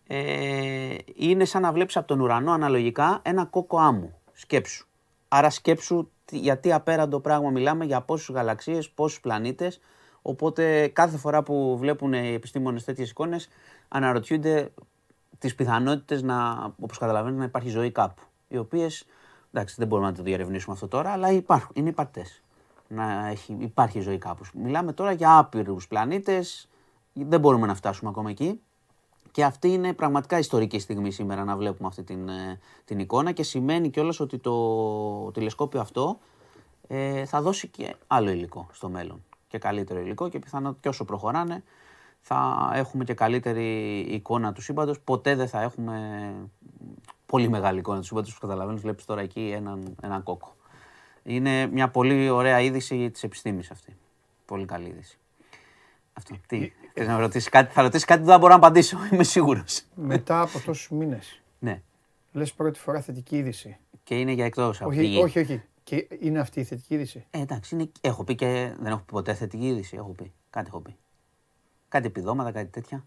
Ε, είναι σαν να βλέπεις από τον ουρανό αναλογικά ένα κόκο άμμου. Σκέψου. Άρα σκέψου γιατί απέραντο πράγμα μιλάμε, για πόσες γαλαξίες, πόσους πλανήτες. Οπότε κάθε φορά που βλέπουν οι επιστήμονες τέτοιες εικόνες, αναρωτιούνται τις πιθανότητες να, όπως καταλαβαίνετε, να υπάρχει ζωή κάπου. Οι οποίες, εντάξει, δεν μπορούμε να το διερευνήσουμε αυτό τώρα, αλλά υπάρχουν, είναι υπαρκτές. Να έχει, υπάρχει ζωή κάπου. Μιλάμε τώρα για άπειρους πλανήτες, δεν μπορούμε να φτάσουμε ακόμα εκεί. Και αυτή είναι πραγματικά ιστορική στιγμή σήμερα να βλέπουμε αυτή την, την εικόνα, και σημαίνει κιόλας ότι το τηλεσκόπιο αυτό ε, θα δώσει και άλλο υλικό στο μέλλον. Και καλύτερο υλικό, και πιθανότατα και όσο προχωράνε θα έχουμε και καλύτερη εικόνα του σύμπαντος. Ποτέ δεν θα έχουμε πολύ μεγάλη εικόνα του σύμπαντος, που καταλαβαίνεις, βλέπεις τώρα εκεί έναν, έναν κόκο. Είναι μια πολύ ωραία είδηση της επιστήμης αυτή. Πολύ καλή είδηση. Αυτό. Τι, θες να ρωτήσεις κάτι, θα ρωτήσεις κάτι που δεν μπορώ να απαντήσω, είμαι σίγουρος. Μετά από τόσους μήνες. Ναι. Λες πρώτη φορά θετική είδηση. Και είναι για εκτός από τη γη. Όχι, όχι. Και είναι αυτή η θετική είδηση. Ε, εντάξει, είναι... έχω πει και δεν έχω πει ποτέ θετική είδηση. Έχω πει. Κάτι έχω πει. Κάτι επιδόματα, κάτι τέτοια.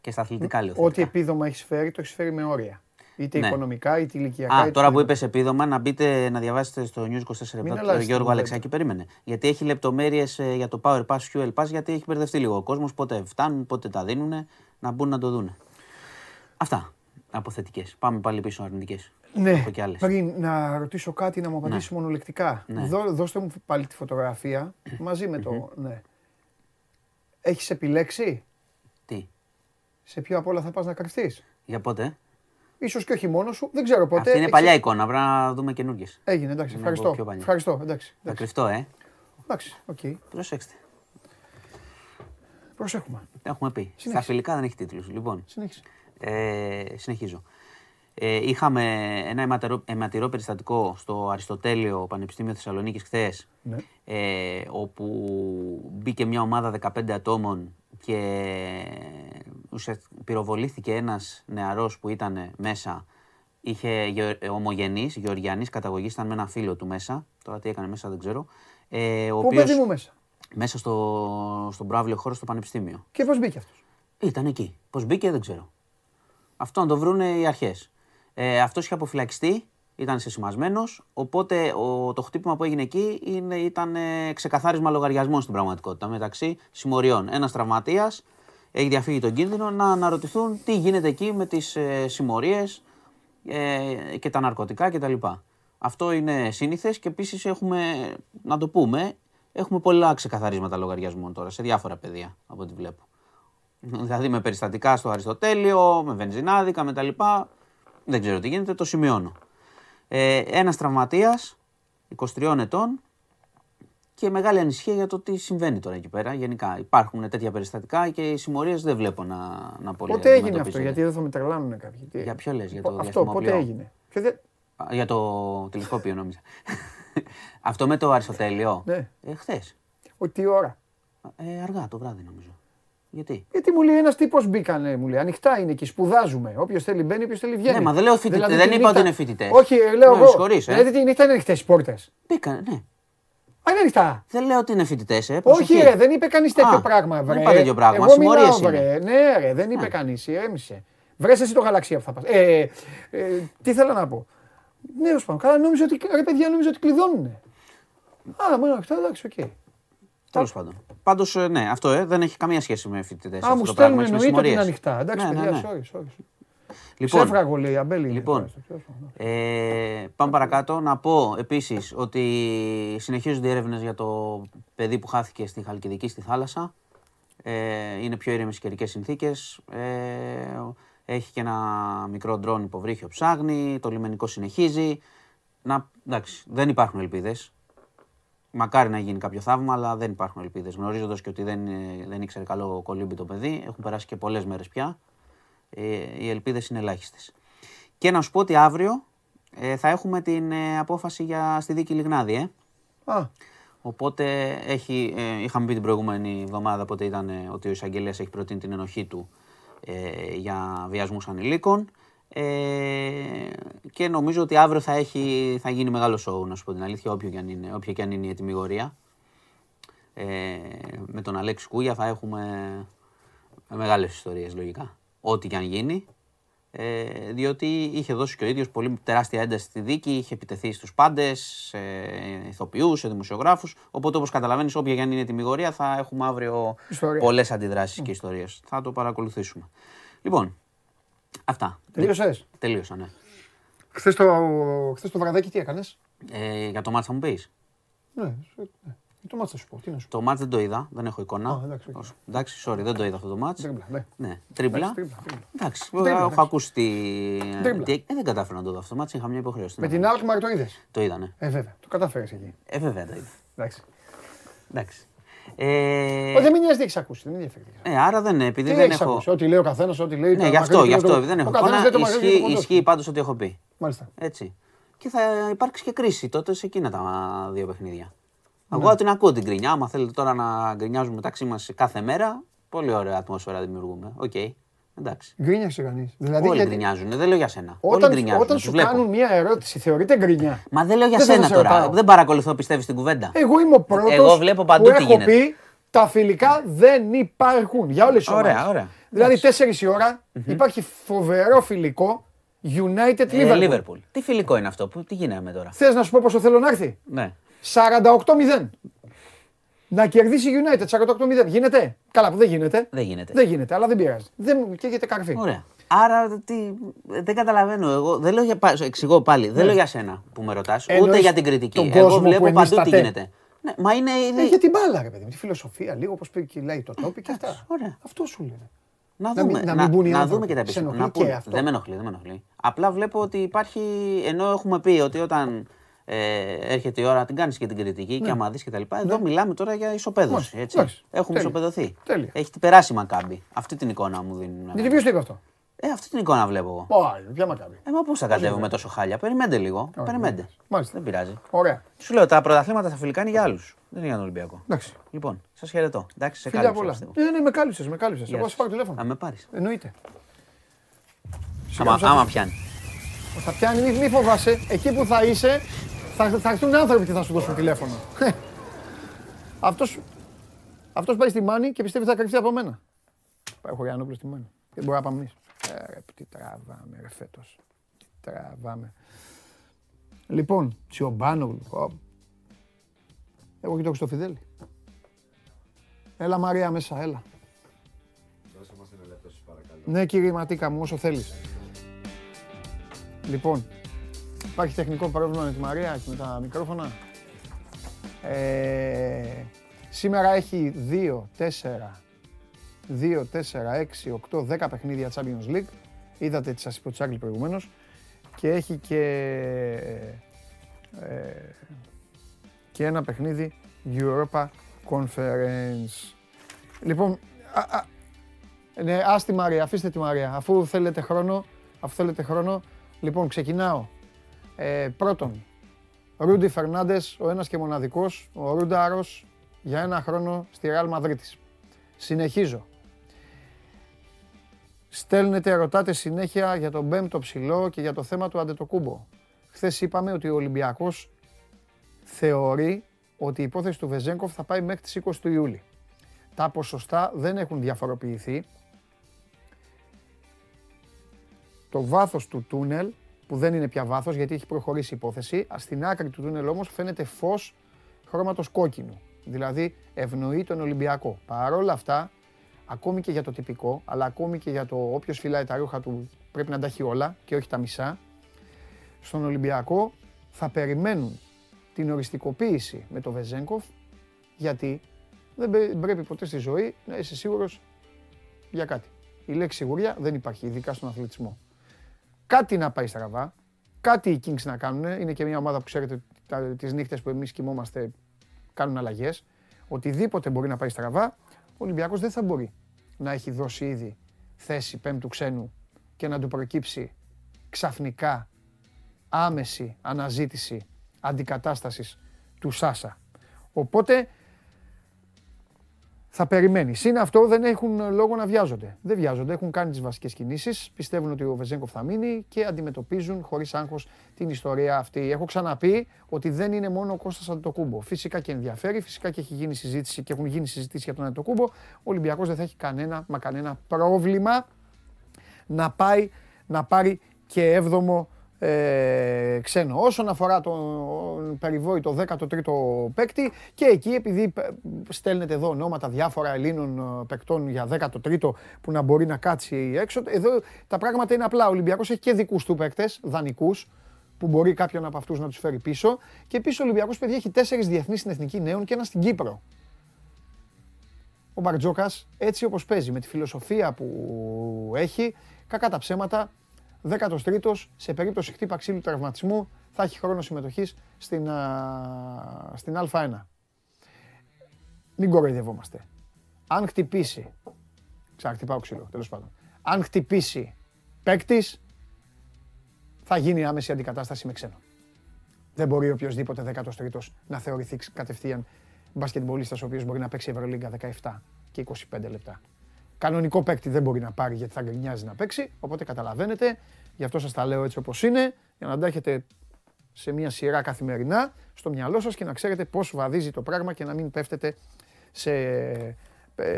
Και στα αθλητικά λέω. Ό,τι επίδομα έχεις φέρει, το έχεις φέρει με όρια. Είτε, ναι, οικονομικά, είτε ηλικιακά. Α, είτε τώρα που είπες επίδομα, να μπείτε να διαβάσετε στο News είκοσι τέσσερα επτά τον Γιώργο Αλεξάκη. Περίμενε. Γιατί έχει λεπτομέρειες για το Power Pass, Fuel Pass, γιατί έχει μπερδευτεί λίγο ο κόσμος. Πότε φτάνουν, πότε τα δίνουν. Να μπουν να το δούνε. Αυτά. από θετικές. Πάμε πάλι πίσω αρνητικές. Ναι, πριν να ρωτήσω κάτι να μου απαντήσεις ναι. μονολεκτικά. Ναι. Δώ, δώστε μου πάλι τη φωτογραφία μαζί με το... ναι. Έχεις επιλέξει? Τι? Σε ποιο απ' όλα θα πας να κρυφτείς? Για πότε? Ίσως και όχι μόνο σου, δεν ξέρω πότε. Αυτή είναι έχεις... παλιά εικόνα, πρέπει να δούμε καινούργιες. Έγινε, εντάξει, είναι ευχαριστώ. Ευχαριστώ, εντάξει. Θα κρυφτώ, ε. Εντάξει, οκ. Okay. Προσέξτε. Προσέχουμε. Τα έχουμε πει. Συνέχισε. Στα φιλικά δεν έχει τίτλους. Λοιπόν, ε, συνεχίζω. Ε, είχαμε ένα αιματηρό, αιματηρό περιστατικό στο Αριστοτέλειο Πανεπιστήμιο Θεσσαλονίκης χθες, ναι. ε, όπου μπήκε μια ομάδα δεκαπέντε ατόμων και πυροβολήθηκε ένας νεαρός που ήταν μέσα. Είχε ομογενής, γεωργιανής καταγωγής, ήταν με ένα φίλο του μέσα. Τώρα τι έκανε μέσα δεν ξέρω. Ε, ο Πού οποίος... παιδί μου μέσα. Μέσα στο, στον προαύλιο χώρο στο Πανεπιστήμιο. Και πώς μπήκε αυτός? Ήταν εκεί. Πώς μπήκε δεν ξέρω. Αυτό να το βρούνε οι αρχές. Ε, αυτός είχε αποφυλακιστεί, ήταν σεσημασμένος, οπότε ο, το χτύπημα που έγινε εκεί είναι, ήταν ε, ξεκαθάρισμα λογαριασμών στην πραγματικότητα μεταξύ συμμοριών. Ένας τραυματίας έχει διαφύγει τον κίνδυνο να αναρωτηθούν τι γίνεται εκεί με τις ε, συμμορίες ε, και τα ναρκωτικά κτλ. Αυτό είναι σύνηθες και επίσης έχουμε, να το πούμε, έχουμε πολλά ξεκαθαρίσματα λογαριασμών τώρα σε διάφορα πεδία από ό,τι βλέπω. Δηλαδή με περιστατικά στο Αριστοτέλειο, με βενζινάδικα, με τα λοιπά. Δεν ξέρω τι γίνεται, το σημειώνω. Ε, ένας τραυματίας, είκοσι τριών ετών και μεγάλη ανησυχία για το τι συμβαίνει τώρα εκεί πέρα. Γενικά υπάρχουν τέτοια περιστατικά και οι συμμορίες δεν βλέπω να, να πολύ. Πότε έγινε αυτό, γιατί δεν θα με τρελάνουν κάποιοι. Για ποιο λες, για το αυτό, πότε έγινε. Για το τηλεσκόπιο νόμιζα. Αυτό με το Αριστοτέλειο. Ναι. Ε, χθες. Ο, τι ώρα? Ε, αργά το βράδυ νομίζω. Γιατί? Γιατί μου λέει ένας τύπος μπήκανε, μου λέει ανοιχτά είναι εκεί, σπουδάζουμε. Όποιος θέλει μπαίνει, όποιος θέλει βγαίνει. Ναι, μα δεν λέω φοιτητές, δηλαδή, δεν είπα ότι είναι φοιτητές. Όχι, λέω ναι, εγώ. Συγχωρείς, ε. Δηλαδή τη νύχτα είναι ανοιχτές οι πόρτες. Μπήκανε, ναι. Α, είναι ανοιχτά. Δεν λέω ότι είναι φοιτητές, ε. Προσοχή. Όχι, ρε, δεν είπε κανείς τέτοιο πράγμα. Βρε. Δεν είπα τέτοιο πράγμα. Συμμορίες είναι. Ναι, ρε, δεν είπε κανείς. Έμισε. Βρες εσύ το γαλαξία που θα πας. Ε, ε, τι θέλω να πω. Ναι, ως πάνω. Καλά, νόμιζα ότι, ρε παιδιά, νόμιζα ότι κλειδώνουνε. Α, μόνο αυτά, εντάξει, οκ. Τέλος πάντων. Πάντως, ναι, αυτό ε, δεν έχει καμία σχέση με φοιτητές. Α, μου στέλνουν εννοείται ότι είναι ανοιχτά. Εντάξει, ναι, παιδιά, ναι, ναι. sorry, sorry. Λοιπόν, ξέφραγω, λέει, αμπέλη. Λοιπόν, ε, πάμε παρακάτω. Να πω επίσης ότι συνεχίζονται οι έρευνες για το παιδί που χάθηκε στη Χαλκιδική, στη θάλασσα. Ε, είναι πιο ήρεμες οι καιρικές συνθήκες. Ε, Έχει και ένα μικρό ντρόν υποβρύχιο ψάχνει, το λιμενικό συνεχίζει. Να, εντάξει, δεν υπάρχουν ελπίδες. Μακάρι να γίνει κάποιο θαύμα, αλλά δεν υπάρχουν ελπίδες. Γνωρίζοντας και ότι δεν, δεν ήξερε καλό κολύμπι το παιδί, έχουν περάσει και πολλές μέρες πια. Ε, οι ελπίδες είναι ελάχιστες. Και να σου πω ότι αύριο ε, θα έχουμε την ε, απόφαση για στη δίκη Λιγνάδη. Ε. Α. Οπότε έχει, ε, είχαμε πει την προηγούμενη εβδομάδα πότε ήταν ε, ότι ο εισαγγελέας έχει προτείνει την ενοχή του Ε, για βιασμούς ανηλίκων ε, και νομίζω ότι αύριο θα, έχει, θα γίνει μεγάλο σοου, να σου πω την αλήθεια, όποιο και αν είναι, όποια και αν είναι η ετοιμιγορία. Ε, με τον Αλέξη Κούγια θα έχουμε μεγάλες ιστορίες λογικά, ό,τι και αν γίνει, ε, διότι είχε δώσει και ο ίδιος πολύ τεράστια ένταση στη δίκη, είχε επιτεθεί στους πάντες, σε ηθοποιούς, σε δημοσιογράφους, οπότε όπως καταλαβαίνεις όποια και αν είναι η ετοιμιγορία θα έχουμε αύριο ιστορία. Πολλές αντιδράσεις mm. και ιστορίες. Θα το παρακολουθήσουμε. Λοιπόν, αυτά. Τελείωσες? Τελείωσα, ναι. Χθες το, χθες το βραδάκι τι έκανες? Ε, για το μάτς θα μου πεις? Ναι, ναι. Το μάτς θα σου πω. Τι να σου πω? Το μάτς δεν το είδα, δεν έχω εικόνα. Α, εντάξει, όχι. Εντάξει, sorry, δεν το είδα αυτό το μάτς. Τρίμπλα, ναι. Ναι, τρίμπλα. Εντάξει, βέβαια έχω ακούσει τη... Ε, δεν κατάφερα να το δω αυτό το μάτς, είχα μια υποχρέωση. Με την Alkmaar το είδες? Το είδα, ναι. Ε, βέβαια, το κατάφερες εκεί. Ε, βέβαια το είδα. Εντάξει. Εντάξει. Όχι, δεν μοιάζει, δεν έχεις ακούσει, δεν ενδιαφέρει. Ε, άρα δεν, επειδή δεν έχω... Ό,τι λέει ο καθένας, ό,τι λέει... Ναι, γι' αυτό, γι' αυτό, δεν έχω εικόνα, ισχύει πάντως ό,τι έχω πει. Μάλιστα. Έτσι. Και θα υπάρξει και κρίση τότε σε εκείνα τα δύο παιχνίδια. Εγώ την ακούω την γκρινιά. Άμα θέλετε τώρα να γκρινιάζουμε μεταξύ μας κάθε μέρα, πολύ ωραία ατμόσφαιρα δημιουργούμε. Οκ. Εντάξει. Γκρίνιασε κανείς? Όλοι γκρινιάζουν. Δεν λέω για σένα. Όταν σου κάνουν μια ερώτηση, θεωρείται γκρινιά. Μα δεν λέω για σένα τώρα. Δεν παρακολουθώ, πιστεύεις την κουβέντα? Εγώ είμαι ο πρώτος που έχω πει τα φιλικά δεν υπάρχουν για όλες τις ομάδες. Δηλαδή τέσσερις η ώρα υπάρχει φοβερό φιλικό. United Liverpool. Τι φιλικό είναι αυτό, τι γίναμε τώρα? Θες να σου πω πόσο θέλω να έρθει? Ναι. σαράντα οκτώ μηδέν. Να κερδίσει United σαράντα οκτώ μηδέν. Γίνεται? Καλά που δεν γίνεται. Δεν γίνεται. Δεν γίνεται, αλλά δεν πειράζει. Δεν καίγεται καρφί. Ωραία. Άρα τι, δεν καταλαβαίνω. Εγώ δεν λέω για, εξηγώ πάλι, ναι. δεν λέω για σένα που με ρωτάς, εννοείς ούτε για την κριτική. Εγώ βλέπω παντού τι γίνεται. Ναι, μα είναι, είναι... για την μπάλα, ρε παιδί μου, τη φιλοσοφία, λίγο πώς κυλάει το τόπι και αυτά. Ωραία. Αυτό σου λένε. Να δούμε, να, να, να δούμε και τα επίσημα. Να πούν, και δεν με ενοχλεί, δεν με ενοχλεί. Απλά βλέπω ότι υπάρχει, ενώ έχουμε πει ότι όταν ε, έρχεται η ώρα την κάνεις και την κριτική ναι. και άμα δεις και τα λοιπά, εδώ ναι. μιλάμε τώρα για ισοπαίδωση. Έχουμε ισοπεδωθεί. Έχει περάσει Μακάμπι. Αυτή την εικόνα μου δίνουν. Δεν ποιος το είπε αυτό. Ε, αυτή την εικόνα βλέπω εγώ. Πάλι, πια Μακάμπι. Ε, μα πώς θα κατέβουμε τόσο χάλια. Περιμένετε λίγο. Περιμένετε. Δεν πειράζει. Ωραία. Σου λέω τα πρωταθλήματα θα φιλικά είναι για άλλους. Δεν είναι για τον Ολυμπιακό. Εντάξει. Λοιπόν, σας χαιρετώ. Εντάξει, σε κάλυψα. Ναι, ναι, με κάλυψες, με κάλυψες. Εγώ θα σου πάρω τηλέφωνο. Θα με πάρεις. Εννοείται. Άμα, άμα πιάνει. Θα πιάνει, μη φοβάσαι. Εκεί που θα είσαι, θα έρθουν άνθρωποι και θα σου δώσουν τηλέφωνο. Αυτός, αυτός πάει στη Μάνη και πιστεύει θα καλυφθεί από μένα. Πάει χωριανόπλος στη Μάνη. Δεν μπορεί να πάμε εμείς. Ρε, τι τραβάμε ρε φέτος. Τι τραβάμε. Λοιπόν, Τσιομπάνογλου. Εγώ κοιτάξω το Φιδέλη. Έλα Μαρία μέσα, έλα. Δώσε μας ένα λεπτό σου παρακαλώ. Ναι κύριε Ματίκα μου, όσο θέλεις. Λοιπόν, υπάρχει τεχνικό πρόβλημα με τη Μαρία και με τα μικρόφωνα. Ε, σήμερα έχει δύο, τέσσερα, δύο, τέσσερα, έξι, οκτώ, δέκα παιχνίδια Champions League. Είδατε τι σας είπε ο Τσάκλι προηγουμένως. Και έχει και, ε, και ένα παιχνίδι Europa Conference. Λοιπόν, α, α, ναι, ας τη Μαρία, αφήστε τη Μαρία. Αφού θέλετε χρόνο, αφού θέλετε χρόνο. Λοιπόν, ξεκινάω. Ε, πρώτον, Ρούντι Φερνάντες, ο ένας και μοναδικός, ο Ρούνταρος, για ένα χρόνο στη Real Madrid. Συνεχίζω. Στέλνετε, ρωτάτε συνέχεια για τον πέμπτο ψηλό και για το θέμα του Αντετοκούμπο. Χθες είπαμε ότι ο Ολυμπιακός θεωρεί ότι η υπόθεση του Βεζένκοφ θα πάει μέχρι τις είκοσι του Ιούλη. Τα ποσοστά δεν έχουν διαφοροποιηθεί. Το βάθος του τούνελ, που δεν είναι πια βάθος γιατί έχει προχωρήσει η υπόθεση, στην άκρη του τούνελ όμως φαίνεται φως χρώματος κόκκινου. Δηλαδή ευνοεί τον Ολυμπιακό. Παρόλα αυτά, ακόμη και για το τυπικό, αλλά ακόμη και για το όποιος φυλάει τα ρούχα του πρέπει να τα έχει όλα και όχι τα μισά, στον Ολυμπιακό θα περιμένουν την οριστικοποίηση με το Βεζένκοφ, γιατί δεν πρέπει ποτέ στη ζωή να είσαι σίγουρος για κάτι. Η λέξη σιγουριά δεν υπάρχει, ειδικά στον αθλητισμό. Κάτι να πάει στραβά, κάτι οι Kings να κάνουν, είναι και μια ομάδα που ξέρετε τις νύχτες που εμείς κοιμόμαστε κάνουν αλλαγές, οτιδήποτε μπορεί να πάει στραβά, ο Ολυμπιακός δεν θα μπορεί να έχει δώσει ήδη θέση πέμπτου ξένου και να του προκύψει ξαφνικά άμεση αναζήτηση αντικατάστασης του Σάσα. Οπότε θα περιμένει. Συν αυτό δεν έχουν λόγο να βιάζονται. Δεν βιάζονται, έχουν κάνει τις βασικές κινήσεις, πιστεύουν ότι ο Βεζένκοφ θα μείνει και αντιμετωπίζουν χωρίς άγχος την ιστορία αυτή. Έχω ξαναπεί ότι δεν είναι μόνο ο Κώστας Αντετοκούμπο. Φυσικά και ενδιαφέρει, φυσικά και έχει γίνει συζήτηση και έχουν γίνει συζητήσεις για τον Αντετοκούμπο. Ο Ολυμπιακός δεν θα έχει κανένα, μα κανένα πρόβλημα να πάει να πάρει και έβδομο Ε, ξένο. Όσον αφορά τον περιβόητο δέκατο τρίτο παίκτη, και εκεί επειδή στέλνετε εδώ ονόματα διάφορα Ελλήνων παικτών για δέκατο τρίτο που να μπορεί να κάτσει έξω, εδώ τα πράγματα είναι απλά. Ο Ολυμπιακός έχει και δικούς του παίκτες, δανεικούς, που μπορεί κάποιον από αυτούς να τους φέρει πίσω. Και επίσης ο Ολυμπιακός παιδιά έχει τέσσερις διεθνείς στην Εθνική Νέων και ένα στην Κύπρο. Ο Μπαρτζόκας, έτσι όπως παίζει, με τη φιλοσοφία που έχει, κακά τα ψέματα, δέκατος τρίτος, σε περίπτωση χτύπα ξύλου τραυματισμού, θα έχει χρόνο συμμετοχής στην, α, στην Α1. Μην κοροϊδευόμαστε. Αν χτυπήσει, ξαναχτυπάω ξύλο, τέλος πάντων, αν χτυπήσει παίκτης, θα γίνει άμεση αντικατάσταση με ξένο. Δεν μπορεί οποιοδήποτε δέκατος τρίτος να θεωρηθεί κατευθείαν μπασκετμπολίστας, ο οποίος μπορεί να παίξει Ευρωλίγκα δεκαεπτά και είκοσι πέντε λεπτά. Κανονικό παίκτη δεν μπορεί να πάρει γιατί θα γκρινιάζει να παίξει, οπότε καταλαβαίνετε, γι' αυτό σας τα λέω έτσι όπως είναι, για να τα έχετε σε μια σειρά καθημερινά στο μυαλό σας και να ξέρετε πώς βαδίζει το πράγμα και να μην πέφτετε σε,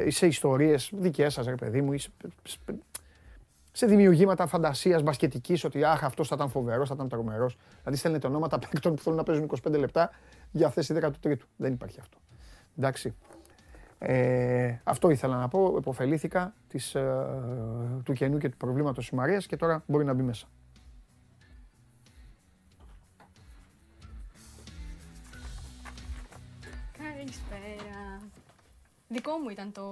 σε ιστορίες δικές σας ρε παιδί μου, σε δημιουργήματα φαντασίας μπασκετικής, ότι αχ αυτός θα ήταν φοβερός, θα ήταν τρομερός. Δηλαδή στέλνετε ονόματα παίκτων που θέλουν να παίζουν είκοσι πέντε λεπτά για θέση δέκατου τρίτου. Δεν υπάρχει αυτό. Εντάξει. Ε, αυτό ήθελα να πω, επωφελήθηκα της, ε, του κενού και του προβλήματος της Μαρίας και τώρα μπορεί να μπει μέσα. Καλησπέρα. Δικό μου ήταν το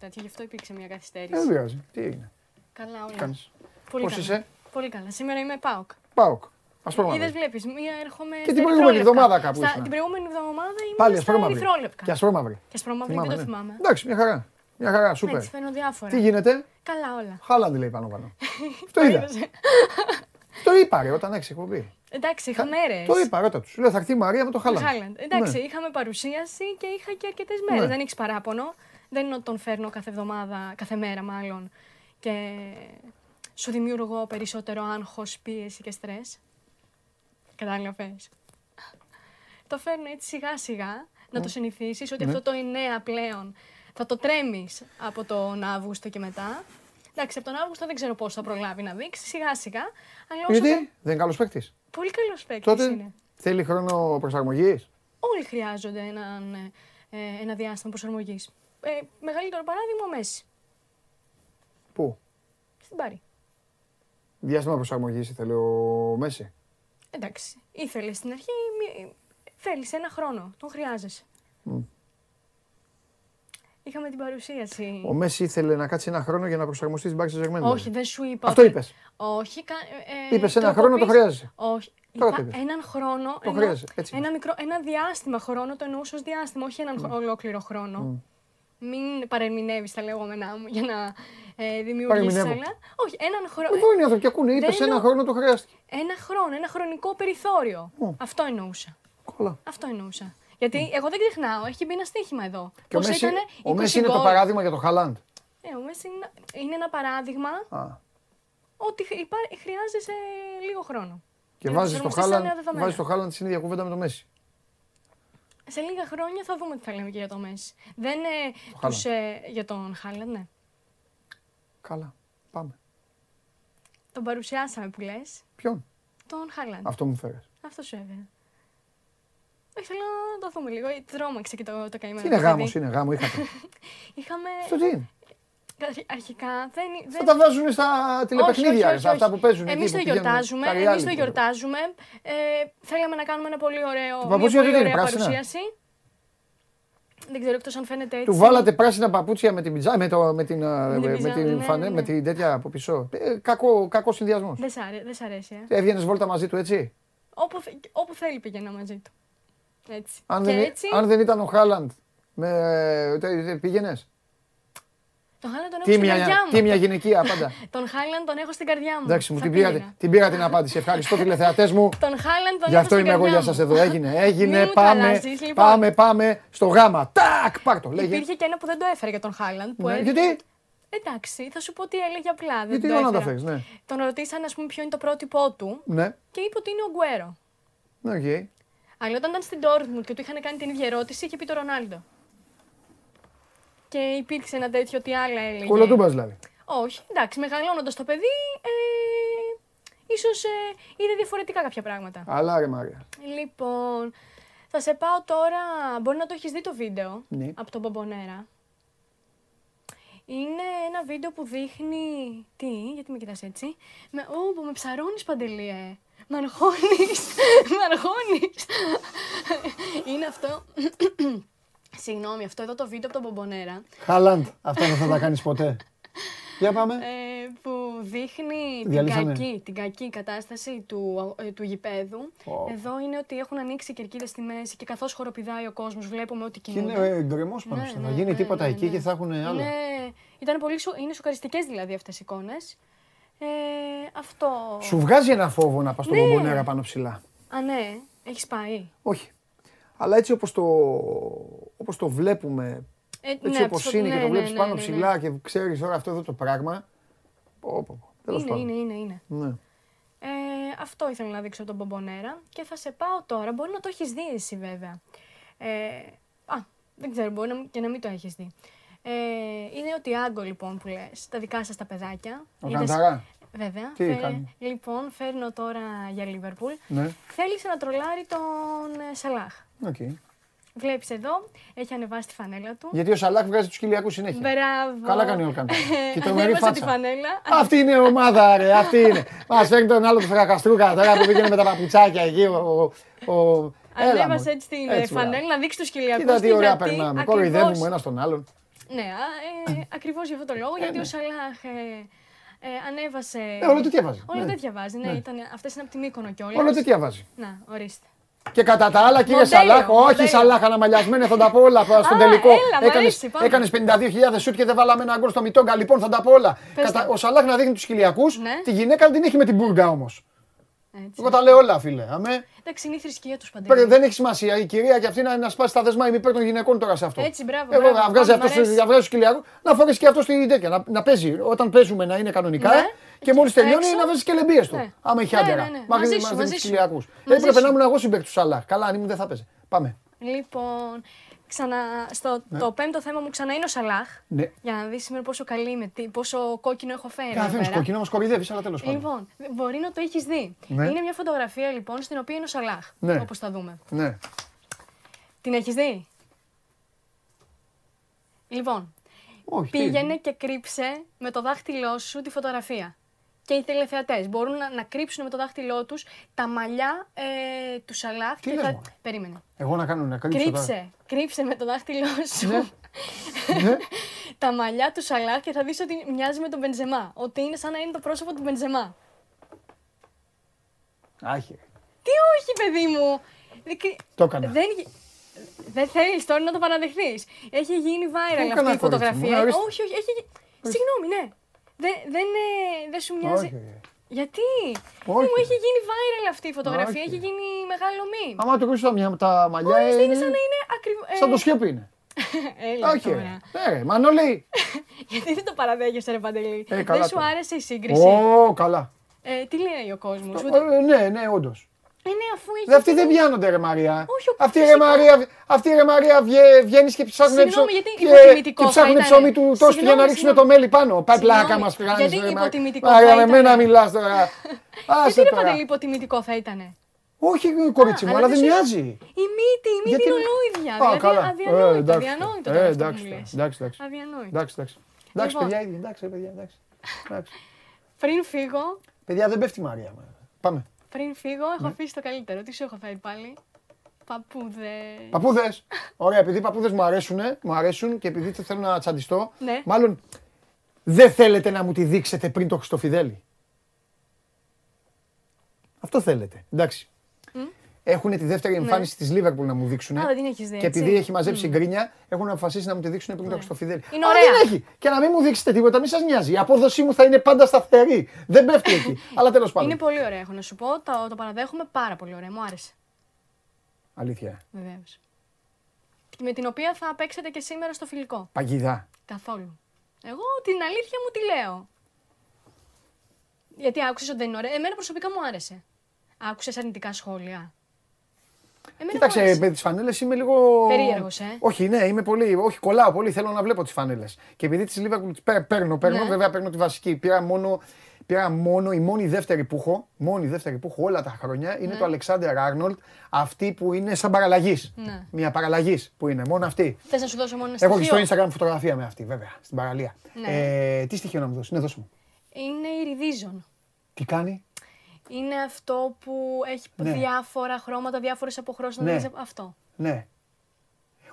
τέτοιο, γι' αυτό υπήρξε μια καθυστέρηση. Δεν πειράζει. Τι έγινε. Καλά όλα. Κάνεις. Πολύ Πώς καλά. Είσαι. Πολύ καλά. Σήμερα είμαι ΠΑΟΚ. ΠΑΟΚ. Είδες, βλέπεις, μία έρχομαι. Και την προηγούμενη εβδομάδα κάπου. Στα... Την προηγούμενη εβδομάδα ήμουν στα Ερυθρόλευκα. Και ασπρόμαυρη. Και ασπρόμαυρη, δεν το θυμάμαι. Εντάξει, μια χαρά. Μια χαρά, σούπερ. Έτσι φαίνω διάφορα. Τι γίνεται. Καλά όλα. Χάλαντ λέει πάνω πάνω. Αυτό είδα. Το είπα ρε, όταν έχεις εκπομπή. Εντάξει, είχα μέρες. Το είπα ρε, τους λέω θα έρθει η Μαρία με το Χάλαντ. Εντάξει, είχαμε παρουσίαση και είχα και αρκετές μέρες. Δεν έχεις παράπονο. Δεν είναι ότι τον φέρνω κάθε εβδομάδα, κάθε μέρα μάλλον. Και σου δημιουργώ περισσότερο άγχος, πίεση και στρες. Κατάλληλα πες. Το φέρνω έτσι σιγά σιγά, να το συνηθίσεις, ότι αυτό το εννέα πλέον θα το τρέμεις από τον Αύγουστο και μετά. Εντάξει, από τον Αύγουστο δεν ξέρω πώς θα προλάβει να δείξει, σιγά σιγά. Γιατί, δεν είναι καλός παίκτης. Πολύ καλός παίκτης είναι. Θέλει χρόνο προσαρμογής. Όλοι χρειάζονται ένα διάστημα προσαρμογής. Μεγαλύτερο παράδειγμα ο Μέση. Πού? Στην Πάρη. Διάστημα προσαρμογής ήθελε ο Μέση. Εντάξει, ήθελε στην αρχή, θέλεις ένα χρόνο, τον χρειάζεσαι. Mm. Είχαμε την παρουσίαση. Ο Μέση ήθελε να κάτσει ένα χρόνο για να προσαρμοστεί στην Πάρη Σεντζερμέν. Όχι, δεν σου είπα. Αυτό είπες. Όχι. Ε, είπες ένα χρόνο, πεις... το χρειάζεσαι. Όχι. Τώρα είπα, είπες. Έναν χρόνο, το ένα, χρειάζεσαι. Έτσι ένα, μικρό, ένα διάστημα χρόνο, το εννοούσα ως διάστημα, όχι έναν mm. ολόκληρο χρόνο. Mm. Μην παρεμηνεύεις τα λεγόμενά μου για να ε, δημιουργήσεις άλλα. Όχι, έναν χρόνο. Εδώ είναι οι άνθρωποι και ακούνε, είπες ένα χρόνο το χρειάστηκε. Ένα χρόνο, ένα χρονικό περιθώριο. Mm. Αυτό εννοούσα. Κολλά. Αυτό εννοούσα. Γιατί mm. εγώ δεν ξεχνάω, έχει μπει ένα στοίχημα εδώ. Και πώς ο Μέση, έκανε ο Μέση είναι το παράδειγμα για το Χάλαντ. Ε, ο Μέση είναι, είναι ένα παράδειγμα ah. ότι υπά, χρειάζεσαι λίγο χρόνο. Και βάζεις το, Χάλαντ, βάζεις το Χάλαντ στην ίδια κουβέντα με το Μέση. Σε λίγα χρόνια θα δούμε τι θα λέμε και για το Μέση. Δεν το τους, ε, για τον Χάλαντ, ναι. Καλά, πάμε. Τον παρουσιάσαμε που λες. Ποιον? Τον Χάλαντ. Αυτό μου φέρες. Αυτό σου έφερε. Θέλω να το δούμε λίγο. Τρώμαξε και το, το καημένο. Τι είναι γάμος, είναι γάμο, είχατε. Είχαμε... Στο τι είναι. Αρχικά δεν... Θα τα βάζουν στα τηλεπαιχνίδια, αυτά που παίζουν. Εμείς το γιορτάζουμε, εμείς το γιορτάζουμε. Θέλαμε να κάνουμε ένα πολύ ωραίο, μια πολύ ωραία παρουσίαση. Δεν ξέρω εκτός αν φαίνεται έτσι. Του βάλατε πράσινα παπούτσια με την πιτζά, με την τέτοια από πίσω. Κακό συνδυασμός. Δεν σ' αρέσει. Έβγαινες βόλτα μαζί του, έτσι. Όπου θέλει πήγαινα μαζί του. Αν δεν ήταν ο Χάλαντ, πήγαινες. Τον Χάλαντ τον έχω στην καρδιά μου. Τι μια γυναικεία πάντα. Τον Χάλαντ τον έχω στην καρδιά μου. Εντάξει, μου την πήρατε την απάντηση. Ευχαριστώ τηλεθεατές μου. Τον Χάλαντ τον έχω στην καρδιά μου. Γι' αυτό είμαι εγώ για σας εδώ. Έγινε, έγινε. Πάμε, πάμε, πάμε στο γάμα. Τάκ, πάρ' το. Υπήρχε και ένα που δεν το έφερε για τον Χάλαντ. Γιατί? Εντάξει, θα σου πω τι έλεγε απλά. Γιατί δεν τα φέρεις, ναι. Τον ρωτήσαν, ας πούμε, ποιο είναι το πρότυπό του και είπε ότι είναι ο Γκουέρο. Αλλά όταν ήταν στην Ντόρτμουντ και του είχαν κάνει την ίδια ερώτηση, είχε πει το Ρονάλντο. Και υπήρξε ένα τέτοιο τι άλλα έλεγε. Κολοτούμπας δηλαδή. Όχι, εντάξει, μεγαλώνοντας το παιδί, ε, ίσως ε, είδε διαφορετικά κάποια πράγματα. Αλλά ρε Μάρια. Λοιπόν, θα σε πάω τώρα, μπορεί να το έχεις δει το βίντεο ναι. από τον Μπομπονέρα. Είναι ένα βίντεο που δείχνει, τι, γιατί με κοιτάς έτσι, με, ω, με ψαρώνεις Παντελή, ε. Μ' αρχώνεις, μ' αρχώνεις. Είναι αυτό, συγγνώμη, αυτό εδώ το βίντεο από τον Μπομπονέρα. Χάλαντ, αυτά δεν θα τα κάνεις ποτέ. Για πάμε. Ε, που δείχνει την κακή, την κακή κατάσταση του, ε, του γηπέδου. Oh. Εδώ είναι ότι έχουν ανοίξει κερκίδες στη μέση και καθώς χοροπηδάει ο κόσμος βλέπουμε ότι κινούνται. Και είναι γκρεμός πάνω ναι, στο, θα ναι, γίνει ναι, τίποτα ναι, εκεί ναι. και θα έχουν άλλο. Ναι, ήταν πολύ, είναι σοκαριστικές δηλαδή αυτές οι εικόνες. Ε, αυτό... Σου βγάζει ένα φόβο να πας στον ναι. Μπομπονέρα πάνω ψηλά. Α, ναι. Έχεις πάει. Όχι. Αλλά έτσι όπως το, όπως το βλέπουμε, ε, έτσι ναι, όπως ψω... είναι ναι, και το βλέπεις ναι, ναι, πάνω ναι, ναι, ψηλά ναι. και ξέρεις τώρα αυτό εδώ το πράγμα. Πω, πω, πω. Τέλος είναι, είναι, είναι, είναι. Ναι. Ε, αυτό ήθελα να δείξω τον Μπομπονέρα και θα σε πάω τώρα. Μπορεί να το έχεις δει εσύ βέβαια. Ε, α, δεν ξέρω, μπορεί να, και να μην το έχεις δει. Ε, είναι ότι Άγκο λοιπόν που λες, τα δικά σας τα παιδάκια. Ο είδες... Κανταρά. Βέβαια. Τι Φε... Λοιπόν, φέρνω τώρα για Λίβερπουλ. Ναι. Θέλησε να τρολάρει τον Σαλάχ. Okay. Βλέπεις εδώ, έχει ανεβάσει τη φανέλα του. Γιατί ο Σαλάχ βγάζει τους κοιλιακούς συνέχεια. Μπράβο. Καλά κάνει ο Καμπή. Και το μερή φάτσα. Αυτή είναι η ομάδα, ρε. Αυτή είναι. Μας φέρνει τον άλλο του Φρακαστρούκα τώρα που πήγαινε με τα παπουτσάκια εκεί. Ο... Ανέβασε έτσι την φανέλα, να δείξει τους κοιλιακούς. Κοίτα τι ωραία περνάμε. Κοροϊδεύουμε ένα τον άλλον. Ναι, ακριβώς γι' αυτό το λόγο, γιατί ο Σαλάχ. Ε, ανέβασε. Ε, όλο το διαβάζει. Όλο το διαβάζει. Ναι, ναι. Ήταν... αυτές είναι από την Μύκονο κιόλας. Όλο το διαβάζει. Να, ορίστε. Και κατά τα άλλα, κύριε Σαλάχ, όχι Σαλάχ, αναμαλιασμένε, θα τα πω όλα. Στον τελικό έκανες πενήντα δύο χιλιάδες σουτ και δεν βάλαμε ένα γκολ στο Μιτόγκα. Λοιπόν, θα τα πω όλα. Κατα... Ο Σαλάχ να δείχνει τους κοιλιακούς, ναι. Τη γυναίκα να την έχει με την μπουργκα όμως. Εγώ τα λέω όλα, φίλε. Αμέ. Εντάξει, είναι η θρησκεία τους παντελώς. Δεν έχει σημασία η κυρία και αυτή να, να σπάσει τα δεσμά υπέρ των γυναικών τώρα σε αυτό. Έτσι, μπράβο. Εγώ, μπράβο, να βγάζει αυτός του κοιλιακού, να φορέσει και αυτό στην τέτοια. Να, να παίζει. Όταν παίζουμε να είναι κανονικά, ναι, και μόλις τελειώνει έξω, να βάζει και λεμπίες του. Ναι. Άμα έχει άντερα. Ναι, ναι, ναι. Μαζί σου, μαζί σου. Έπρεπε να ήμουν εγώ συμπαίκτης του Σαλάχ. Καλά, αν ήμουν δεν θα παίζει. Πάμε. Λοιπόν, ξανα, στο, ναι. Το πέμπτο θέμα μου ξανά είναι ο Σαλάχ. Ναι. Για να δεις σήμερα πόσο καλή είμαι, πόσο κόκκινο έχω φέρει. Καθένας κόκκινο, μας κοροϊδεύεις, αλλά τέλος πάντων. Λοιπόν, μπορεί να το έχεις δει. Ναι. Είναι μια φωτογραφία λοιπόν στην οποία είναι ο Σαλάχ, ναι. Όπως θα δούμε. Ναι. Την έχεις δει? Λοιπόν, όχι, πήγαινε και κρύψε με το δάχτυλό σου τη φωτογραφία. Και οι τηλεθεατές μπορούν να, να κρύψουν με το δάχτυλό τους τα μαλλιά ε, του Σαλάχ. Τι και θα... Περίμενε. Εγώ να κάνω να κρύψω. Κρύψε, τα... κρύψε με το δάχτυλό σου. Ναι. Ναι. Τα μαλλιά του Σαλάχ και θα δεις ότι μοιάζει με τον Μπενζεμά. Ότι είναι σαν να είναι το πρόσωπο του Μπενζεμά. Άχι. Τι όχι, παιδί μου. Το έκανα. Δεν... Δεν θέλεις τώρα να το παραδεχθείς. Έχει γίνει viral αυτή η φωτογραφία. Μου, όχι, όχι. Έχει... Συγγνώμη, ναι. Δεν, δεν, δεν σου μοιάζει. Okay. Γιατί? Okay. Μου έχει γίνει viral αυτή η φωτογραφία, okay. Έχει γίνει μεγάλο μήνυμα. Άμα το κρύψω τα μαλλιά. Όχι, είναι... είναι σαν να είναι ακριβώς. Σαν το σκέπι είναι. Έλα okay. Τώρα. Ε, Μανώλη. Γιατί δεν το παραδέχεσαι, ρε Παντελή? Ε, δεν σου άρεσε η σύγκριση? Ω, oh, καλά. Ε, τι λέει ο κόσμος? Το... Ούτε... Ναι, ναι, όντως. Ε, ναι, αφού είχε... Αυτοί δεν πιάνονται, ρε Μαρία. Όχι, ο... Αυτή, ρε Μαρία, αυτή ρε Μαρία βγαίνει και ψάχνει ψωμί και... και ψωμί του τόστου για να ρίξουν το μέλι πάνω. Πάει πλάκα μας πήγανε. Γιατί ρε, υποτιμητικό Μαρία, θα εμένα μιλάς τώρα. Γιατί ρε Παντελή υποτιμητικό θα ήτανε? Όχι, κορίτσι μου, αλλά δεν μοιάζει. Η μύτη, η μύτη είναι ολόιδια. Δηλαδή αδιανόητο. Εντάξει, παιδιά, εντάξει. Πριν φύγω... Παιδιά, δεν πέφτει η Μαρία. Πάμε. Πριν φύγω, έχω αφήσει το καλύτερο. Τι σου έχω φέρει πάλι? Παππούδες. Παππούδες. Ωραία, επειδή οι παππούδες μου αρέσουν, μου αρέσουν και επειδή θέλω να τσαντιστώ, ναι. Μάλλον δεν θέλετε να μου τη δείξετε πριν το Χριστοφιδέλη. Αυτό θέλετε. Εντάξει. Mm. Έχουν τη δεύτερη εμφάνιση, ναι, της Λίβερπουλ να μου δείξουν. Α, την έχεις δει, και επειδή έχει μαζέψει mm. γκρίνια, έχουν αποφασίσει να μου τη δείξουν πριν, ναι, το Χριστοφιδέλη. Είναι ωραία. Αλλά δεν έχει. Και να μην μου δείξετε τίποτα, μην σας νοιάζει. Η απόδοσή μου θα είναι πάντα σταθερή. Δεν πέφτει εκεί. Αλλά τέλος πάντων. Είναι πολύ ωραία, έχω να σου πω. Το, το παραδέχομαι, πάρα πολύ ωραία. Μου άρεσε. Αλήθεια. Βεβαίως. Με την οποία θα παίξετε και σήμερα στο φιλικό. Παγίδα. Καθόλου. Εγώ την αλήθεια μου τη λέω. Γιατί άκουσες ότι δεν είναι ωραία. Εμένα προσωπικά μου άρεσε. Άκουσες αρνητικά σχόλια? Εμένα κοίταξε, με τις φανέλες είμαι λίγο. Περίεργος, ε. Όχι, ναι, είμαι πολύ. Όχι, κολλάω πολύ. Θέλω να βλέπω τις φανέλες. Και επειδή τις Λίβερπουλ παίρνω, παίρνω, ναι, βέβαια παίρνω τη βασική. Πήρα μόνο, πήρα μόνο η μόνη δεύτερη που έχω, μόνη δεύτερη που έχω όλα τα χρόνια είναι, ναι, το Αλεξάντερ Άρνολτ. Αυτή που είναι σαν παραλλαγής. Ναι. Μια παραλλαγής που είναι, μόνο αυτή. Θες να σου δώσω μόνο ένα στοιχείο? Έχω και στο Instagram φωτογραφία με αυτή, βέβαια, στην παραλία. Ναι. Ε, τι στοιχείο να μου δώσει? Ναι, δώσ' μου. Είναι η Ειριδίζων. Τι κάνει? Είναι αυτό που έχει, ναι, διάφορα χρώματα, διάφορες αποχρώσεις, ναι, να δεις αυτό. Ναι.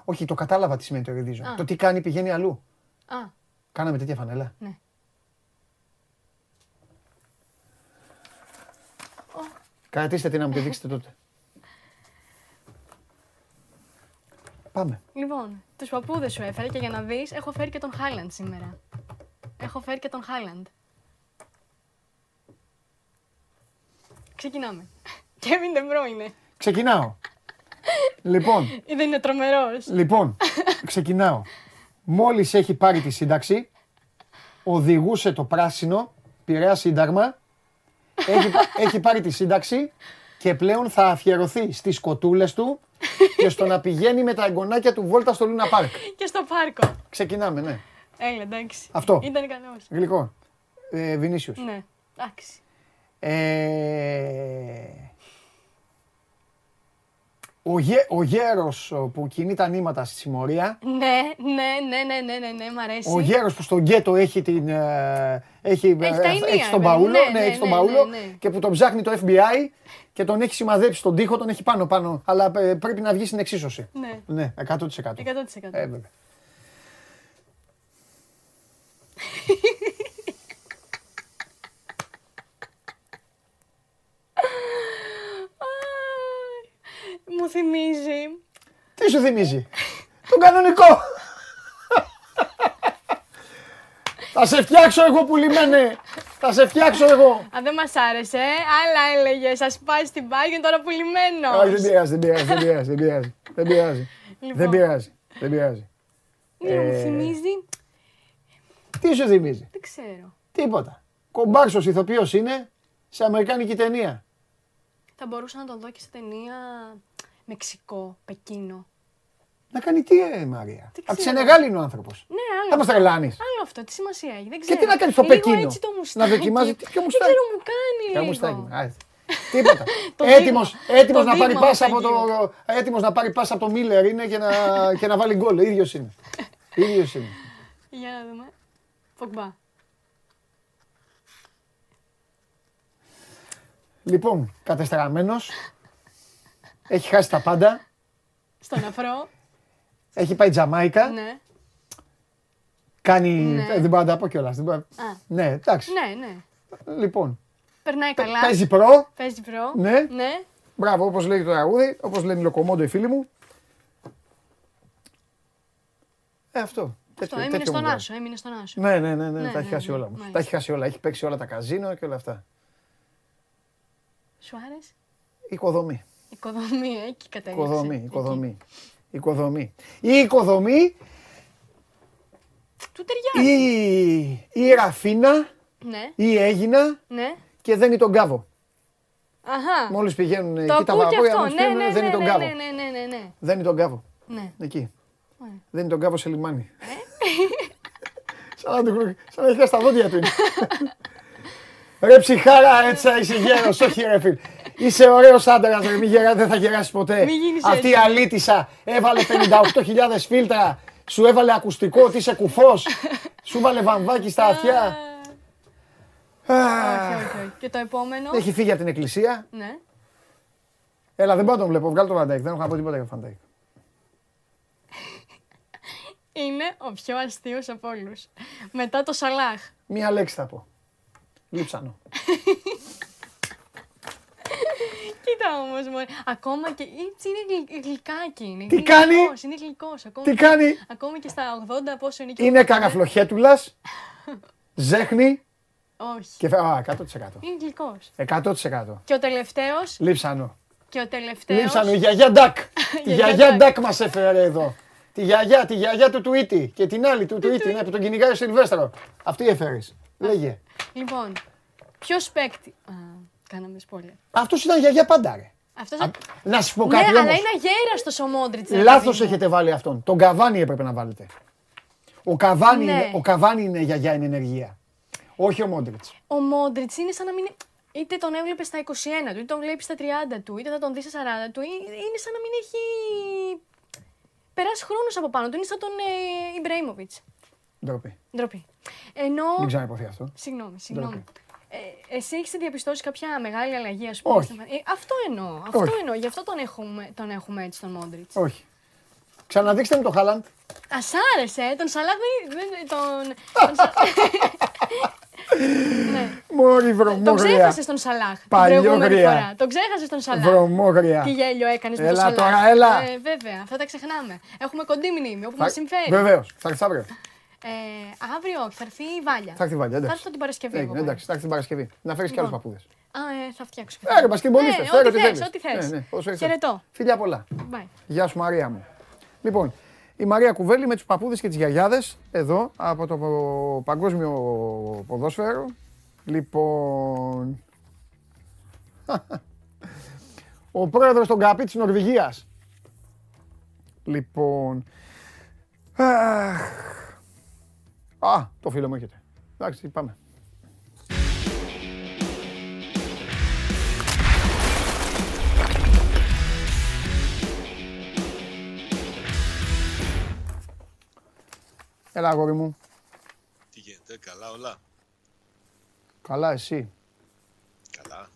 Όχι, το κατάλαβα τι σημαίνει το Ειριδίζον. Το τι κάνει πηγαίνει αλλού. Α. Κάναμε τέτοια φανέλα. Ναι. Κρατήστε τι να μου τη δείξετε τότε. Πάμε. Λοιπόν, τους παππούδες σου έφερα και για να δεις, έχω φέρει και τον Χάλαντ σήμερα. Έχω φέρει και τον Χάλαντ. Ξεκινάμε. Κέβιν Ντε Μπρόινε. Ξεκινάω. Λοιπόν. Δεν είναι τρομερός? Λοιπόν, ξεκινάω. Μόλις έχει πάρει τη σύνταξη, οδηγούσε το πράσινο, Πειραιά Σύνταγμα, έχει, έχει πάρει τη σύνταξη και πλέον θα αφιερωθεί στις κοτούλες του και στο να πηγαίνει με τα εγγονάκια του βόλτα στο Λούνα Πάρκ. Και στο πάρκο. Ξεκινάμε, ναι. Έλα, εντάξει. Αυτό. Ήταν καλός. Γλυκό. Ε, Βινίσιους. Ναι, εντάξει. Ε... Ο, γε, ο γέρος που κινεί τα νήματα στη συμμορία. Ναι, ναι, ναι, ναι, ναι, ναι, ναι, μ' αρέσει. Ο γέρος που στον γκέτο έχει την... Ε, έχει, έχει, τα ενία, έχει τον μπαούλο, ναι, ναι, ναι, έχει τον μπαούλο ναι, ναι, ναι. Και που τον ψάχνει το F B I και τον έχει σημαδέψει στον τοίχο, τον έχει πάνω πάνω. Αλλά ε, πρέπει να βγει στην εξίσωση. Ναι, ναι, εκατό τοις εκατό. εκατό τοις εκατό. Ε, βέβαια. Μου θυμίζει. Τι σου θυμίζει? Τον κανονικό. Θα σε φτιάξω εγώ πουλημένε. Θα σε φτιάξω εγώ. Αν δεν μας άρεσε, άλλα έλεγε. Σας πάει στην πάγια τώρα πουλημένος. Δεν πειράζει, δεν πειράζει, δεν πειράζει. Δεν πειράζει, δεν πειράζει, δεν πειράζει. Ναι, μου θυμίζει. Τι σου θυμίζει? Δεν ξέρω. Τίποτα. Κομπάρσος ηθοποιός είναι σε αμερικάνικη ταινία. Θα μπορούσα να τον δω και σε ταινία Μεξικό, Πεκίνο. Να κάνει τι, ε, Μαρία? Από τη Σενεγάλη είναι ο άνθρωπος. Ναι, άλλο. Θα μας τρελάνεις. Άλλο αυτό, τι σημασία έχει. Δεν ξέρω. Και τι να κάνει στο Πεκίνο? Λίγο έτσι το μουστάκι. Να δοκιμάζει. Ποιο μουστάκι? Δεν ξέρω, μου κάνει. Ποιο μουστάκι. Τίποτα. Έτοιμος, έτοιμος, να πάρει πάσα από το, έτοιμος να πάρει πάσα από το Μίλλερ είναι και να, και να βάλει γκολ. Ίδιος είναι. Ίδιος είναι. Για να δούμε. Πογμπά. Λοιπόν, κατεστραμμένος, έχει χάσει τα πάντα. Στον αφρό. Έχει πάει Τζαμάικα. Ναι. Κάνει... Ναι. Δεν μπορώ να τα πω κιόλας. Α. Ναι, εντάξει. Ναι, ναι. Λοιπόν. Περνάει καλά. Παίζει προ. Παίζει προ. Ναι. Ναι. Μπράβο, όπως λέει το τραγούδι, όπως λένε οι Λοκομόντο οι φίλοι μου. Ε, αυτό. Αυτό, τέτοιο, έμεινε, στον άσο, έμεινε στον Άσο. Ναι, ναι, ναι, ναι, ναι, τα έχει χάσει όλα. Τα έχει χάσει όλα. Έχει παίξει όλα τα καζίνο και όλα αυτά. Σου άρεσε? Οικοδομή. Οικοδομή, εκεί κατέληξε. Οικοδομή, οικοδομή. Οικοδομή. Η οικοδομή... Του ταιριάζει. Η Ραφίνα, η Έγινα και δένει τον κάβο. Αχα. Μόλις πηγαίνουν εκεί τα βαβούρια, μόλις πηγαίνουν, δένει τον κάβο. Ναι, ναι, ναι, ναι. Δένει τον κάβο. Ναι. Εκεί. Δένει τον κάβο σε λιμάνι. Σαν να έχει στα δόντια του. Ρε ψυχάρα, έτσι είσαι γέρος, όχι ρε φίλ. Είσαι ωραίος άντρας, ρε, μη γερά, δεν θα γεράσεις ποτέ. Αυτή η αλήτησα έβαλε πενήντα οκτώ χιλιάδες φίλτρα, σου έβαλε ακουστικό ότι είσαι κουφός, σου βάλε βαμβάκι στα αυτιά. Και το επόμενο. Έχει φύγει από την εκκλησία. Ναι. Έλα, δεν πάω να τον βλέπω, βγάλω το Van Dijk, δεν έχω να πω τίποτα για το Van Dijk. Είναι ο πιο αστείος από όλους. Μετά το Σαλάχ. Μία λέξη θα πω. Λείψανο. Κοίτα όμως, μωρέ. Ακόμα και έτσι είναι γλυκάκι. Είναι. Τι κάνει? Είναι γλυκός. Ακόμα, τι κάνει? Ακόμα και στα ογδόντα πόσο είναι και... Είναι καραφλοχέτουλας, ζέχνη. Όχι. Και... Α, εκατό τοις εκατό. Είναι γλυκός. εκατό τοις εκατό. Και ο τελευταίος... Λείψανο. Και ο τελευταίος... Λείψανο, η γιαγιά Ντακ. Η γιαγιά Ντακ μας έφερε εδώ. Τη γιαγιά, τη γιαγιά του Τουίτη. Και την άλλη του Τουίτη, ναι, που τον κυνηγάει ο Σιλβέστρο. Αυτή έφερες. Λέγε. Λοιπόν, ποιος παίκτη. Α, κάναμε σπόλια. Αυτός ήταν γιαγιά πάντα, ρε. Αυτός... Α, να σου πω κάτι. Ναι, όμως, αλλά είναι αγέραστος ο Μόντριτς. Λάθος έχετε βάλει αυτόν. Τον Καβάνι έπρεπε να βάλετε. Ο Καβάνι, ναι, είναι, ο Καβάνι είναι γιαγιά εν ενεργεία. Όχι ο Μόντριτς. Ο Μόντριτς είναι σαν να μην. Είτε τον έβλεπε στα είκοσι ένα του, είτε τον βλέπει στα τριάντα του, είτε θα τον δει στα σαράντα του. Είναι σαν να μην έχει περάσει χρόνος από πάνω του. Είναι σαν τον ε, Ιμπραήμοβιτς. Ντροπή. Ντροπή. Ενώ... Μην ξαναποθεί αυτό. Συγγνώμη, συγγνώμη. Ε, εσύ έχεις διαπιστώσει κάποια μεγάλη αλλαγή, ας πούμε? Όχι. Ε, αυτό εννοώ. Αυτό όχι εννοώ. Γι' αυτό τον έχουμε, τον έχουμε έτσι τον Μόντριτς. Όχι. Ξαναδείξτε μου τον Χάλαντ. Α, σ' άρεσε. Τον Σαλάχ δεν... Τον... Ναι. Μόρι βρωμόγρια. Τον ξέχασες τον Σαλάχ. Παλιόγρια. Τον ξέχασες τον Σαλάχ. Βρωμόγρια. Τι γέλιο έκανες με τον Σαλάχ. Έλα τώρα, έλα. Ε, βέβαια, αυτά τα ξεχνάμε. Έχουμε κοντή μνήμη, όπου μας συμφέρει. Βεβαίως. Θα έρθεις αύριο. Ε, αύριο θα έρθει η Βάλια. Θα έρθει η Βάλια, εντάξει. Θα έρθει την Παρασκευή. Έγινε, εντάξει, θα έρθει την Παρασκευή. Να φέρεις κι άλλους παππούδες. Α, ε, θα φτιάξω. Έρε, μπασκετμπολίστες. Ό,τι θες, ό,τι θες. Ναι, ναι. Χαιρετώ. Φιλιά πολλά. Bye. Γεια σου, Μαρία μου. Λοιπόν, η Μαρία Κουβέλη με τους παππούδες και τις γιαγιάδες εδώ από το παγκόσμιο ποδόσφαιρο. Λοιπόν. Ο πρόεδρος των Καπί της Νορβηγίας. Λοιπόν. Α, το φίλο μου έχετε. Εντάξει, πάμε. Έλα, αγόρι μου. Τι γίνεται, καλά όλα? Καλά, εσύ? Καλά.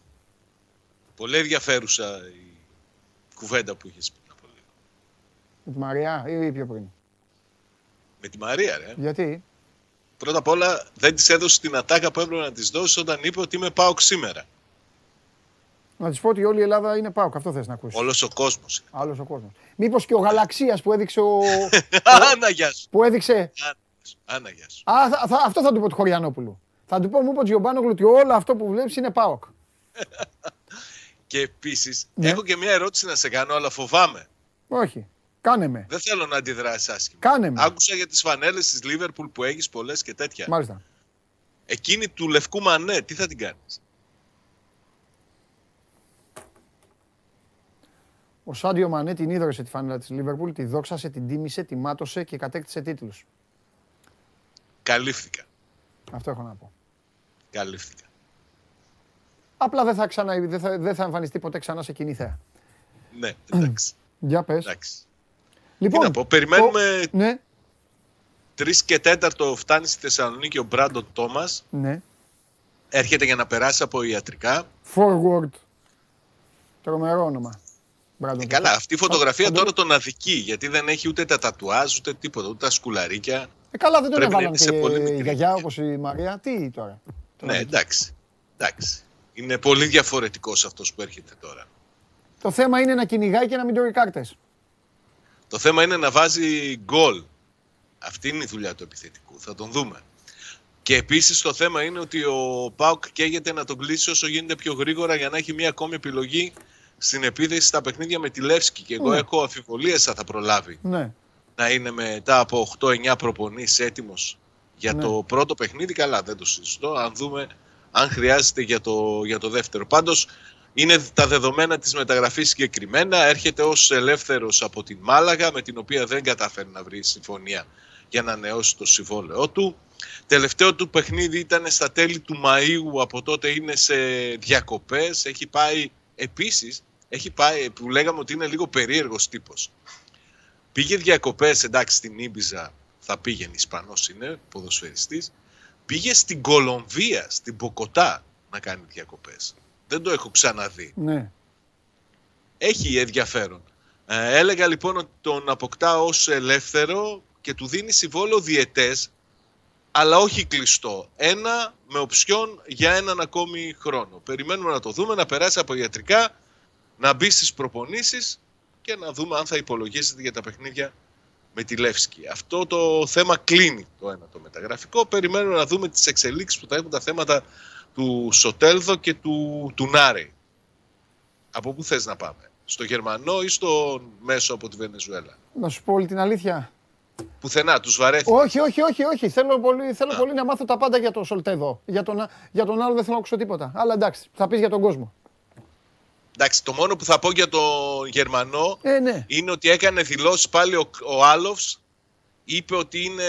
Πολύ ενδιαφέρουσα η κουβέντα που είχες πριν από λίγο. Με τη Μαρία ή πιο πριν? Με τη Μαρία, ρε. Γιατί? Πρώτα απ' όλα δεν της έδωσε την ατάκα που έπρεπε να της δώσει όταν είπε ότι είμαι ΠΑΟΚ σήμερα. Να της πω ότι όλη η Ελλάδα είναι ΠΑΟΚ, αυτό θες να ακούσεις? Όλος ο κόσμος. Όλος ο κόσμος. Μήπως και ο Γαλαξίας που έδειξε ο... Άννα, γεια σου. Που έδειξε... Άννα, γεια σου. Αυτό θα του πω του Χωριανόπουλου. Θα του πω, μου είπε ο Τζιομπάνογλου, ότι όλο αυτό που βλέπεις είναι ΠΑΟΚ. Και επίσης, έχω και μια ερώτηση να σε κάνω, αλλά φοβάμαι. Όχι. Κάνε με. Δεν θέλω να αντιδράσεις άσχημα. Κάνε με. Άκουσα για τις φανέλες της Λίβερπουλ που έχεις πολλές και τέτοια. Μάλιστα. Εκείνη του Λευκού Μανέ, τι θα την κάνεις? Ο Σάντιο Μανέ την ίδρυσε τη φανέλα της Λίβερπουλ, τη δόξασε, την τίμησε, τη μάτωσε και κατέκτησε τίτλους. Καλύφθηκα. Αυτό έχω να πω. Καλύφθηκα. Απλά δεν θα, ξανα... δεν θα... δεν θα εμφανιστεί ποτέ ξανά σε κοινή θέα. Ναι, εντάξει. Για πες. Εντάξει. Λοιπόν, να πω, περιμένουμε το... ναι. τρεις και τέταρτο φτάνει στη Θεσσαλονίκη ο Μπράντον Τόμας. Ναι. Έρχεται για να περάσει από ιατρικά. Forward. Τρομερό όνομα. Ε, καλά, αυτή η φωτογραφία Ά, τώρα τον αδικεί, γιατί δεν έχει ούτε τα τατουάζ, ούτε τίποτα, ούτε τα σκουλαρίκια. Ε, καλά, δεν τον έβαλαν και η, η γιαγιά όπως η Μαρία. Τι τώρα. Ναι, εντάξει. εντάξει. Είναι πολύ διαφορετικός αυτός που έρχεται τώρα. Το θέμα είναι να κυνηγάει και να μην τρώει κάρτες. Το θέμα είναι να βάζει γκολ. Αυτή είναι η δουλειά του επιθετικού. Θα τον δούμε. Και επίσης το θέμα είναι ότι ο ΠΑΟΚ καίγεται να τον κλείσει όσο γίνεται πιο γρήγορα για να έχει μια ακόμη επιλογή στην επίθεση στα παιχνίδια με τη Λεύσκη. Και εγώ ναι. έχω αμφιβολίες αν θα προλάβει ναι. να είναι μετά από οκτώ εννιά προπονήσεις έτοιμος για ναι. το πρώτο παιχνίδι. Καλά, δεν το συζητώ. Αν δούμε αν χρειάζεται για το, για το δεύτερο. Πάντως, είναι τα δεδομένα της μεταγραφής συγκεκριμένα. Έρχεται ως ελεύθερος από την Μάλαγα, με την οποία δεν κατάφερε να βρει συμφωνία για να ανανεώσει το συμβόλαιό του. Τελευταίο του παιχνίδι ήταν στα τέλη του Μαΐου, από τότε είναι σε διακοπές. Έχει πάει επίσης, έχει πάει, που λέγαμε ότι είναι λίγο περίεργος τύπος. Πήγε διακοπές, εντάξει, στην Ήμπιζα θα πήγαινε, Ισπανός είναι, ποδοσφαιριστής. Πήγε στην Κολομβία, στην Μποκοτά, να κάνει διακοπές. Δεν το έχω ξαναδεί. Ναι. Έχει ενδιαφέρον. Ε, έλεγα λοιπόν ότι τον αποκτά ως ελεύθερο και του δίνει συμβόλαιο διετές, αλλά όχι κλειστό. Ένα με οψιόν για έναν ακόμη χρόνο. Περιμένουμε να το δούμε, να περάσει από ιατρικά, να μπει στις προπονήσεις και να δούμε αν θα υπολογίζεται για τα παιχνίδια με τη Λεύσκη. Αυτό το θέμα κλείνει το ένα το μεταγραφικό. Περιμένουμε να δούμε τις εξελίξεις που θα έχουν τα θέματα του Σοτέλδο και του, του Νάρη. Από πού θες να πάμε? Στο Γερμανό ή στο μέσο από τη Βενεζουέλα? Να σου πω όλη την αλήθεια. Πουθενά, τους βαρέθηκα. Όχι, όχι, όχι, όχι. Θέλω, πολύ, θέλω πολύ να μάθω τα πάντα για τον Σολτέδο. Για τον, για τον άλλο δεν θέλω να ακούσω τίποτα. Αλλά εντάξει, θα πεις για τον κόσμο. Εντάξει, το μόνο που θα πω για τον Γερμανό ε, ναι. είναι ότι έκανε δηλώσεις πάλι ο, ο Άλοφς. Είπε ότι είναι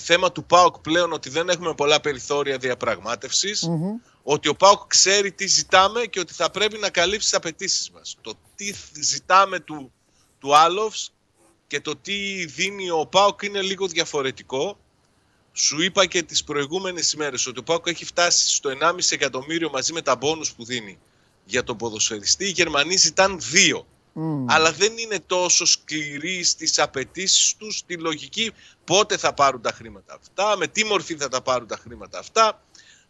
θέμα του ΠΑΟΚ πλέον, ότι δεν έχουμε πολλά περιθώρια διαπραγμάτευσης, mm-hmm. ότι ο ΠΑΟΚ ξέρει τι ζητάμε και ότι θα πρέπει να καλύψει τις απαιτήσεις μας. Το τι ζητάμε του, του Άλοφς και το τι δίνει ο ΠΑΟΚ είναι λίγο διαφορετικό. Σου είπα και τις προηγούμενες ημέρες ότι ο ΠΑΟΚ έχει φτάσει στο ενάμιση εκατομμύριο μαζί με τα μπόνους που δίνει για τον ποδοσφαιριστή. Οι Γερμανοί ζητάνε δύο. Mm. Αλλά δεν είναι τόσο σκληροί στις απαιτήσεις τους, στη λογική πότε θα πάρουν τα χρήματα αυτά, με τι μορφή θα τα πάρουν τα χρήματα αυτά.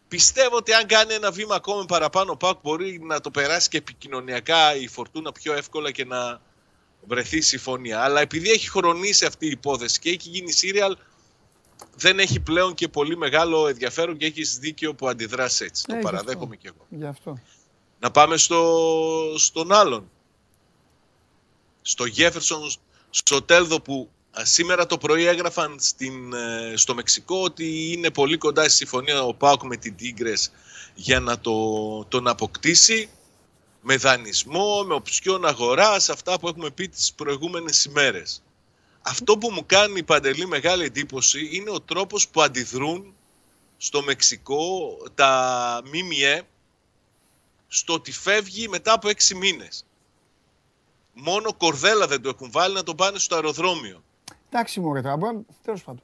Πιστεύω ότι αν κάνει ένα βήμα ακόμα παραπάνω ο ΠΑΟΚ μπορεί να το περάσει και επικοινωνιακά η Φορτούνα πιο εύκολα και να βρεθεί συμφωνία. Αλλά επειδή έχει χρονίσει αυτή η υπόθεση και έχει γίνει σύριαλ, δεν έχει πλέον και πολύ μεγάλο ενδιαφέρον και έχεις δίκιο που αντιδράς έτσι. Ε, το παραδέχομαι και εγώ. Γι' αυτό. Να πάμε στο, στον άλλον. Στο Γέφερσον Σοτέλδο που σήμερα το πρωί έγραφαν στην, στο Μεξικό ότι είναι πολύ κοντά στη συμφωνία ο ΠΑΟΚ με την Τίγκρες για να το, τον αποκτήσει με δανεισμό, με οψιόν αγοράς, αυτά που έχουμε πει τις προηγούμενες ημέρες. Αυτό που μου κάνει, Παντελή, μεγάλη εντύπωση είναι ο τρόπος που αντιδρούν στο Μεξικό τα ΜΜΕ στο ότι φεύγει μετά από έξι μήνες. Μόνο κορδέλα δεν το έχουν βάλει να τον πάνε στο αεροδρόμιο. Εντάξει, μωρέ, τέλος πάντων.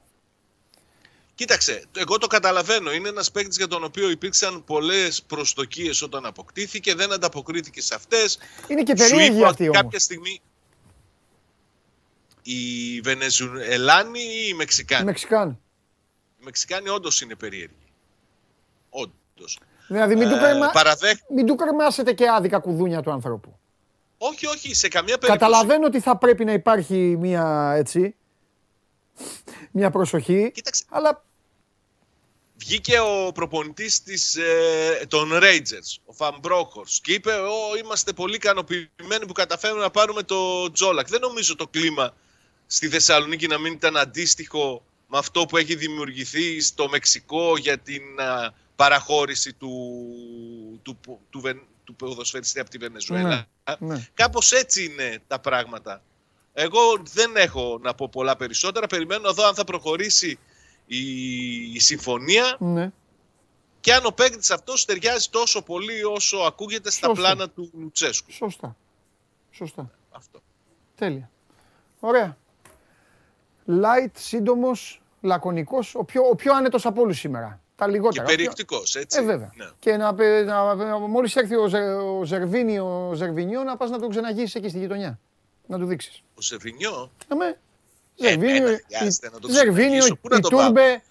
Κοίταξε, εγώ το καταλαβαίνω. Είναι ένας παίκτης για τον οποίο υπήρξαν πολλές προσδοκίες όταν αποκτήθηκε, δεν ανταποκρίθηκε σε αυτές. Είναι και περίεργη αυτή όμως. Κάποια στιγμή οι Βενεζουελάνοι ή οι Μεξικάνοι. Οι Μεξικάνοι. Οι Μεξικάνοι όντως είναι περίεργοι. Όντως. Δηλαδή μην, ε, του κρεμά... παραδέχ... μην του κρεμάσετε και άδικα κουδούνια του άνθρωπου. Όχι, όχι, σε καμία περίπτωση. Καταλαβαίνω ότι θα πρέπει να υπάρχει μία έτσι... Μια προσοχή. Κοίταξε, αλλά βγήκε ο προπονητής της, ε, των Rangers, ο Φαν Μπρόχορς, και είπε «Ω, είμαστε πολύ ικανοποιημένοι που καταφέρουμε να πάρουμε το Τζόλακ». Δεν νομίζω το κλίμα στη Θεσσαλονίκη να μην ήταν αντίστοιχο με αυτό που έχει δημιουργηθεί στο Μεξικό για την α, παραχώρηση του, του, του, του, του, του ποδοσφαιριστή από τη Βενεζουέλα. Ναι, ναι. Κάπως έτσι είναι τα πράγματα. Εγώ δεν έχω να πω πολλά περισσότερα. Περιμένω να δω αν θα προχωρήσει η, η συμφωνία, ναι, και αν ο παίκτης αυτός ταιριάζει τόσο πολύ όσο ακούγεται στα Σωστά. πλάνα του Λουτσέσκου. Σωστά. Σωστά. Αυτό. Τέλεια. Ωραία. Light, σύντομος, λακωνικός, ο πιο, ο πιο άνετος από όλους σήμερα. Τα λιγότερα. Και περιεκτικός, έτσι. Ε, βέβαια. Ναι. Και να, να, μόλις έρθει ο, Ζε, ο Ζερβίνι, ο Ζερβινιό, να πας να τον ξεναγήσεις εκεί στη γειτονιά. Να του δείξεις. Ο Ζερβινιό. Ζερβίνιο, η Τούρμπε,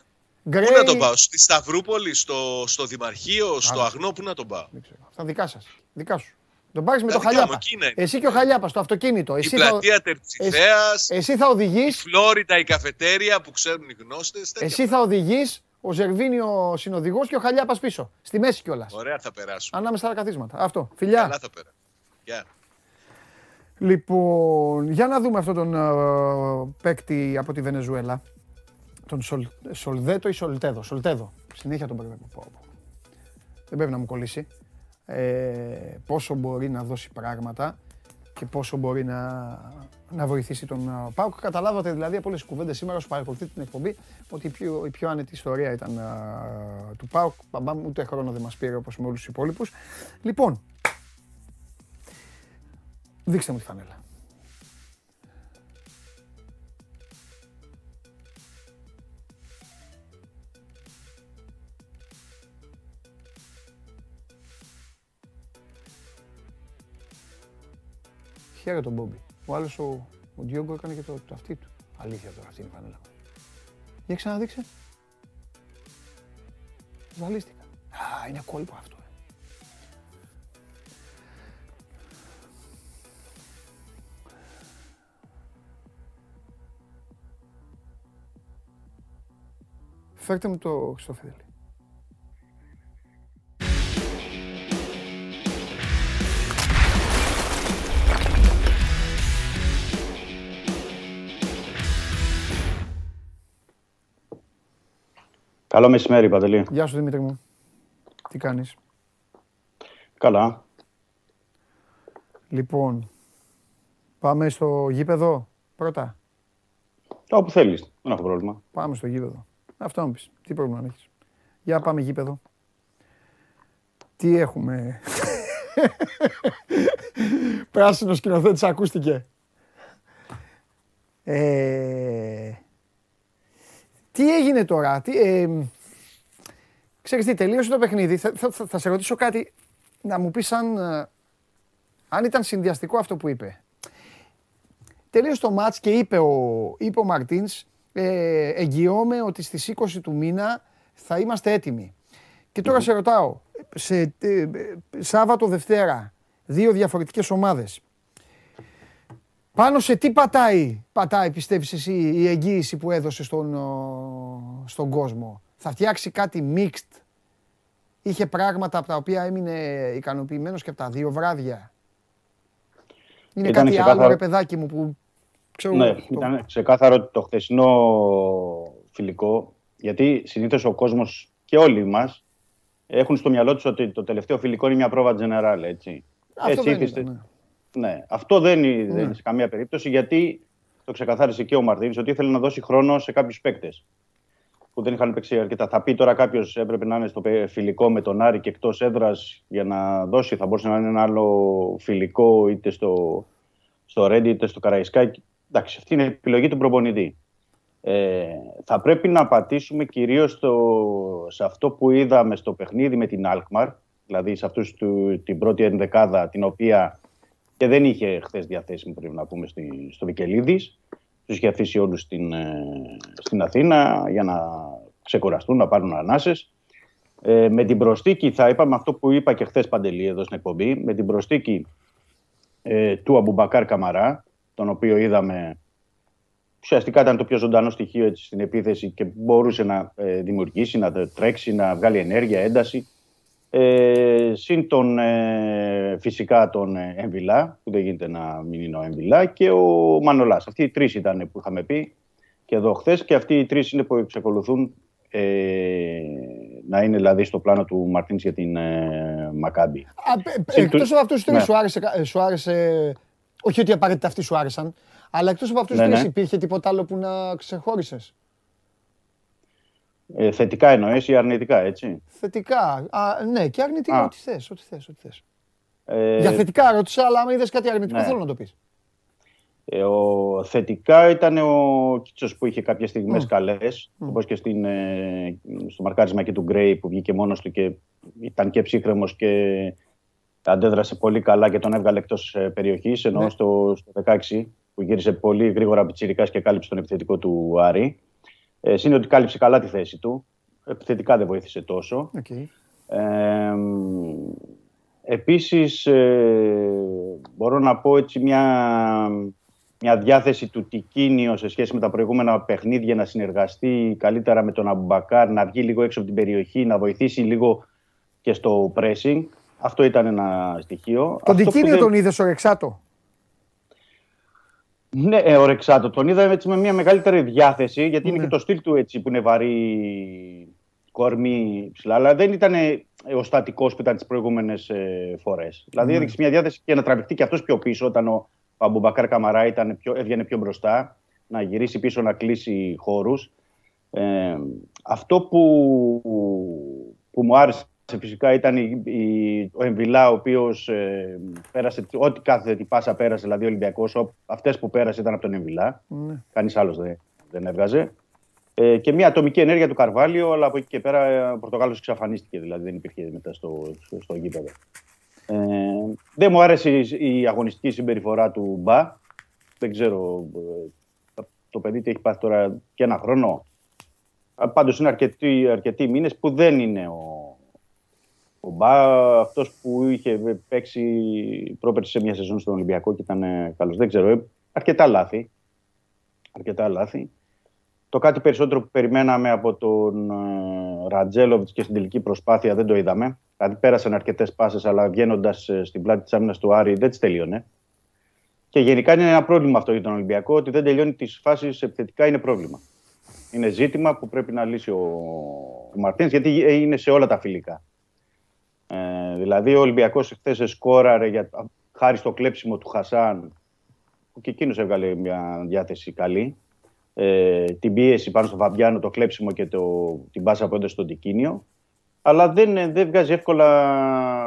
Γκρέι. Πού να τον πάω, στη Σταυρούπολη, στο, στο Δημαρχείο, Άρα. στο Αγνό, πού να τον πάω. Αυτά δικά σας, δικά σου. Τον πάρεις με τον Χαλιάπα. Εσύ και ο Χαλιάπας, το αυτοκίνητο. Η εσύ πλατεία θα... Τερτσιθέας, εσύ θα οδηγείς. Η Φλόριτα, η καφετέρια που ξέρουν οι γνώστες. Εσύ θα οδηγείς, ο Ζερβίνιο συνοδηγός και ο Χαλιάπας πίσω. Στη μέση κιόλας. Ωραία θα περάσουμε. Ανάμεσα στα καθίσματα. Αυτό. Φιλιά. Καλά θα περάσουμε. Λοιπόν, για να δούμε αυτόν τον uh, παίκτη από τη Βενεζουέλα, τον Σολ, Σολδέτο ή Σολτέδο, Σολτέδο, συνέχεια τον πρέπει να πω, δεν πρέπει να μου κολλήσει, ε, πόσο μπορεί να δώσει πράγματα και πόσο μπορεί να, να βοηθήσει τον uh, ΠΑΟΚ. Καταλάβατε δηλαδή από όλες τις κουβέντες σήμερα όσο παρακολουθείτε την εκπομπή ότι η πιο, η πιο άνετη ιστορία ήταν uh, του ΠΑΟΚ, μπαμπαμ, ούτε χρόνο δεν μας πήρε όπως με όλους τους υπόλοιπους. Λοιπόν, δείξτε μου τη φανέλα. Χαίρε τον Μπόμπι. Ο άλλος, ο, ο Ντιόγκο, έκανε και το, το αυτί του. Αλήθεια τώρα, αυτή είναι η φανέλα. Για ξαναδείξε. Βαλίστηκα. Α, είναι κόλπο αυτό. Φέρτε μου το Χριστόφιδελη. Καλό μεσημέρι, Παντελή. Γεια σου, Δημήτρη μου. Τι κάνεις? Καλά. Λοιπόν, πάμε στο γήπεδο πρώτα. Όπου θέλεις, δεν έχω πρόβλημα. Πάμε στο γήπεδο. Αυτό μου πεις. Τι πρόβλημα έχεις? Για πάμε γήπεδο. Τι έχουμε? Πράσινο σκηνοθέτης ακούστηκε. Ε... Τι έγινε τώρα? Τι, ε... Ξέρεις τι, τελείωσε το παιχνίδι. Θα, θα, θα σε ρωτήσω κάτι να μου πεις αν, αν ήταν συνδυαστικό αυτό που είπε. Τελείωσε το μάτς και είπε ο, είπε ο Μαρτίνς Ε, εγγυώμαι ότι στις είκοσι του μήνα θα είμαστε έτοιμοι. Και τώρα mm-hmm. σε ρωτάω, σε, ε, ε, Σάββατο, Δευτέρα, δύο διαφορετικές ομάδες. Πάνω σε τι πατάει, πατάει πιστεύεις εσύ, η εγγύηση που έδωσε στον, ο, στον κόσμο? Θα φτιάξει κάτι mixed? Είχε πράγματα από τα οποία έμεινε ικανοποιημένος και από τα δύο βράδια? Είναι Ήταν κάτι άλλο καθα... ρε παιδάκι μου που... Ξέρω, ναι, το... ήταν ξεκάθαρο το χθεσινό φιλικό, γιατί συνήθως ο κόσμος και όλοι μας έχουν στο μυαλό τους ότι το τελευταίο φιλικό είναι μια πρόβα τζενεράλ, έτσι. Αυτό έτσι, δεν ήθιστε... ήταν, ναι. Ναι, αυτό δεν, ναι. δεν είναι σε καμία περίπτωση, γιατί το ξεκαθάρισε και ο Μαρτίνης ότι ήθελε να δώσει χρόνο σε κάποιους παίκτες που δεν είχαν παίξει αρκετά. Θα πει τώρα κάποιος έπρεπε να είναι στο φιλικό με τον Άρη και εκτός έδρας για να δώσει, θα μπορούσε να είναι ένα άλλο φιλικό είτε στο, στο Ρέντι είτε στο Καραϊσκάκι. Εντάξει, αυτή είναι η επιλογή του προπονητή. Ε, θα πρέπει να πατήσουμε κυρίως στο, σε αυτό που είδαμε στο παιχνίδι με την Αλκμαρ, δηλαδή σε αυτούς του, την πρώτη ενδεκάδα, την οποία και δεν είχε χθες διαθέσιμη, πρέπει να πούμε, στη, στο Βικελίδης. Τους είχε αφήσει όλους στην, στην Αθήνα για να ξεκουραστούν, να πάρουν ανάσες. Ε, με την προστίκη, θα είπαμε αυτό που είπα και χθες, Παντελή, εδώ στην εκπομπή, με την προστίκη ε, του Αμπουμπακάρ Καμαρά, τον οποίο είδαμε, ουσιαστικά ήταν το πιο ζωντανό στοιχείο, έτσι, στην επίθεση, και μπορούσε να ε, δημιουργήσει, να τρέξει, να βγάλει ενέργεια, ένταση. Ε, συν τον, ε, φυσικά τον Εμβιλά, που δεν γίνεται να μην είναι ο Εμβιλά, και ο Μανολάς. Αυτοί οι τρεις ήταν που είχαμε πει και εδώ χθες, και αυτοί οι τρεις είναι που εξακολουθούν ε, να είναι, δηλαδή, στο πλάνο του Μαρτίνς για την ε, Μακάμπη. Εκτός από αυτούς τους τρεις, ναι, σου άρεσε, σου άρεσε, όχι ότι απαραίτητα αυτοί σου άρεσαν, αλλά εκτός από αυτούς τους, ναι, τρεις, ναι, υπήρχε τίποτα άλλο που να ξεχώρισες? Ε, θετικά εννοείς ή αρνητικά, έτσι? Θετικά. Α, ναι, και αρνητικά. Α. Ό,τι θες, ό,τι θες, ό,τι θες. Ε, Για θετικά ρώτησα, αλλά άμα είδες κάτι αρνητικό, ναι, θέλω να το πεις. Ε, ο, θετικά ήταν ο Κίτσος, που είχε κάποιες στιγμές mm. καλές, mm. όπως και στην, ε, στο μαρκάρισμα και του Γκρέι, που βγήκε μόνος του και ήταν και ψύχρεμος και αντέδρασε πολύ καλά και τον έβγαλε εκτός περιοχής, ενώ ναι. στο, στο δεκαέξι που γύρισε πολύ γρήγορα πιτσιρικάς και κάλυψε τον επιθετικό του Άρη. Ε, είναι ότι κάλυψε καλά τη θέση του. Επιθετικά δεν βοήθησε τόσο. Okay. Ε, επίσης, ε, μπορώ να πω, έτσι, μια, μια διάθεση του Τικίνιο σε σχέση με τα προηγούμενα παιχνίδια, να συνεργαστεί καλύτερα με τον Αμπουμπακάρ, να βγει λίγο έξω από την περιοχή, να βοηθήσει λίγο και στο pressing. Αυτό ήταν ένα στοιχείο. Τον Τικίνιο δεν... τον είδες ο Ρεξάτο? Ναι, ε, ο Ρεξάτο τον είδα, έτσι, με μια μεγαλύτερη διάθεση, γιατί ναι. είναι και το στυλ του, έτσι, που είναι βαρύ, κορμί ψηλά, αλλά δεν ήταν ε, ο στατικός που ήταν τις προηγούμενες ε, φορές. Δηλαδή ναι. έδειξε μια διάθεση και να τραβηχτεί και αυτός πιο πίσω, όταν ο, ο Αμπουμπακάρ Καμαρά ήταν πιο, έβγαινε πιο μπροστά, να γυρίσει πίσω, να κλείσει χώρους. Ε, αυτό που, που μου άρεσε φυσικά ήταν η, η, ο Εμβιλά, ο οποίος ε, πέρασε ό,τι κάθε τι πάσα πέρασε, δηλαδή ο Ολυμπιακός, ο, αυτές που πέρασε ήταν από τον Εμβιλά. Ναι. Κανείς άλλος δεν, δεν έβγαζε. Ε, και μια ατομική ενέργεια του Καρβάλιο, αλλά από εκεί και πέρα ο Πορτογάλος εξαφανίστηκε, δηλαδή δεν υπήρχε μετά στο, στο, στο γήπεδο. Ε, δεν μου άρεσε η, η αγωνιστική συμπεριφορά του Μπα. Δεν ξέρω, ε, το παιδί τι έχει πάθει τώρα και ένα χρόνο. Πάντως είναι αρκετοί, αρκετοί μήνες που δεν είναι ο Ο Μπα, αυτός που είχε παίξει πρόπερση σε μια σεζόν στον Ολυμπιακό και ήταν καλός. Δεν ξέρω, αρκετά λάθη. Αρκετά λάθη. Το κάτι περισσότερο που περιμέναμε από τον Ραντζέλοβιτς και στην τελική προσπάθεια δεν το είδαμε. Δηλαδή πέρασαν αρκετές πάσες, αλλά βγαίνοντας στην πλάτη της άμυνας του Άρη δεν τις τελείωνε. Και γενικά είναι ένα πρόβλημα αυτό για τον Ολυμπιακό, ότι δεν τελειώνει τις φάσεις επιθετικά, είναι πρόβλημα. Είναι ζήτημα που πρέπει να λύσει ο, ο Μαρτίνς, γιατί είναι σε όλα τα φιλικά. Ε, δηλαδή ο Ολυμπιακός χθες σκόραρε για, χάρη στο κλέψιμο του Χασάν, που και εκείνος έβγαλε μια διάθεση καλή, ε, την πίεση πάνω στον Φαμπιάνο, το κλέψιμο και το, την πάσα που έδωσε στον Τικίνιο, αλλά δεν, δεν βγάζει εύκολα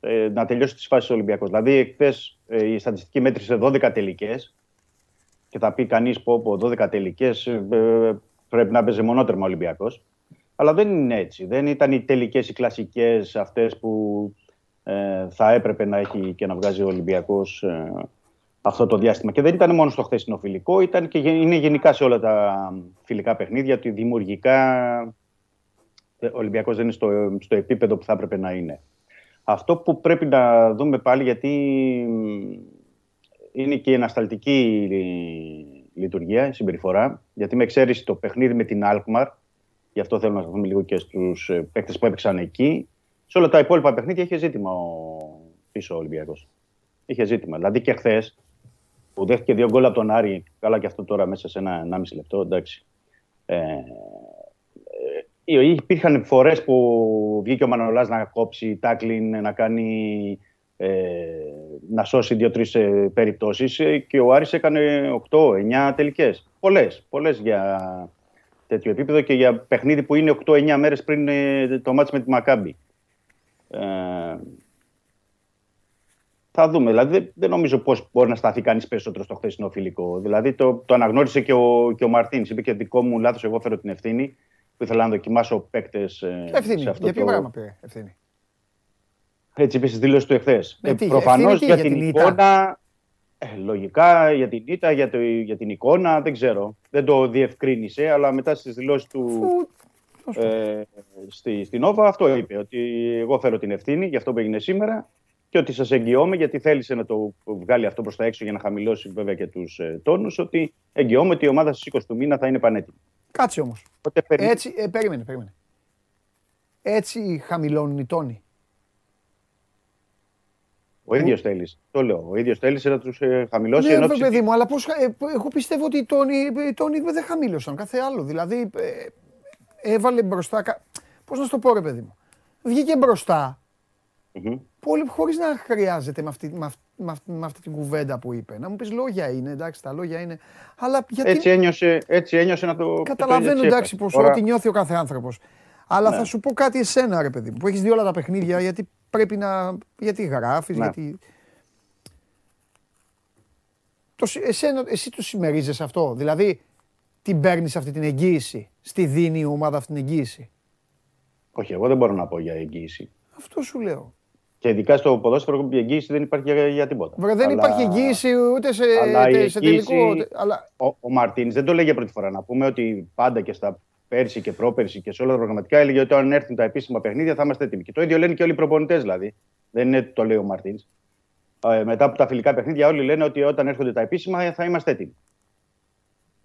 ε, να τελειώσει τις φάσεις ο Ολυμπιακός. Δηλαδή χθες ε, η στατιστική μέτρησε δώδεκα τελικές και θα πει κανείς που από δώδεκα τελικές ε, ε, πρέπει να παίζει μονότερμα ο Ολυμπιακός. Αλλά δεν είναι έτσι. Δεν ήταν οι τελικές, οι κλασικές αυτές που ε, θα έπρεπε να έχει και να βγάζει ο Ολυμπιακός ε, αυτό το διάστημα. Και δεν ήταν μόνο στο χθεσινό φιλικό, ήταν και, είναι γενικά σε όλα τα φιλικά παιχνίδια, ότι δημιουργικά ο Ολυμπιακός δεν είναι στο, στο επίπεδο που θα έπρεπε να είναι. Αυτό που πρέπει να δούμε πάλι, γιατί είναι και η ανασταλτική λειτουργία, η συμπεριφορά, γιατί με εξαίρεση το παιχνίδι με την Αλκμαρ, γι' αυτό θέλω να σταθούμε λίγο και στους παίκτες που έπαιξαν εκεί. Σε όλα τα υπόλοιπα παιχνίδια είχε ζήτημα ο πίσω ο Ολυμπιακός. Είχε ζήτημα. Δηλαδή και χθες που δέχτηκε δύο γκολ από τον Άρη, καλά και αυτό τώρα μέσα σε ένα, ένα μισή λεπτό, εντάξει. Ε, υπήρχαν φορές που βγήκε ο Μανολάς να κόψει τάκλιν, να κάνει, ε, να σώσει δύο-τρεις περιπτώσεις, και ο Άρης έκανε οκτώ εννιά τελικές. Πολλές, πολλές για τέτοιο επίπεδο και για παιχνίδι που είναι οκτώ εννιά μέρες πριν το μάτς με τη Μακάμπη. Ε, θα δούμε. Δηλαδή, δεν νομίζω πώς μπορεί να σταθεί κανείς περισσότερο στο χθεσινό φιλικό. Δηλαδή, το, το αναγνώρισε και ο, ο Μαρτίνης. Είπε και δικό μου λάθος, εγώ φέρω την ευθύνη. Που ήθελα να δοκιμάσω παίκτες. Ευθύνη. Σε αυτό για ποιο το... πράγμα πήρε ευθύνη. Έτσι είπε στις δηλώσεις του εχθές. Ε, προφανώς για, για την εικόνα. Ε, λογικά για την ήττα, για, το, για την εικόνα, δεν ξέρω. Δεν το διευκρίνησε, αλλά μετά στις δηλώσεις του. Φου... Ε, στη, στην Όβα αυτό είπε. Ότι εγώ φέρω την ευθύνη για αυτό που έγινε σήμερα. Και ότι σας εγγυώμαι, γιατί θέλησε να το βγάλει αυτό προς τα έξω για να χαμηλώσει βέβαια και τους ε, τόνους, ότι εγγυώμαι ότι η ομάδα στις είκοσι του μήνα θα είναι πανέτοιμη. Κάτσε όμως. Περί... Έτσι, ε, περίμενε, περίμενε. Έτσι χαμηλώνουν οι τόνοι. Ο ίδιο mm. θέλει. Το λέω. Ο ίδιο θέλησε να του ε, χαμηλώσει. Ναι, παιδί ψηφί... μου, αλλά πώς, ε, εγώ πιστεύω ότι οι τόνοι, οι τόνοι δεν χαμήλωσαν. Κάθε άλλο. Δηλαδή, ε, έβαλε μπροστά. Πώς να σου το πω, ρε παιδί μου. Βγήκε μπροστά. Mm-hmm. Χωρίς να χρειάζεται με αυτή, με, αυτή, με, αυτή, με αυτή την κουβέντα που είπε. Να μου πεις λόγια είναι, εντάξει, τα λόγια είναι. Αλλά γιατί... έτσι, ένιωσε, έτσι ένιωσε να το. Καταλαβαίνω, εντάξει, πως Ωρα... ό,τι νιώθει ο κάθε άνθρωπος. Αλλά ναι. θα σου πω κάτι εσένα, ρε παιδί μου, που έχεις δει όλα τα παιχνίδια, γιατί πρέπει να. Γιατί γράφεις, ναι. γιατί. Το, εσένα, εσύ το συμμερίζεσαι αυτό. Δηλαδή, την παίρνεις αυτή την εγγύηση. Στη δίνει η ομάδα αυτή την εγγύηση. Όχι, εγώ δεν μπορώ να πω για εγγύηση. Αυτό σου λέω. Και ειδικά στο ποδόσφαιρο, η εγγύηση δεν υπάρχει για, για τίποτα. Βρε, δεν αλλά... υπάρχει εγγύηση ούτε σε, ούτε σε εγγύηση... τελικό. Ούτε... Αλλά... Ο, ο Μαρτίνης δεν το λέγει πρώτη φορά. Να πούμε ότι πάντα και στα πέρσι και πρόπερσι και σε όλα τα προγραμματικά έλεγε ότι αν έρθουν τα επίσημα παιχνίδια θα είμαστε έτοιμοι. Και το ίδιο λένε και όλοι οι προπονητές δηλαδή. Δεν είναι το λέει ο Μαρτίνης. Ε, μετά από τα φιλικά παιχνίδια, όλοι λένε ότι όταν έρχονται τα επίσημα θα είμαστε έτοιμοι.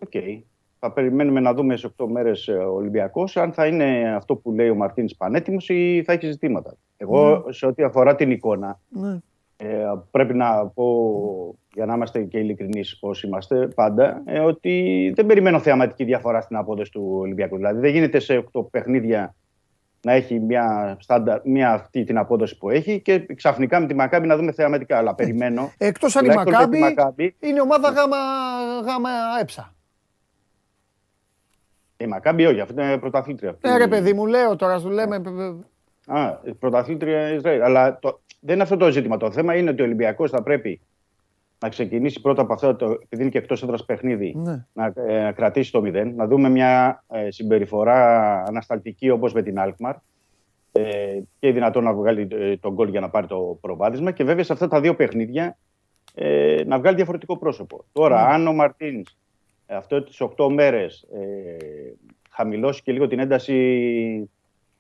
Οκ. Okay. Θα περιμένουμε να δούμε σε οκτώ μέρες ο Ολυμπιακός αν θα είναι αυτό που λέει ο Μαρτίνης πανέτοιμος ή θα έχει ζητήματα. Εγώ, mm. σε ό,τι αφορά την εικόνα, mm. ε, πρέπει να πω, για να είμαστε και ειλικρινείς όσοι είμαστε πάντα, ε, ότι δεν περιμένω θεαματική διαφορά στην απόδοση του Ολυμπιακού. Δηλαδή, δεν γίνεται σε οκτώ παιχνίδια να έχει μια, στάντα, μια αυτή την απόδοση που έχει και ξαφνικά με τη Μακάμπι να δούμε θεαματικά. Αλλά περιμένω. Εκτός αν η Μακάμπι είναι ομάδα γάμα έψα. Η Μακάμπι, όχι, αυτή είναι πρωταθλήτρια. Ναι, ρε παιδί μου, λέω τώρα, σου λέμε. Α, πρωταθλήτρια Ισραήλ. Αλλά το... δεν είναι αυτό το ζήτημα. Το θέμα είναι ότι ο Ολυμπιακός θα πρέπει να ξεκινήσει πρώτα από αυτό, το... επειδή είναι και εκτός έδρας παιχνίδι, ναι. να ε, κρατήσει το μηδέν. Να δούμε μια ε, συμπεριφορά ανασταλτική όπως με την Αλκμαρ. Ε, και δυνατόν να βγάλει ε, τον γκολ για να πάρει το προβάδισμα. Και βέβαια σε αυτά τα δύο παιχνίδια ε, να βγάλει διαφορετικό πρόσωπο. Τώρα, ναι. αν ο Μαρτίνς αυτό τις οκτώ μέρες ε, χαμηλώσει και λίγο την ένταση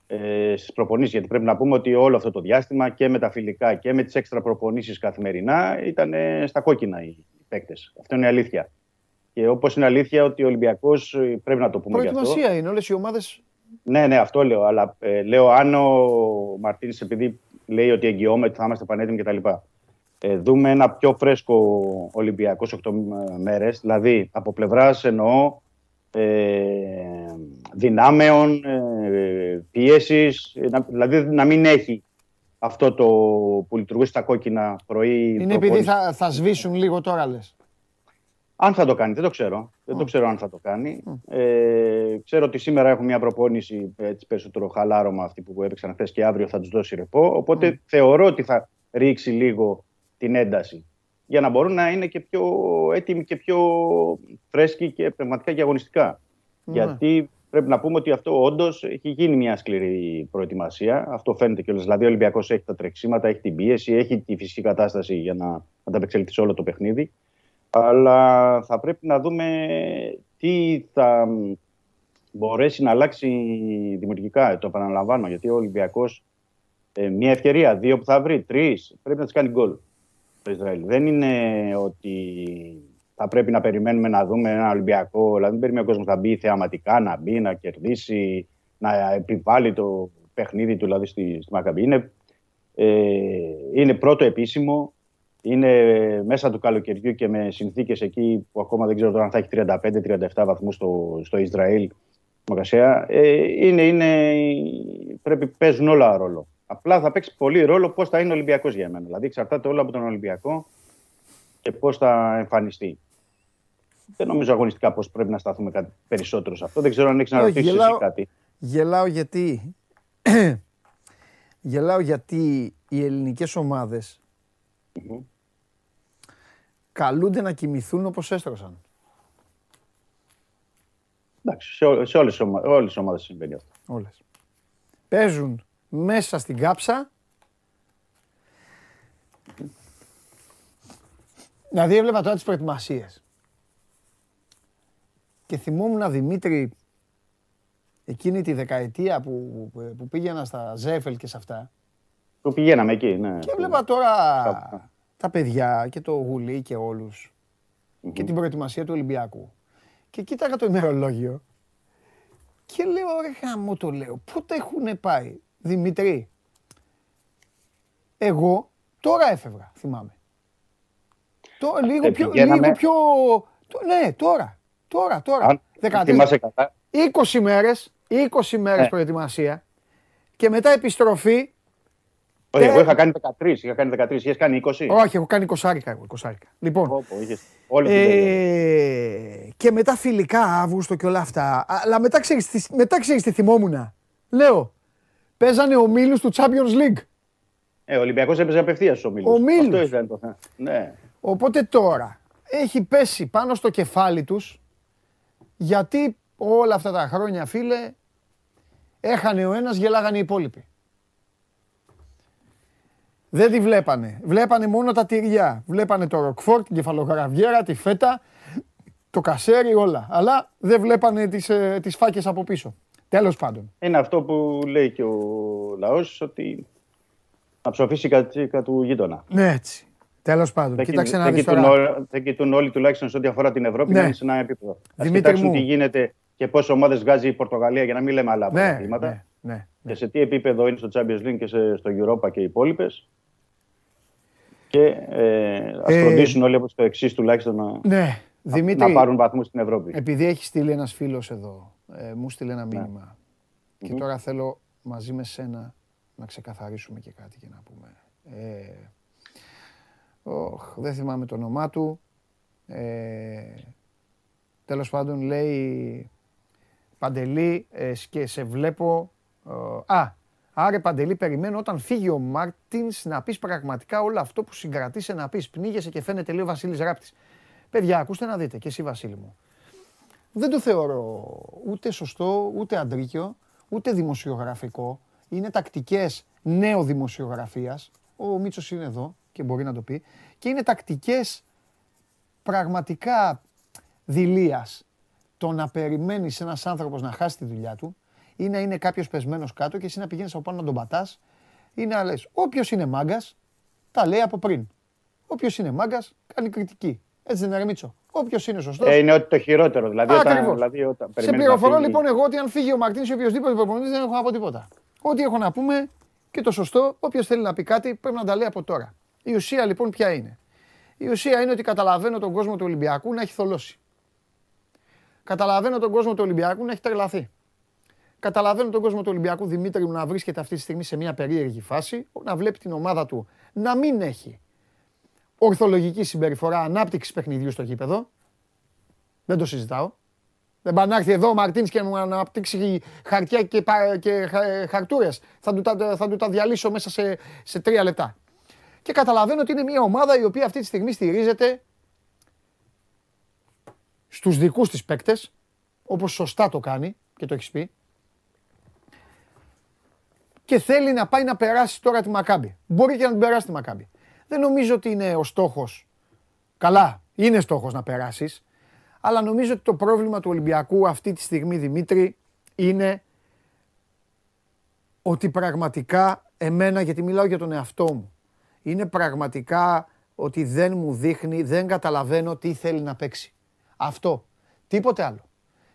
ε, στις προπονήσεις, γιατί πρέπει να πούμε ότι όλο αυτό το διάστημα και με τα φιλικά και με τις έξτρα προπονήσεις καθημερινά ήταν ε, στα κόκκινα οι παίκτες. Αυτό είναι αλήθεια. Και όπως είναι αλήθεια ότι ο Ολυμπιακός, πρέπει να το πούμε γι' αυτό. Προετοιμασία είναι όλες οι ομάδες. Ναι, ναι, αυτό λέω. Αλλά ε, λέω αν ο Μαρτίνης, επειδή λέει ότι εγγυώμαι ότι θα είμαστε πανέτοιμοι κτλ. Ε, δούμε ένα πιο φρέσκο Ολυμπιακό σε οκτώ μέρες, δηλαδή από πλευράς εννοώ ε, δυνάμεων, ε, πιέσεις, ε, δηλαδή να μην έχει αυτό το που λειτουργούσε στα κόκκινα πρωί. Είναι προπόληση. Επειδή θα, θα σβήσουν λίγο τώρα λες. Αν θα το κάνει, δεν το ξέρω. Mm. Δεν το ξέρω αν θα το κάνει. Mm. Ε, ξέρω ότι σήμερα έχω μια προπόνηση έτσι, περισσότερο χαλάρωμα αυτή που έπαιξαν χθες και αύριο θα τους δώσει ρεπό, οπότε mm. θεωρώ ότι θα ρίξει λίγο την ένταση, για να μπορούν να είναι και πιο έτοιμοι και πιο φρέσκοι και πνευματικά και αγωνιστικά. Ναι. Γιατί πρέπει να πούμε ότι αυτό όντως έχει γίνει μια σκληρή προετοιμασία. Αυτό φαίνεται κιόλας. Δηλαδή, ο Ολυμπιακός έχει τα τρεξίματα, έχει την πίεση, έχει τη φυσική κατάσταση για να ανταπεξελθεί σε όλο το παιχνίδι. Αλλά θα πρέπει να δούμε τι θα μπορέσει να αλλάξει δημιουργικά. Το επαναλαμβάνω, γιατί ο Ολυμπιακός ε, μια ευκαιρία, δύο που θα βρει, τρεις, πρέπει να τις κάνει γκολ. Το Ισραήλ. Δεν είναι ότι θα πρέπει να περιμένουμε να δούμε ένα Ολυμπιακό. Δηλαδή, δεν περιμένει ο κόσμος να μπει θεαματικά, να μπει, να κερδίσει, να επιβάλλει το παιχνίδι του δηλαδή, στη, στη Μακαμπή. Είναι, ε, είναι πρώτο επίσημο. Είναι μέσα του καλοκαιριού και με συνθήκες εκεί που ακόμα δεν ξέρω αν θα έχει τριάντα πέντε τριάντα επτά βαθμούς στο, στο Ισραήλ. Ε, είναι, είναι, πρέπει παίζουν όλα ρόλο. Απλά θα παίξει πολύ ρόλο πώς θα είναι ο Ολυμπιακός για μένα. Δηλαδή εξαρτάται όλο από τον Ολυμπιακό και πώς θα εμφανιστεί. Δεν νομίζω αγωνιστικά πώς πρέπει να σταθούμε κάτι περισσότερο σε αυτό. Δεν ξέρω αν έχεις να ρωτήσεις γελάω, εσύ κάτι. Γελάω γιατί... γελάω γιατί οι ελληνικές ομάδες Mm-hmm. Καλούνται να κοιμηθούν όπως έστρωσαν. Εντάξει, σε, σε όλες τις ομάδες συμβαίνει αυτό. Όλες. Παίζουν μέσα στην κάψα. Mm-hmm. Δηλαδή έβλεπα τώρα τις προετοιμασίες. Και θυμόμουν, Δημήτρη, εκείνη τη δεκαετία που, που, που πήγαινα στα Ζέφελ και σε αυτά. Που πηγαίναμε εκεί, ναι. Και έβλεπα τώρα Κάπου. τα παιδιά και το Γουλή και όλους. Mm-hmm. Και την προετοιμασία του Ολυμπιακού. Και κοίταγα το ημερολόγιο. Και λέω, ρε χαμό το λέω, πότε έχουν πάει, Δημήτρη. Εγώ τώρα έφευγα, θυμάμαι. Το, λίγο, πιο, λίγο πιο... Το, ναι, τώρα. Τώρα, τώρα. είκοσι μέρες, είκοσι μέρες προετοιμασία και μετά επιστροφή. Όχι, εγώ είχα κάνει δεκατρείς, είχα κάνει δεκατρείς, είχες κάνει είκοσι. Όχι, έχω κάνει είκοσι άρικα, είκοσι άρικα. Λοιπόν, και μετά φιλικά Αύγουστο και όλα αυτά, αλλά μετά ξέρεις, μετά ξέρεις τι θυμόμουνα. Λέω, παίζανε ομίλους του Champions League. Ε, ο Ολυμπιακός έπαιζε απευθείας στους ομίλους. Ομίλους. Αυτό ήταν το θέμα. Ναι. Οπότε τώρα έχει πέσει πάνω στο κεφάλι τους, γιατί όλα αυτά τα χρόνια, φίλε, έχανε ο ένας, γελάγανε οι υπόλοιποι. Δεν τη βλέπανε. Βλέπανε μόνο τα τυριά. Βλέπανε το Ροκφόρ, την κεφαλογραβιέρα, τη φέτα, το κασέρι, όλα. Αλλά δεν βλέπανε τις, ε, τις φάκες από πίσω. Τέλος πάντων. Είναι αυτό που λέει και ο λαός, ότι να ψοφήσει κατσίκα του γείτονα. Ναι, έτσι. Τέλος πάντων. Δεν, Κοίταξε δεν, να δεις κοιτούν, τώρα. Δεν κοιτούν όλοι, τουλάχιστον σε ό,τι αφορά την Ευρώπη, ναι, να είναι σε ένα επίπεδο. Ας κοιτάξουν τι γίνεται και πόσες ομάδες βγάζει η Πορτογαλία, για να μην λέμε άλλα πράγματα. Ναι, ναι, ναι. Και σε τι επίπεδο είναι στο Champions League και σε, στο Europa και οι υπόλοιπες. Και ε, ας φροντίσουν ε, όλοι από το εξής τουλάχιστον να, ναι, να, Δημήτρη, να πάρουν βαθμούς στην Ευρώπη. Επειδή έχει στείλει ένας φίλος εδώ, ε, μου στείλει ένα μήνυμα. Ναι. Και mm-hmm. τώρα θέλω μαζί με σένα να ξεκαθαρίσουμε και κάτι και να πούμε. Ε, οχ, δεν θυμάμαι το όνομά του. Ε, τέλος πάντων λέει, Παντελή, ε, και σε βλέπω... Ε, α, Άρε Παντελή, περιμένω όταν φύγει ο Μάρτινς να πεις πραγματικά όλο αυτό που συγκρατήσε να πεις. Πνίγεσαι και φαίνεται, λέει ο Βασίλης Ράπτης. Παιδιά, ακούστε να δείτε, και εσύ Βασίλη μου. Δεν το θεωρώ ούτε σωστό, ούτε αντρίκιο, ούτε δημοσιογραφικό. Είναι τακτικές νέο δημοσιογραφίας. Ο Μίτσος είναι εδώ και μπορεί να το πει. Και είναι τακτικές πραγματικά δειλίας. Το να περιμένεις ένας άνθρωπος να χάσει τη δουλειά του, ή να είναι κάποιος πεσμένος κάτω και εσύ να πηγαίνεις από πάνω να τον πατάς, ή να λες, όποιος είναι μάγκας, τα λέει από πριν. Όποιος είναι μάγκας, κάνει κριτική. Έτσι δεν είναι, Μίτσο? Όποιος είναι σωστός. Ε, είναι ότι το χειρότερο. Δηλαδή, όταν, δηλαδή, όταν σε πληροφορώ φύγει... λοιπόν εγώ ότι αν φύγει ο Μαρτίνς ή οποιοδήποτε προπονητής, δεν έχω να πω τίποτα. Ό,τι έχω να πούμε και το σωστό, όποιος θέλει να πει κάτι, πρέπει να τα λέει από τώρα. Η ουσία λοιπόν ποια είναι? Η ουσία είναι ότι καταλαβαίνω τον κόσμο του Ολυμπιακού να έχει θολώσει. Καταλαβαίνω τον κόσμο του Ολυμπιακού να έχει τρελαθεί. Καταλαβαίνω τον κόσμο του Ολυμπιακού, Δημήτρη μου, να βρίσκεται αυτή τη στιγμή σε μια περίεργη φάση, να βλέπει την ομάδα του να μην έχει ορθολογική συμπεριφορά ανάπτυξη παιχνιδιού στο γήπεδο. Δεν το συζητάω. Δεν πάει να έρθει εδώ ο Μαρτίνς και μου αναπτύξει χαρτιά και, πα, και χα, χαρτούρες. Θα του, τα, θα του τα διαλύσω μέσα σε, σε τρία λεπτά. Και καταλαβαίνω ότι είναι μια ομάδα η οποία αυτή τη στιγμή στηρίζεται στους δικούς της παίκτες, όπως σωστά το κάνει και το έχεις πει. Και θέλει να πάει να περάσει τώρα τη Μακάμπι. Μπορεί και να την περάσει τη Μακάμπι. Δεν νομίζω ότι είναι ο στόχος. Καλά, είναι στόχος να περάσεις. Αλλά νομίζω ότι το πρόβλημα του Ολυμπιακού αυτή τη στιγμή, Δημήτρη, είναι ότι πραγματικά εμένα, γιατί μιλάω για τον εαυτό μου, είναι πραγματικά ότι δεν μου δείχνει, δεν καταλαβαίνω τι θέλει να παίξει. Αυτό. Τίποτε άλλο.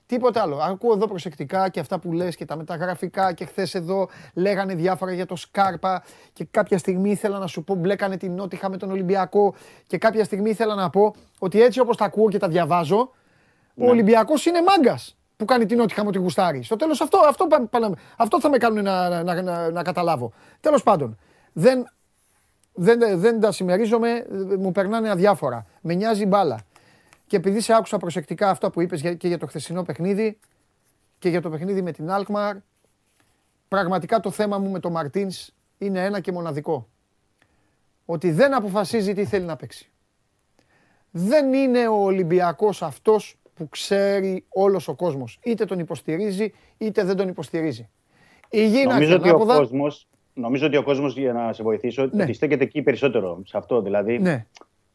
Τίποτα άλλο. Ακούω εδώ προσεκτικά και αυτά που λες και τα μεταγραφικά και χθες εδώ λέγανε διάφορα για το Σκάρπα και κάποια στιγμή ήθελα να σου πω μπλέκανε την Νότιχα με τον Ολυμπιακό και κάποια στιγμή ήθελα να πω ότι έτσι όπως τα ακούω και τα διαβάζω, ναι, ο Ολυμπιακός είναι μάγκας που κάνει την Νότιχα με τη γουστάρει. Στο τέλος αυτό, αυτό, αυτό θα με κάνουν να, να, να, να καταλάβω. Τέλος πάντων, δεν, δεν, δεν τα συμμερίζομαι, μου περνάνε αδιάφορα. Με νοιάζει μπάλα. Και επειδή σε άκουσα προσεκτικά αυτά που είπες και για το χθεσινό παιχνίδι και για το παιχνίδι με την Αλκμαρ, πραγματικά το θέμα μου με τον Μαρτίνς είναι ένα και μοναδικό. ότι δεν αποφασίζει τι θέλει να παίξει. Δεν είναι ο Ολυμπιακός αυτός που ξέρει όλος ο κόσμος. Είτε τον υποστηρίζει, είτε δεν τον υποστηρίζει. Η γη να ανάποδα... Νομίζω ότι ο κόσμος, για να σε βοηθήσω, ναι, ότι στέκεται εκεί περισσότερο σε αυτό. Δηλαδή, ναι,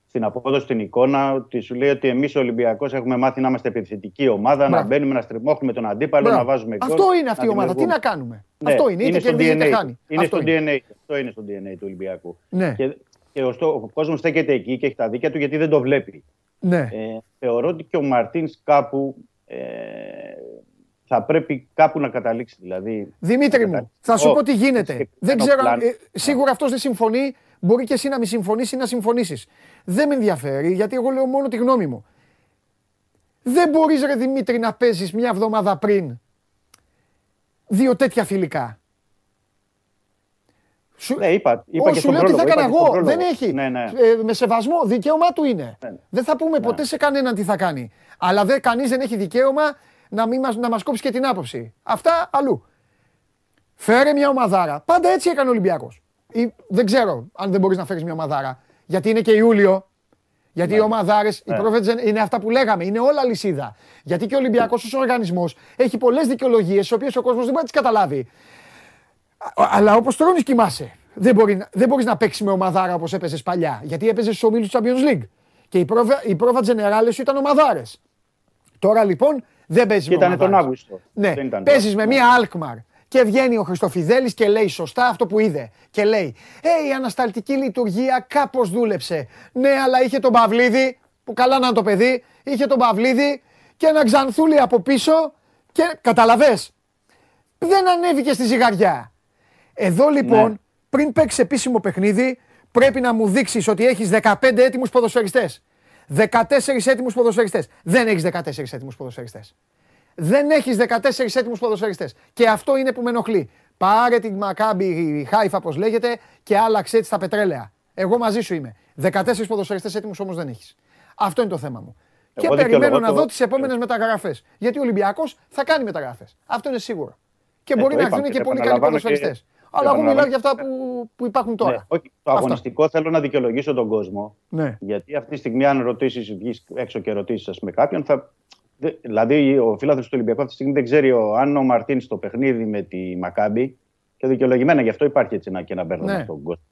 στην απόδοση, στην εικόνα, ότι σου λέει ότι εμείς ο Ολυμπιακός έχουμε μάθει να είμαστε επιθετική ομάδα, μπράβο, να μπαίνουμε, να στριμώχνουμε τον αντίπαλο, μπράβο, να βάζουμε γκολ. Αυτό είναι αυτή η ομάδα. Τι να κάνουμε. Ναι. Αυτό είναι. Είτε κερδίζει είτε χάνει. Είναι αυτό στο είναι. ντι εν έι. Αυτό είναι στο ντι εν έι του Ολυμπιακού. Ναι. Και, και ο, ο κόσμος στέκεται εκεί και έχει τα δίκια του γιατί δεν το βλέπει. Ναι. Ε, θεωρώ ότι και ο Μαρτίνς κάπου. Ε, Θα πρέπει κάπου να καταλήξει, δηλαδή. Δημήτρη μου, θα σου πω τι γίνεται. Δεν ξέρω, σίγουρα αυτός δεν συμφωνεί. Μπορεί και εσύ να μην συμφωνήσεις ή να συμφωνήσεις. Δεν με ενδιαφέρει, γιατί εγώ λέω μόνο τη γνώμη μου. Δεν μπορείς, ρε Δημήτρη, να παίζεις μια εβδομάδα πριν δύο τέτοια φιλικά. Ναι, είπα, είπα και στον πρόλογο. Σου λέω τι θα έκανα εγώ. Δεν έχει. Ναι, ναι. Ε, με σεβασμό, δικαίωμά του είναι. Ναι, ναι. Δεν θα πούμε, ναι, ποτέ σε κανέναν τι θα κάνει. Αλλά δε, κανείς δεν έχει δικαίωμα να, μην μας, να μας κόψει και την άποψη. Αυτά αλλού. Φέρε μια ομαδάρα. Πάντα έτσι έκανε ο Ολυμπιακός. Ή, δεν ξέρω αν δεν μπορείς να φέρεις μια ομαδάρα. Γιατί είναι και Ιούλιο. Γιατί, ναι, οι ομαδάρες, ναι, οι πρόφετζεν είναι αυτά που λέγαμε. Είναι όλα λυσίδα. Γιατί και ο Ολυμπιακός ως οργανισμός έχει πολλές δικαιολογίες, τις οποίες ο κόσμος δεν μπορεί να τις καταλάβει. Αλλά όπως τρώνεις κοιμάσαι. Δεν, μπορεί, δεν μπορείς να παίξεις με ομαδάρα όπως έπαιζες παλιά. Γιατί έπαιζες στους ομίλους του Champions League. Και οι πρόφετζεν generales ήταν ομαδάρες. Τώρα λοιπόν. Δεν παίζεις με ήταν τον Αύγουστο. Ναι, παίζεις με μία Αλκμαρ και βγαίνει ο Χριστοφιδέλης και λέει σωστά αυτό που είδε. Και λέει, ε, η ανασταλτική λειτουργία κάπως δούλεψε. Ναι, αλλά είχε τον Παυλίδη, που καλά να είναι το παιδί, είχε τον Παυλίδη και ένα Ξανθούλη από πίσω και καταλαβες. Δεν ανέβηκε στη ζυγαριά. Εδώ λοιπόν, ναι, πριν παίξεις επίσημο παιχνίδι, πρέπει να μου δείξεις ότι έχεις δεκαπέντε έτοιμους ποδοσφαιριστές. δεκατέσσερις έτοιμους ποδοσφαιριστές. Δεν έχεις δεκατέσσερις έτοιμους ποδοσφαιριστές. Δεν έχεις δεκατέσσερις έτοιμους ποδοσφαιριστές. Και αυτό είναι που με ενοχλεί. Πάρε την Μακάμπι Χάιφα, όπως λέγεται, και άλλαξε έτσι τα πετρέλαια. Εγώ μαζί σου είμαι. δεκατέσσερις ποδοσφαιριστές έτοιμους όμως δεν έχεις. Αυτό είναι το θέμα μου. Εγώ και περιμένω να το... δω τις επόμενες μεταγραφές. Γιατί ο Ολυμπιακός θα κάνει μεταγραφές. Αυτό είναι σίγουρο. Και μπορεί ε, να γίνουν και πολύ καλοί ποδοσφαιριστές. Αλλά εγώ μιλάω για αυτά που, που υπάρχουν τώρα. Ναι, όχι, το αυτά. Αγωνιστικό θέλω να δικαιολογήσω τον κόσμο. Ναι. Γιατί αυτή τη στιγμή, αν ρωτήσεις, βγεις έξω και ρωτήσεις με κάποιον, θα... δηλαδή ο φιλάθλος του Ολυμπιακού αυτή τη στιγμή δεν ξέρει ο, αν ο Μαρτίνς στο παιχνίδι με τη Μακάμπι, και δικαιολογημένα γι' αυτό υπάρχει έτσι ένα, και ένα μπέρδεμα, ναι, στον κόσμο.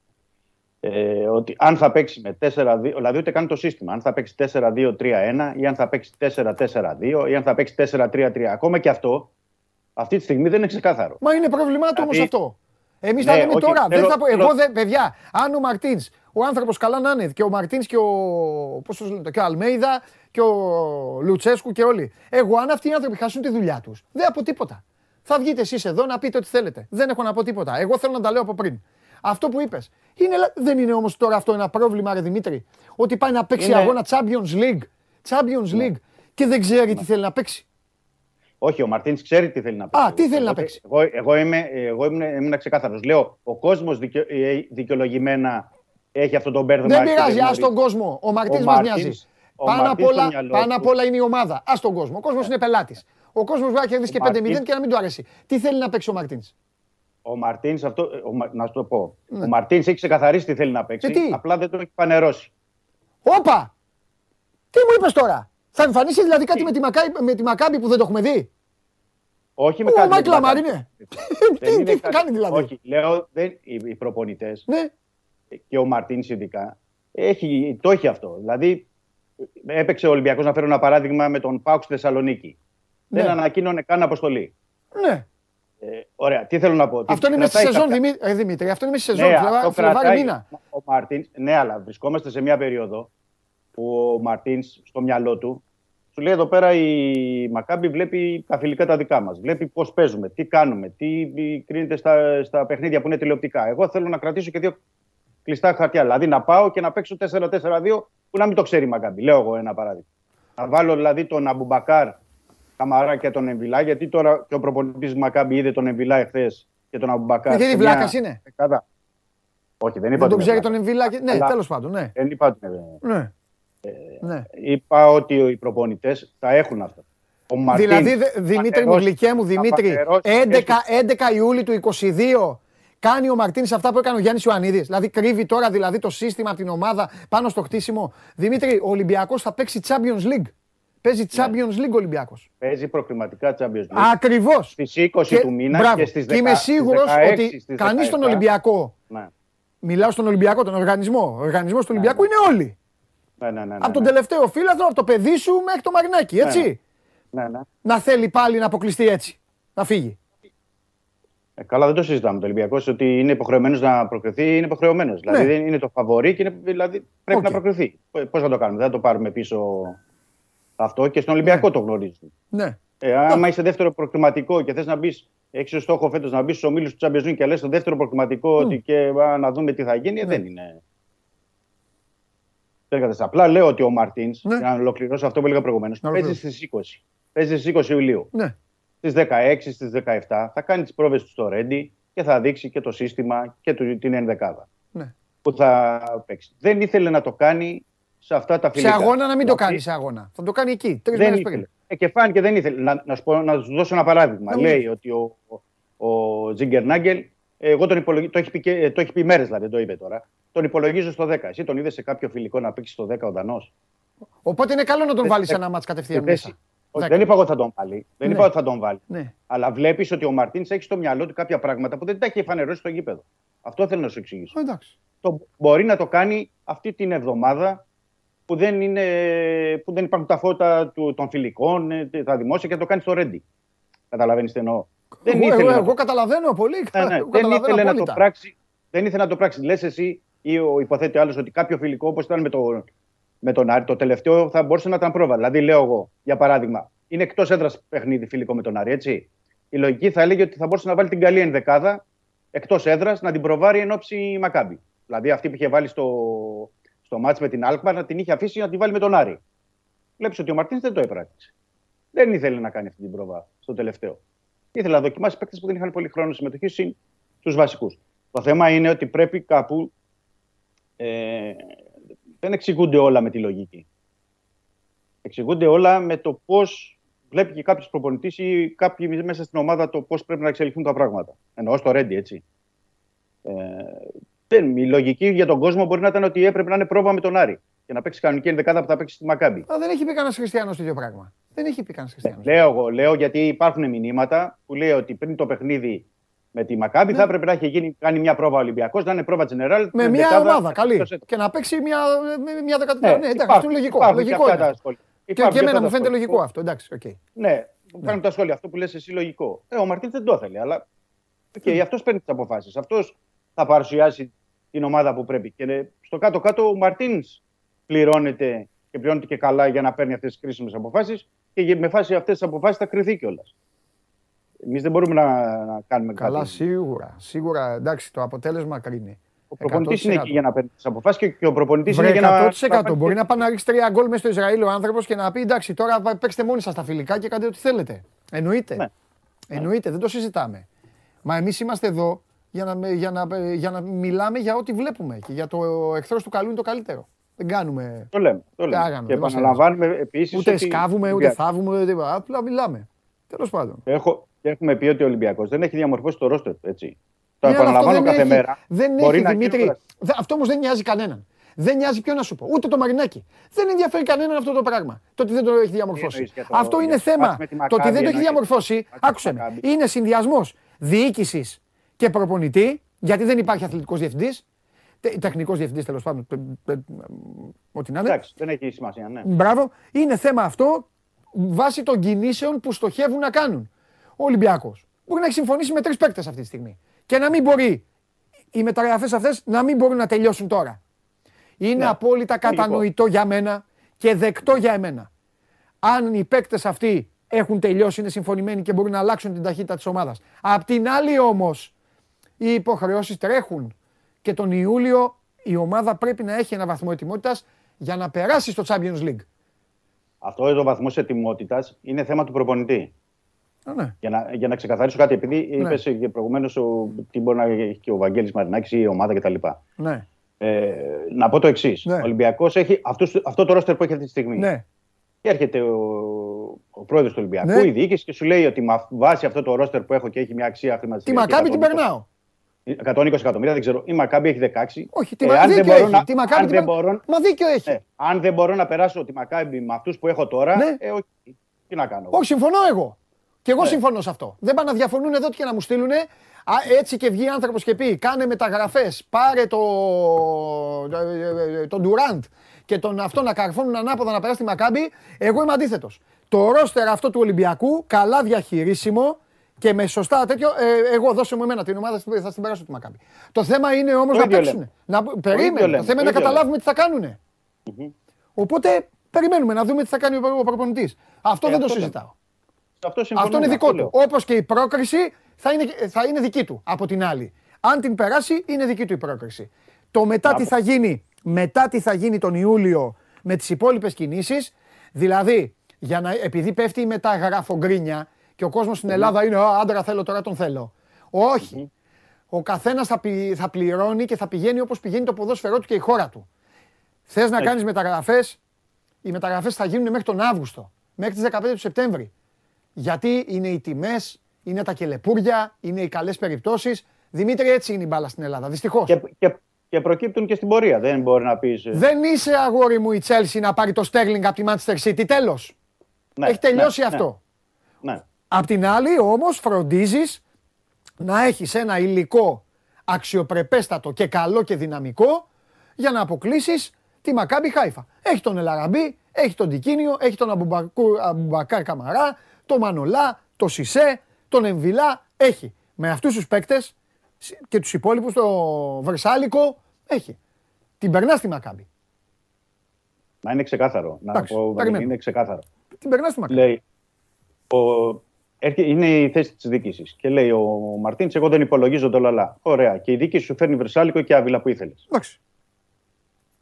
Ε, ότι αν θα παίξει με τέσσερα δύο, δηλαδή ούτε κάνει το σύστημα. Αν θα παίξει τέσσερα δύο τρία ένα ή αν θα παίξει τέσσερα τέσσερα δύο ή αν θα παίξει τέσσερα τρία τρία. Ακόμα και αυτό αυτή τη στιγμή δεν είναι ξεκάθαρο. Μα είναι πρόβλημά του δηλαδή... όμως αυτό. Εμείς θα δούμε τώρα. Εγώ δεν, παιδιά, αν ο Μαρτίνς, ο άνθρωπος καλά να είναι, και ο Μαρτίνς και ο, πώς τους λένε, και ο Αλμέιδα και ο Λουτσέσκου και όλοι. Εγώ, αν αυτοί οι άνθρωποι χάσουν τη δουλειά τους, δεν από τίποτα. Θα βγείτε εσείς εδώ να πείτε ό,τι θέλετε. Δεν έχω να πω τίποτα. Εγώ θέλω να τα λέω από πριν. Αυτό που είπες. Είναι, δεν είναι όμως τώρα αυτό ένα πρόβλημα, ρε Δημήτρη, ότι πάει να παίξει είναι... αγώνα Champions League, Champions League yeah. και δεν ξέρει yeah. τι θέλει να παίξει. Όχι, ο Μαρτίνς ξέρει τι θέλει να παίξει. Α, τι θέλει εγώ, να παίξει. Εγώ, εγώ είμαι, εγώ είμαι, είμαι ξεκάθαρος. Λέω, ο κόσμος δικαι, δικαιολογημένα έχει αυτόν τον μπέρδεμα. Δεν πειράζει, ας τον κόσμο. Ο Μαρτίνς μας νοιάζει. Πάνω απ' όλα, πάνω απ' όλα είναι η ομάδα. Ας τον κόσμο. Ο κόσμος yeah. είναι πελάτης. Ο κόσμος μπορεί να κερδίσει και πέντε μηδέν και να μην του αρέσει. Τι θέλει να παίξει ο Μαρτίνς. Ο Μαρτίνς, αυτό, ο, να σου το πω. Mm. Ο Μαρτίνς έχει ξεκαθαρίσει τι θέλει να παίξει. Τι? Απλά δεν το έχει πανερώσει. Όπα! Τι μου είπες τώρα. Θα εμφανίσει δηλαδή κάτι με τη, Μακά, με τη Μακάμπη που δεν το έχουμε δει. Όχι με κάτι. Ο Μάικλ Αμάρ είναι. Τι θα κάνει δηλαδή. Όχι, λέω δεν, οι προπονητές ναι. και ο Μαρτίνς ειδικά έχει, το έχει αυτό. Δηλαδή έπαιξε ο Ολυμπιακός, να φέρω ένα παράδειγμα, με τον ΠΑΟΚ στη Θεσσαλονίκη. Ναι. Δεν ανακοίνωνε καν αποστολή. Ναι. Ε, ωραία, τι θέλω να πω. Αυτό είναι μέσα στη σεζόν, Δημήτρη, Δημήτρη. Αυτό είναι μέσα στη σεζόν. Ναι, Φλεβάρι μήνα. Ο Μαρτίνς, ναι, αλλά βρισκόμαστε σε μια περίοδο που ο Μαρτίνς στο μυαλό του σου λέει εδώ πέρα η Μακάμπι βλέπει τα φιλικά τα δικά μας. Βλέπει πώς παίζουμε, τι κάνουμε, τι κρίνεται στα, στα παιχνίδια που είναι τηλεοπτικά. Εγώ θέλω να κρατήσω και δύο κλειστά χαρτιά. Δηλαδή να πάω και να παίξω τέσσερα τέσσερα δύο που να μην το ξέρει η Μακάμπι. Λέω εγώ ένα παράδειγμα. Να βάλω δηλαδή τον Αμπουμπακάρ, Καμαρά και τον Εμβιλά, γιατί τώρα και ο προπονητής Μακάμπι είδε τον Εμβιλά εχθές και τον Αμπουμπακάρ. Γιατί βλάκας είναι. Εκατά. Όχι, δεν είπα. Δεν τον ξέρει τον Εμβιλά. Και... Ναι, τέλος πάντων. Ναι. Δεν είπα. Ναι. Ε, ναι. Είπα ότι οι προπονητές τα έχουν αυτά. Ο Μαρτίν, δηλαδή, Δημήτρη μου, γλυκέ μου, Δημήτρη, έντεκα, έντεκα Ιούλη του είκοσι δύο Κάνει ο Μαρτίνης αυτά που έκανε ο Γιάννης Ιωαννίδης. Δηλαδή κρύβει τώρα δηλαδή το σύστημα από την ομάδα πάνω στο χτίσιμο. Δημήτρη, ο Ολυμπιακός θα παίξει Champions League. Παίζει Champions League ο Ολυμπιακός. Παίζει προκριματικά Champions League. Ακριβώς. Στις είκοσι και, του μήνα μπράβο, και στις δεκαέξι. Και είμαι σίγουρος ότι κανείς στον Ολυμπιακό. Ναι. Μιλάω στον Ολυμπιακό, τον οργανισμό. Ο οργανισμός του Ολυμπιακού ναι, ναι. είναι όλοι. Ναι, ναι, ναι, ναι, από τον τελευταίο φίλαθλο, από το παιδί σου μέχρι το μαγνάκι, έτσι. Ναι, ναι. Ναι, ναι. Να θέλει πάλι να αποκλειστεί έτσι. Να φύγει. Ε, καλά, δεν το συζητάμε. Το Ολυμπιακός ότι είναι υποχρεωμένος να προκριθεί, είναι υποχρεωμένος. Ναι. Δηλαδή είναι το φαβορί και είναι, δηλαδή, πρέπει okay. να προκριθεί. Πώς θα το κάνουμε, δεν το πάρουμε πίσω. Αυτό και στον Ολυμπιακό ναι. το γνωρίζουν. Ναι. Ε, άμα ναι. είσαι δεύτερο προκριματικό και θες να μπεις, έχεις ως στόχο φέτος να μπεις στους ομίλους του Champions League και λες στο δεύτερο προκριματικό mm. ότι και α, να δούμε τι θα γίνει, ναι. δεν είναι. Ναι. Απλά λέω ότι ο Μαρτίνς, ναι. για να ολοκληρώσω αυτό που έλεγα προηγουμένως, ναι. παίζει στις είκοσι. Παίζει στις είκοσι Ιουλίου. Ναι. Στις δεκαέξι, στις δεκαεπτά θα κάνει τις πρόβες του στο Ρέντι και θα δείξει και το σύστημα και την ενδεκάδα ναι. που θα παίξει. Δεν ήθελε να το κάνει. Σε, αυτά τα φιλικά. Σε αγώνα να μην το κάνει σε αγώνα. Θα το κάνει εκεί. Τρεις μέρες πριν. Ε, και φάνηκε δεν ήθελε. Να, να, σου, πω, να σου δώσω ένα παράδειγμα. Ναι, λέει ναι. ότι ο, ο Τζιγκερνάγκελ, εγώ τον υπολογίζω. Το έχει πει, και, το έχει πει μέρες δηλαδή, το είπε τώρα. Τον υπολογίζω στο δέκα. Εσύ τον είδε σε κάποιο φιλικό να παίξει στο δέκα ο Δανός. Οπότε είναι καλό να τον βάλει σε ένα μάτς κατευθείαν μέσα. Δεν είπα εγώ θα τον βάλει. Δεν ναι. είπα ότι θα τον βάλει. Ναι. Αλλά βλέπει ότι ο Μαρτίνς έχει στο μυαλό του κάποια πράγματα που δεν τα έχει εφανερώσει στο γήπεδο. Αυτό θέλω να σου εξηγήσω. Μπορεί να το κάνει αυτή την εβδομάδα. Που δεν, είναι, που δεν υπάρχουν τα φώτα του, των φιλικών, τα δημόσια και να το κάνει στο Ρέντι. Καταλαβαίνεις τι εννοώ. Δεν εγώ, εγώ, εγώ το... καταλαβαίνω πολύ. Ναι, ναι, ναι, καταλαβαίνω δεν, ήθελε να το πράξει, δεν ήθελε να το πράξει. Λες εσύ ή ο υποθέτει ο άλλος ότι κάποιο φιλικό όπως ήταν με, το, με τον Άρη, το τελευταίο θα μπορούσε να ήταν πρόβα. Δηλαδή, λέω εγώ, για παράδειγμα, είναι εκτός έδρας παιχνίδι φιλικό με τον Άρη, έτσι. Η λογική θα έλεγε ότι θα μπορούσε να βάλει την καλή ενδεκάδα εκτός έδρας να την προβάρει εν όψει Μακάμπι. Δηλαδή αυτή που είχε βάλει στο. Το μάτς με την Αλκμαρ να την είχε αφήσει να τη βάλει με τον Άρη. Βλέπεις ότι ο Μαρτίνς δεν το έπραξε. Δεν ήθελε να κάνει αυτή την πρόβα στο τελευταίο. Ήθελε να δοκιμάσει παίκτες που δεν είχαν πολύ χρόνο συμμετοχή συν τους βασικούς. Το θέμα είναι ότι πρέπει κάπου. Ε, δεν εξηγούνται όλα με τη λογική. Εξηγούνται όλα με το πώς βλέπει και κάποιος προπονητής ή κάποιοι μέσα στην ομάδα το πώς πρέπει να εξελιχθούν τα πράγματα. Εννοώ στο Ρέντι, έτσι. Ε, Η λογική για τον κόσμο μπορεί να ήταν ότι έπρεπε να είναι πρόβα με τον Άρη και να παίξει κανονική ενδεκάδα που θα παίξει στη Μακάμπι. Αλλά δεν έχει πει κανένα χριστιανό το ίδιο πράγμα. Δεν έχει πει κανένα χριστιανό. Λέω εγώ, λέω γιατί υπάρχουν μηνύματα που λέει ότι πριν το παιχνίδι με τη Μακάμπι ναι. θα έπρεπε να έχει γίνει, κάνει μια πρόβα Ολυμπιακός, να είναι πρόβα Τζενεράλ. Με μια δεκάδα, ομάδα καλή. Και να παίξει μια, μια δεκατρία. Ναι, ναι, εντάξει, αυτό είναι λογικό. Λογικό και, είναι. Και, και εμένα μου φαίνεται λογικό αυτό. Εντάξει, okay. Ναι, μου κάνουν τα σχόλια. Αυτό που λε εσύ λογικό. Ο Μαρτίν δεν το ήθελε, αλλά αυτό παίρνει τι αποφάσει. Αυτό θα παρουσιάσει την ομάδα που πρέπει. Και στο κάτω-κάτω ο Μαρτίνς πληρώνεται και πληρώνεται και καλά για να παίρνει αυτές τις κρίσιμες αποφάσεις και με φάση αυτές τις αποφάσεις θα κρυθεί κιόλας. Εμείς δεν μπορούμε να, να κάνουμε καλά, κάτι. Καλά, σίγουρα. Σίγουρα, εντάξει, το αποτέλεσμα κρίνει. Ο προπονητής είναι εκεί για να παίρνει τις αποφάσεις και, και ο προπονητής είναι για να. εκατό τοις εκατό μπορεί να πάει να ρίξει τρία γκολ μέσα στο Ισραήλ ο άνθρωπος και να πει εντάξει, τώρα παίξτε μόνοι σας τα φιλικά και κάντε ό,τι θέλετε. Εννοείται. Ναι. Εννοείται, ναι. δεν το συζητάμε. Μα εμείς είμαστε εδώ. Για να, για, να, για να μιλάμε για ό,τι βλέπουμε και για το εχθρός του καλού είναι το καλύτερο. Δεν κάνουμε. Το λέμε. Το λέμε. Άγανο, και επαναλαμβάνουμε επίσης. Ούτε ότι... σκάβουμε, ούτε θάβουμε, ούτε. Απλά μιλάμε. Τέλος πάντων. Έχω, έχουμε πει ότι ο Ολυμπιακός δεν έχει διαμορφώσει το ρόστερ του. Έτσι. Το ναι, επαναλαμβάνω κάθε έχει, μέρα. Δεν έχει, Δημήτρη. Να... Αυτό όμως δεν νοιάζει κανέναν. Δεν νοιάζει ποιο να σου πω. Ούτε το Μαρινάκι. Δεν ενδιαφέρει κανέναν αυτό το πράγμα. Το ότι δεν το έχει διαμορφώσει. Το... Αυτό είναι θέμα. Το ότι δεν το έχει διαμορφώσει, άκουσε με. Είναι συνδυασμός διοίκησης. Και προπονητή, γιατί δεν υπάρχει αθλητικός διευθυντής, τεχνικός διευθυντής τέλος πάντων, ό,τι να είναι. Εντάξει, δεν έχει σημασία, ναι. Μπράβο. Είναι θέμα αυτό βάσει των κινήσεων που στοχεύουν να κάνουν. Ο Ολυμπιακός μπορεί να έχει συμφωνήσει με τρεις παίκτες αυτή τη στιγμή. Και να μην μπορεί, οι μεταγραφές αυτές να μην μπορούν να τελειώσουν τώρα. Είναι ναι. απόλυτα κατανοητό για μένα και δεκτό για εμένα. Αν οι παίκτες αυτοί έχουν τελειώσει, είναι συμφωνημένοι και μπορούν να αλλάξουν την ταχύτητα της ομάδας. Απ' την άλλη όμως, οι υποχρεώσεις τρέχουν και τον Ιούλιο η ομάδα πρέπει να έχει ένα βαθμό ετοιμότητας για να περάσει στο Champions League. Αυτό εδώ ο βαθμός ετοιμότητας είναι θέμα του προπονητή. Α, ναι. για, να, για να ξεκαθαρίσω κάτι, επειδή ναι. είπες και προηγουμένως τι μπορεί να έχει και ο Βαγγέλης Μαρινάκης ή η ομάδα κτλ. Ναι. Ε, να πω το εξής. Ναι. Ο Ολυμπιακός έχει αυτούς, αυτό το ρόστερ που έχει αυτή τη στιγμή. Ναι. Και έρχεται ο, ο πρόεδρος του Ολυμπιακού, ναι. η διοίκηση και σου λέει ότι με βάση αυτό το ρόστερ που έχω και έχει μια αξία χρηματιστηριακή. Τη Μακάμπι την περνάω. εκατόν είκοσι εκατομμύρια, δεν ξέρω. Η Μακάμπη έχει δεκαέξι. Όχι, τι Μακάμπη δεν μπορεί να. Αν δεν μπορώ, μα δίκιο έχει. Ε, αν δεν μπορώ να περάσω τη Μακάμπη με αυτούς που έχω τώρα. Ναι. Ε, όχι. Τι να κάνω. Όχι, συμφωνώ εγώ. Και εγώ ναι. συμφωνώ σε αυτό. Δεν πάνε να διαφωνούν εδώ και να μου στείλουν. Έτσι και βγει άνθρωπος και πει: κάνε μεταγραφές. Πάρε τον Ντουράντ και τον αυτό να καρφώνουν ανάποδα να περάσει τη Μακάμπη. Εγώ είμαι αντίθετος. Το ρόστερ αυτό του Ολυμπιακού, καλά διαχειρίσιμο. Και με σωστά τέτοιο, ε, εγώ δώσε μου εμένα την ομάδα, θα την περάσω τη Μακάμπη. Το θέμα είναι όμως να παίξουν. Να, περίμενε, λέμε, το θέμα είναι να καταλάβουμε τι θα κάνουν. Mm-hmm. Οπότε περιμένουμε να δούμε τι θα κάνει ο προπονητής. Αυτό ε, δεν αυτό το συζητάω. Αυτό, αυτό είναι δικό αυτό του. Όπως και η πρόκριση θα είναι, θα είναι δική του από την άλλη. Αν την περάσει είναι δική του η πρόκριση. Το μετά Ά, τι θα γίνει, μετά τι θα γίνει τον Ιούλιο με τις υπόλοιπες κινήσεις, δηλαδή για να, επειδή πέφτει η μεταγραφογκρίνια, και ο κόσμος στην Ελλάδα είναι άντρα θέλω, τώρα τον θέλω. Όχι. Ο καθένας θα, πη, θα πληρώνει και θα πηγαίνει όπως πηγαίνει το ποδόσφαιρό του και η χώρα του. Θες να κάνεις μεταγραφές, οι μεταγραφές θα γίνουν μέχρι τον Αύγουστο, μέχρι τις δεκαπέντε του Σεπτέμβρη. Γιατί είναι οι τιμές, είναι τα κελεπούρια, είναι οι καλές περιπτώσεις. Δημήτρη, έτσι είναι η μπάλα στην Ελλάδα, δυστυχώς. Και, και, και προκύπτουν και στην πορεία, δεν μπορεί να πεις. Δεν είσαι αγόρι μου η Τσέλσι να πάρει το Στέρλινγκ από τη Manchester City, τέλος. Ναι, έχει τελειώσει ναι, αυτό. Ναι. ναι. Απ' την άλλη όμως φροντίζεις να έχεις ένα υλικό αξιοπρεπέστατο και καλό και δυναμικό για να αποκλείσεις τη Μακάμπι Χάιφα. Έχει τον Ελαραμπή, έχει τον Τικίνιο, έχει τον Αμπουμπακάρ Καμαρά, τον Μανολά, τον Σισέ, τον Εμβιλά, έχει. Με αυτούς τους παίκτες και τους υπόλοιπους, το Βερσάλικο, έχει. Την περνάς τη Μακάμπι. Να είναι ξεκάθαρο. Εντάξει, να πω, είναι ξεκάθαρο. Την περνάς τη Μακάμπι. Ο... Είναι η θέση τη διοίκηση. Και λέει ο Μαρτίνς: εγώ δεν υπολογίζω το λαλά. Ωραία. Και η διοίκηση σου φέρνει Βερσάλικο και Άβυλα που ήθελε.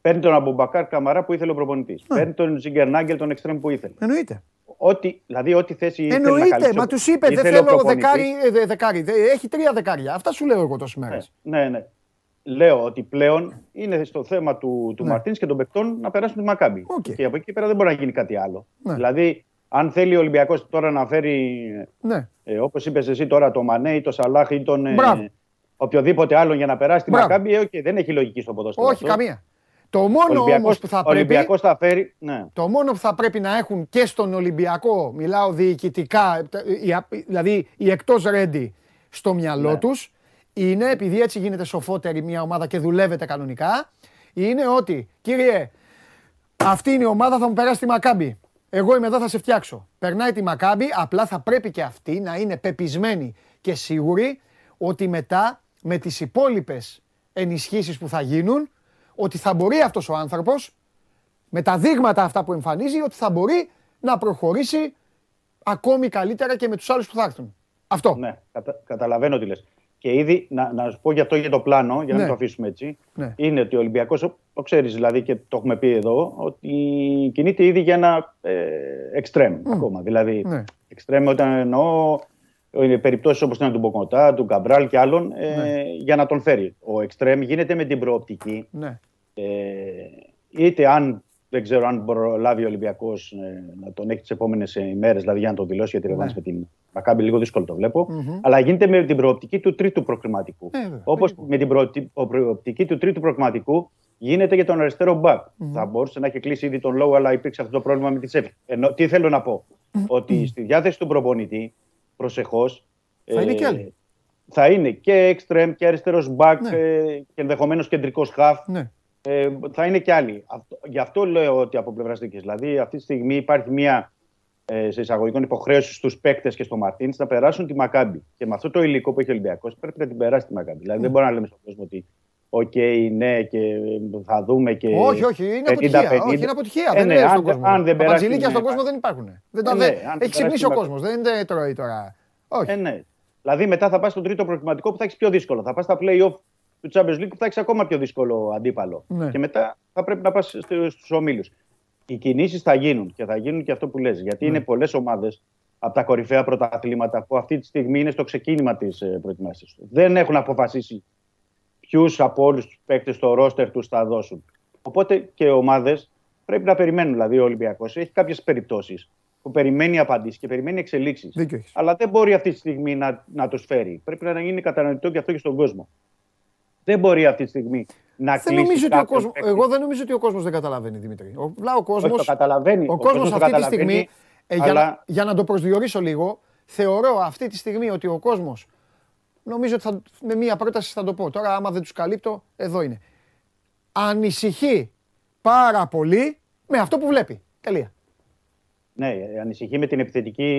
Παίρνει τον Αμπομπακάρ Καμαρά που ήθελε ο προπονητής. Ναι. Παίρνει τον Ζιγκερνάγκελ τον Εξτρέμ που ήθελε. Εννοείται. Ό,τι, δηλαδή, ό,τι θέση ήθελε. Εννοείται. Μα του είπε: δεν θέλω δεκάρι. Δε, δεκάρι δε, έχει τρία δεκάρια. Αυτά σου λέω εγώ τόση μέρα. Ναι, ναι, ναι. Λέω ότι πλέον είναι στο θέμα του, του ναι. Μαρτίνς και των παικτών να περάσουν τη Μακάμπι. Okay. Και από εκεί πέρα δεν μπορεί να γίνει κάτι άλλο. Ναι. Δηλαδή. Αν θέλει ο Ολυμπιακός τώρα να φέρει, ναι. ε, όπως είπες εσύ τώρα, το Μανέ ή το Σαλάχ ή τον ε, οποιοδήποτε άλλον για να περάσει την Μακάμπι, ε, okay, δεν έχει λογική στο ποδόσφαιρο. Όχι, αυτό. καμία. Το μόνο όμως που θα πρέπει, Ολυμπιακός θα φέρει, ναι. το μόνο που θα πρέπει να έχουν και στον Ολυμπιακό, μιλάω διοικητικά, δηλαδή οι εκτός ρέντι στο μυαλό ναι. τους, είναι, επειδή έτσι γίνεται σοφότερη μια ομάδα και δουλεύεται κανονικά, είναι ότι, κύριε, αυτή είναι η ομάδα, θα μου περάσει τη Μακάμπι. Εγώ είμαι εδώ, θα σε φτιάξω. Περνάει τη Μακάμπι, απλά θα πρέπει και αυτή να είναι πεπισμένη και σίγουρη ότι μετά με τις υπόλοιπες ενισχύσεις που θα γίνουν, ότι θα μπορεί αυτός ο άνθρωπος, με τα δείγματα αυτά που εμφανίζει, ότι θα μπορεί να προχωρήσει ακόμη καλύτερα και με τους άλλους που θα έρθουν. Αυτό. Ναι, κατα, καταλαβαίνω τι λες. Και ήδη να, να σου πω για αυτό για το πλάνο, για να ναι. το αφήσουμε έτσι, ναι. είναι ότι ο Ολυμπιακός, το ξέρεις δηλαδή και το έχουμε πει εδώ, ότι κινείται ήδη για ένα εξτρέμ ε, mm. ακόμα. Δηλαδή, εξτρέμ ναι. όταν εννοώ περιπτώσεις όπως ήταν του Μποκοντά, του Καμπράλ και άλλων, ε, ναι. για να τον φέρει. Ο εξτρέμ γίνεται με την προοπτική, ναι. ε, είτε αν, δεν ξέρω αν προλάβει ο Ολυμπιακός ε, να τον έχει τις επόμενες ημέρες, δηλαδή για να τον δηλώσει για τη ρεβάνς ναι. με την... Θα κάνει λίγο δύσκολο το βλέπω, mm-hmm. αλλά γίνεται με την προοπτική του τρίτου προκριματικού. Ε, Όπως με την προοπτική του τρίτου προκριματικού γίνεται για τον αριστερό μπακ. Mm-hmm. Θα μπορούσε να έχει κλείσει ήδη τον Λόου, αλλά υπήρξε αυτό το πρόβλημα με τη Τσέφη. Ενώ, τι θέλω να πω, mm-hmm. ότι στη διάθεση του προπονητή, προσεχώς, θα, ε, θα είναι και εξτρέμ και αριστερός μπακ ναι. ε, και ενδεχομένως κεντρικός χαφ. Ναι. Ε, θα είναι και άλλοι. Αυτό, γι' αυτό λέω ότι από πλευράς δικής. Δηλαδή, αυτή τη στιγμή υπάρχει μια. Σε εισαγωγικών υποχρέωση στους παίκτες και στο Μαρτίνς να περάσουν τη Μακάμπι. Και με αυτό το υλικό που έχει ο Ολυμπιακός πρέπει να την περάσει τη Μακάμπι. Mm. Δηλαδή δεν μπορούμε να λέμε στον κόσμο ότι οκ, okay, ναι, και θα δούμε και. Όχι, όχι, είναι αποτυχία. Όχι, είναι αποτυχία. Ε, δεν είναι στον κόσμο. Αν δεν περάσει. Τα βατζιλίκια στον κόσμο δεν υπάρχουν. Δεν τα ε, ναι, δε... Έχει ξυπνήσει ο κόσμος. Δεν είναι τρώει τώρα. Όχι. Ε, ναι. Δηλαδή μετά θα πας στον τρίτο προκριματικό που θα έχει πιο δύσκολο. Θα πας στα play-off του Champions League που θα έχει ακόμα πιο δύσκολο αντίπαλο. Ναι. Και μετά θα πρέπει να πας στους ομίλους. Οι κινήσεις θα γίνουν και θα γίνουν και αυτό που λες. Γιατί mm. είναι πολλές ομάδες από τα κορυφαία πρωταθλήματα που αυτή τη στιγμή είναι στο ξεκίνημα της προετοιμασίας του. Δεν έχουν αποφασίσει ποιους από όλους τους παίκτες στο ρόστερ τους θα δώσουν. Οπότε και ομάδες πρέπει να περιμένουν. Δηλαδή ο Ολυμπιακός έχει κάποιες περιπτώσεις που περιμένει απαντήσεις και περιμένει εξελίξεις. Αλλά δεν μπορεί αυτή τη στιγμή να, να τους φέρει. Πρέπει να γίνει κατανοητό και αυτό και στον κόσμο. Δεν μπορεί αυτή τη στιγμή να κλείσει κάποιο. Εγώ δεν νομίζω ότι ο κόσμος δεν καταλαβαίνει, Δημήτρη. Ο, ο κόσμος αυτή καταλαβαίνει, τη στιγμή, αλλά... για, να, για να το προσδιορίσω λίγο, θεωρώ αυτή τη στιγμή ότι ο κόσμος, νομίζω ότι θα, με μία πρόταση θα το πω, τώρα άμα δεν τους καλύπτω, εδώ είναι. Ανησυχεί πάρα πολύ με αυτό που βλέπει. Τελεία. Ναι, ανησυχεί με την επιθετική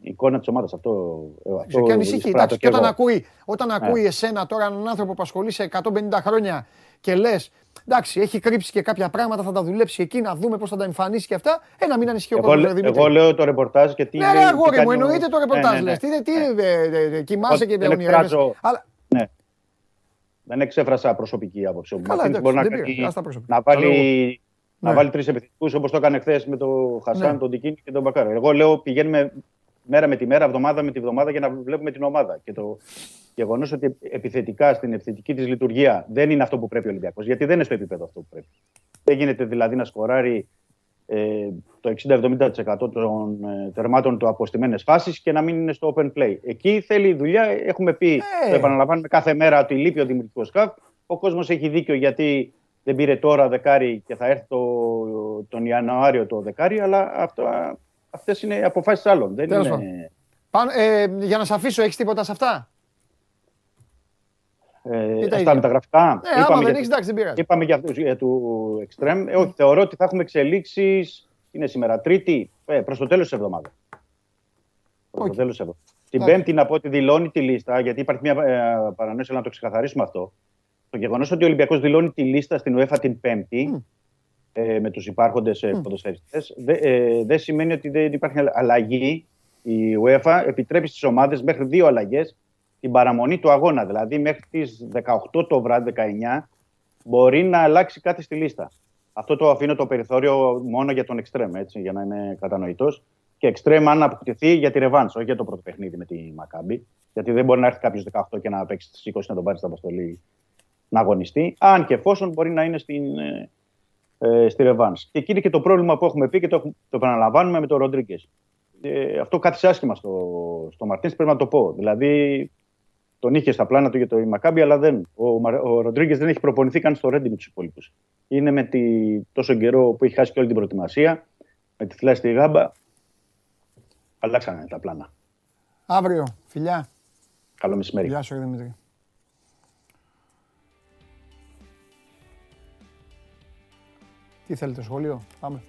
εικόνα της ομάδας. Αυτό, αυτό και ανησυχεί. Εντάξει, και όταν ακούει, όταν ακούει yeah. εσένα τώρα έναν άνθρωπο που ασχολεί σε εκατόν πενήντα χρόνια και λες, εντάξει, έχει κρύψει και κάποια πράγματα, θα τα δουλέψει εκεί, να δούμε πώς θα τα εμφανίσει και αυτά. Ε, να μην ανησυχεί ο κόσμος. Εγώ, εγώ λέω το ρεπορτάζ και τι. Ναι, λέει, αγόρι τι μου, κάνει... εννοείται το ρεπορτάζ. Ναι, ναι, ναι. Τι, τι, κοιμάσαι και ονειρεύεσαι. Δεν εξέφρασα προσωπική άποψη. Μπορεί να βάλει. Να βάλει τρεις επιθετικούς όπως το έκανε χθες με τον Χασάν, ναι. τον Τικίνη και τον Μπακάρο. Εγώ λέω πηγαίνουμε μέρα με τη μέρα, εβδομάδα με τη βδομάδα για να βλέπουμε την ομάδα. Και το γεγονός ότι επιθετικά στην επιθετική της λειτουργία δεν είναι αυτό που πρέπει ο Ολυμπιακός, γιατί δεν είναι στο επίπεδο αυτό που πρέπει. Δεν γίνεται δηλαδή να σκοράρει ε, το εξήντα με εβδομήντα τοις εκατό των ε, τερμάτων του από στημένες φάσεις και να μην είναι στο open play. Εκεί θέλει δουλειά. Έχουμε πει, hey. το επαναλαμβάνουμε κάθε μέρα, ότι λείπει ο δημιουργικός χαφ. Ο κόσμος έχει δίκιο γιατί. Δεν πήρε τώρα δεκάρι και θα έρθει το, τον Ιανουάριο το δεκάρι, αλλά αυτό, αυτές είναι αποφάσεις άλλων. Δεν είναι... Παν, ε, για να σε αφήσω, έχεις τίποτα σε αυτά? Ε, αυτά μεταγραφικά. Ναι, είπαμε άμα για, δεν έχεις, εντάξει, δεν πειράζει. Είπαμε για, για του Extreme. Ε, όχι, θεωρώ ότι θα έχουμε εξελίξεις, είναι σήμερα Τρίτη, ε, προς το τέλος της εβδομάδας. Okay. Το τέλος της εβδομάδας. Okay. Την Πέμπτη να πω ότι δηλώνει τη λίστα, γιατί υπάρχει μια ε, παρανόηση, αλλά να το ξεκαθαρίσουμε αυτό. Το γεγονός ότι ο Ολυμπιακός δηλώνει τη λίστα στην UEFA την Πέμπτη mm. ε, με τους υπάρχοντες mm. ποδοσφαιριστές δεν ε, δε σημαίνει ότι δεν υπάρχει αλλαγή. Η UEFA επιτρέπει στις ομάδες μέχρι δύο αλλαγές την παραμονή του αγώνα. Δηλαδή μέχρι τις δεκαοκτώ το βράδυ, δεκαεννιά, μπορεί να αλλάξει κάτι στη λίστα. Αυτό το αφήνω το περιθώριο μόνο για τον Extreme, έτσι, για να είναι κατανοητός. Και Extreme αν αποκτηθεί για τη ρεβάνς, όχι για το πρώτο παιχνίδι με τη Μακάμπη. Γιατί δεν μπορεί να έρθει κάποιος δεκαοκτώ και να παίξει στις είκοσι να τον πάρει στην αποστολή. Να αγωνιστεί, αν και εφόσον μπορεί να είναι στην, ε, ε, στη ρεβάνς. Και εκεί είναι και το πρόβλημα που έχουμε πει και το, το επαναλαμβάνουμε με τον Ροντρίγκες. Ε, αυτό κάθισε άσχημα στο, στο Μαρτίνς, πρέπει να το πω. Δηλαδή, τον είχε στα πλάνα του για το Μακάμπι, αλλά δεν. Ο, ο Ροντρίγκες δεν έχει προπονηθεί καν στο ρέντι με τους υπόλοιπους. Είναι με τη, τόσο καιρό που έχει χάσει και όλη την προετοιμασία, με τη θλάση στη Γάμπα. Αλλάξανε τα πλάνα. Αύριο, φιλιά. Καλό μεσημέρι. Γεια σου, Δημήτρη. Τι θέλετε, σχολείο, πάμε.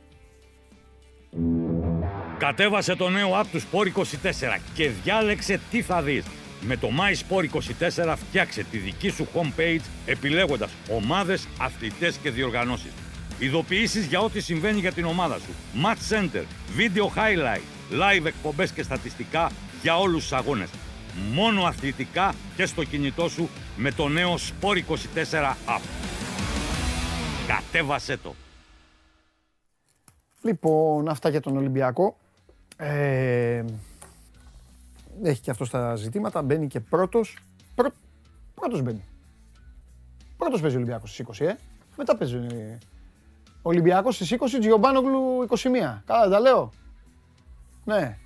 Κατέβασε το νέο app του σπορ είκοσι τέσσερα και διάλεξε τι θα δεις. Με το μάι σπορ είκοσι τέσσερα φτιάξε τη δική σου homepage επιλέγοντας ομάδες, αθλητές και διοργανώσεις. Ειδοποιήσεις για ό,τι συμβαίνει για την ομάδα σου. Match center, video highlight, live εκπομπές και στατιστικά για όλους τους αγώνες. Μόνο αθλητικά και στο κινητό σου με το νέο σπορ είκοσι τέσσερα app. Κατέβασε το. Λοιπόν, αυτά για τον Ολυμπιακό. Ε, έχει και αυτό στα ζητήματα. Μπαίνει και πρώτος. Πρω, πρώτος μπαίνει. Πρώτος παίζει ο Ολυμπιακός στις είκοσι, ε. Μετά παίζει ο Ολυμπιακός στις είκοσι, Τζιομπάνογλου είκοσι μία. Καλά, τα λέω. Ναι.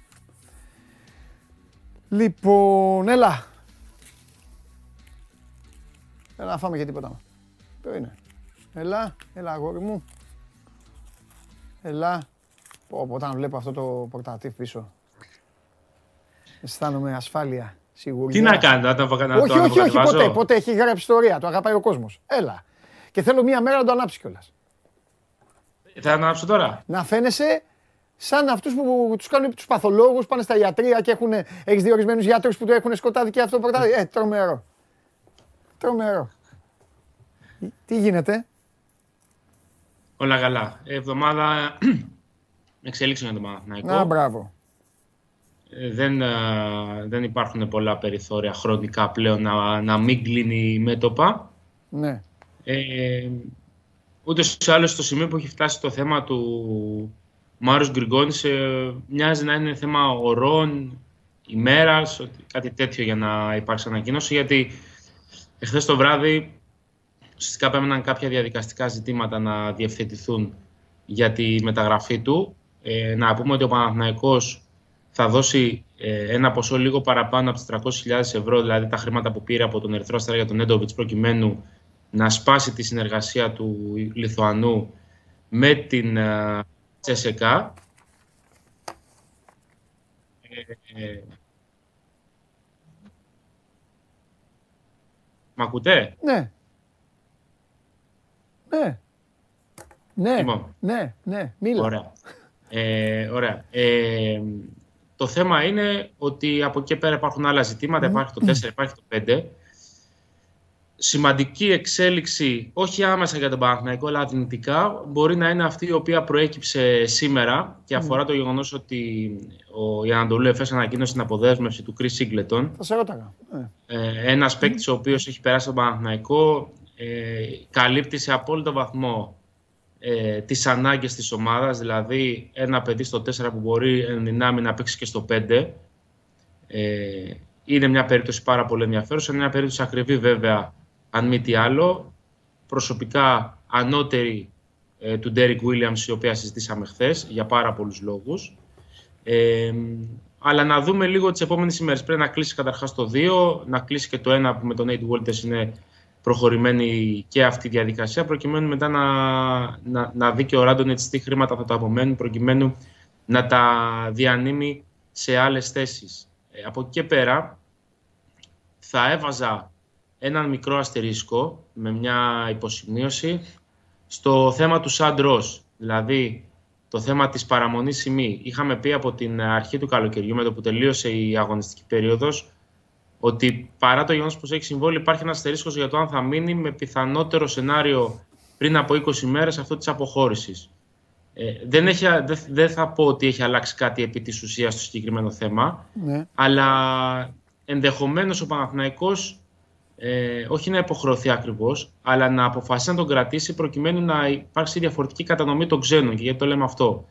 Λοιπόν, έλα. Έλα να φάμε και τίποτα. Ποιο είναι. Έλα, έλα αγόρι μου. Έλα, όταν βλέπω αυτό το πορτατίφ πίσω, αισθάνομαι ασφάλεια, σιγουριά. Τι να κάνω, να το ανεβάζω. Όχι, όχι, όχι, ποτέ, ποτέ έχει γράψει ιστορία, το αγαπάει ο κόσμος. Έλα. Και θέλω μία μέρα να το ανάψει κιόλας. Θα ανάψω τώρα. Να φαίνεσαι σαν αυτούς που τους κάνουν τους παθολόγους, πάνε στα ιατρεία και έχουν, έχεις διορισμένους γιατρούς που το έχουν σκοτάδι και αυτό το πορτατίφ. Ε, τρομερό. Τρομερό. Τι γίνεται? Όλα καλά. Εβδομάδα εξελίξεων για τον Παναθηναϊκό. Να, μπράβο. Ε, δεν, α, δεν υπάρχουν πολλά περιθώρια χρονικά πλέον να, να μην κλείνει η μέτωπα. Ναι. Ε, ούτε σε άλλο στο σημείο που έχει φτάσει το θέμα του Μάρους Γκριγκόνης, ε, μοιάζει να είναι θέμα ωρών, ημέρας, κάτι τέτοιο για να υπάρξει ανακοίνωση. Γιατί εχθές το βράδυ ουσιαστικά έμεναν κάποια διαδικαστικά ζητήματα να διευθετηθούν για τη μεταγραφή του. Ε, να πούμε ότι ο Παναθηναϊκός θα δώσει ε, ένα ποσό λίγο παραπάνω από τις τριακόσιες χιλιάδες ευρώ, δηλαδή τα χρήματα που πήρε από τον Ερυθρό Αστέρα για τον Νέντοβιτς, προκειμένου να σπάσει τη συνεργασία του Λιθουανού με την ε, Τσέσεκα. Ε, ε, Μ' ακούτε? Ναι. Ναι. Ναι, λοιπόν. ναι, ναι, μίλα. Ωραία. Ε, ωραία. Ε, το θέμα είναι ότι από εκεί πέρα υπάρχουν άλλα ζητήματα, mm. υπάρχει το τέσσερα, υπάρχει το πέντε. Σημαντική εξέλιξη, όχι άμεσα για τον Παναθηναϊκό, αλλά αρνητικά, μπορεί να είναι αυτή η οποία προέκυψε σήμερα και αφορά mm. το γεγονός ότι ο Ανατολού Εφές ανακοίνωσε την αποδέσμευση του Chris Singleton. Θα σε ρώταγα. Ε, ένας mm. παίκτης ο οποίος έχει περάσει τον Παναθηναϊκό, ε, καλύπτει σε απόλυτο βαθμό ε, τις ανάγκες της ομάδας, δηλαδή ένα παιδί στο τέσσερα που μπορεί εν δυνάμει να παίξει και στο πέντε. Ε, είναι μια περίπτωση πάρα πολύ ενδιαφέρουσα, είναι μια περίπτωση ακριβή βέβαια, αν μη τι άλλο, προσωπικά ανώτερη ε, του Ντέρικ Βίλιαμς, η οποία συζητήσαμε χθες, για πάρα πολλούς λόγους. Ε, αλλά να δούμε λίγο τις επόμενες ημέρες. Πρέπει να κλείσει καταρχάς το δύο, να κλείσει και το ένα που με τον Νέιτ Walters είναι προχωρημένη και αυτή η διαδικασία, προκειμένου μετά να, να, να δει και ο Ράντονιτς τι χρήματα θα τα απομένουν, προκειμένου να τα διανύμει σε άλλες θέσεις. Ε, από εκεί και πέρα θα έβαζα έναν μικρό αστερίσκο με μια υποσημείωση στο θέμα του Σαντρός, δηλαδή το θέμα της παραμονής ημί. Είχαμε πει από την αρχή του καλοκαιριού, με το που τελείωσε η αγωνιστική περίοδος, ότι παρά το γεγονός πως έχει συμβόλαιο, υπάρχει ένας αστερίσκος για το αν θα μείνει, με πιθανότερο σενάριο πριν από είκοσι μέρες αυτό της αποχώρησης. Ε, δεν, έχει, δε, δεν θα πω ότι έχει αλλάξει κάτι επί της ουσίας στο συγκεκριμένο θέμα, ναι. αλλά ενδεχομένως ο Παναθηναϊκός Ε, όχι να υποχρεωθεί ακριβώς, αλλά να αποφασίσει να τον κρατήσει, προκειμένου να υπάρξει διαφορετική κατανομή των ξένων. Και γιατί το λέμε αυτό?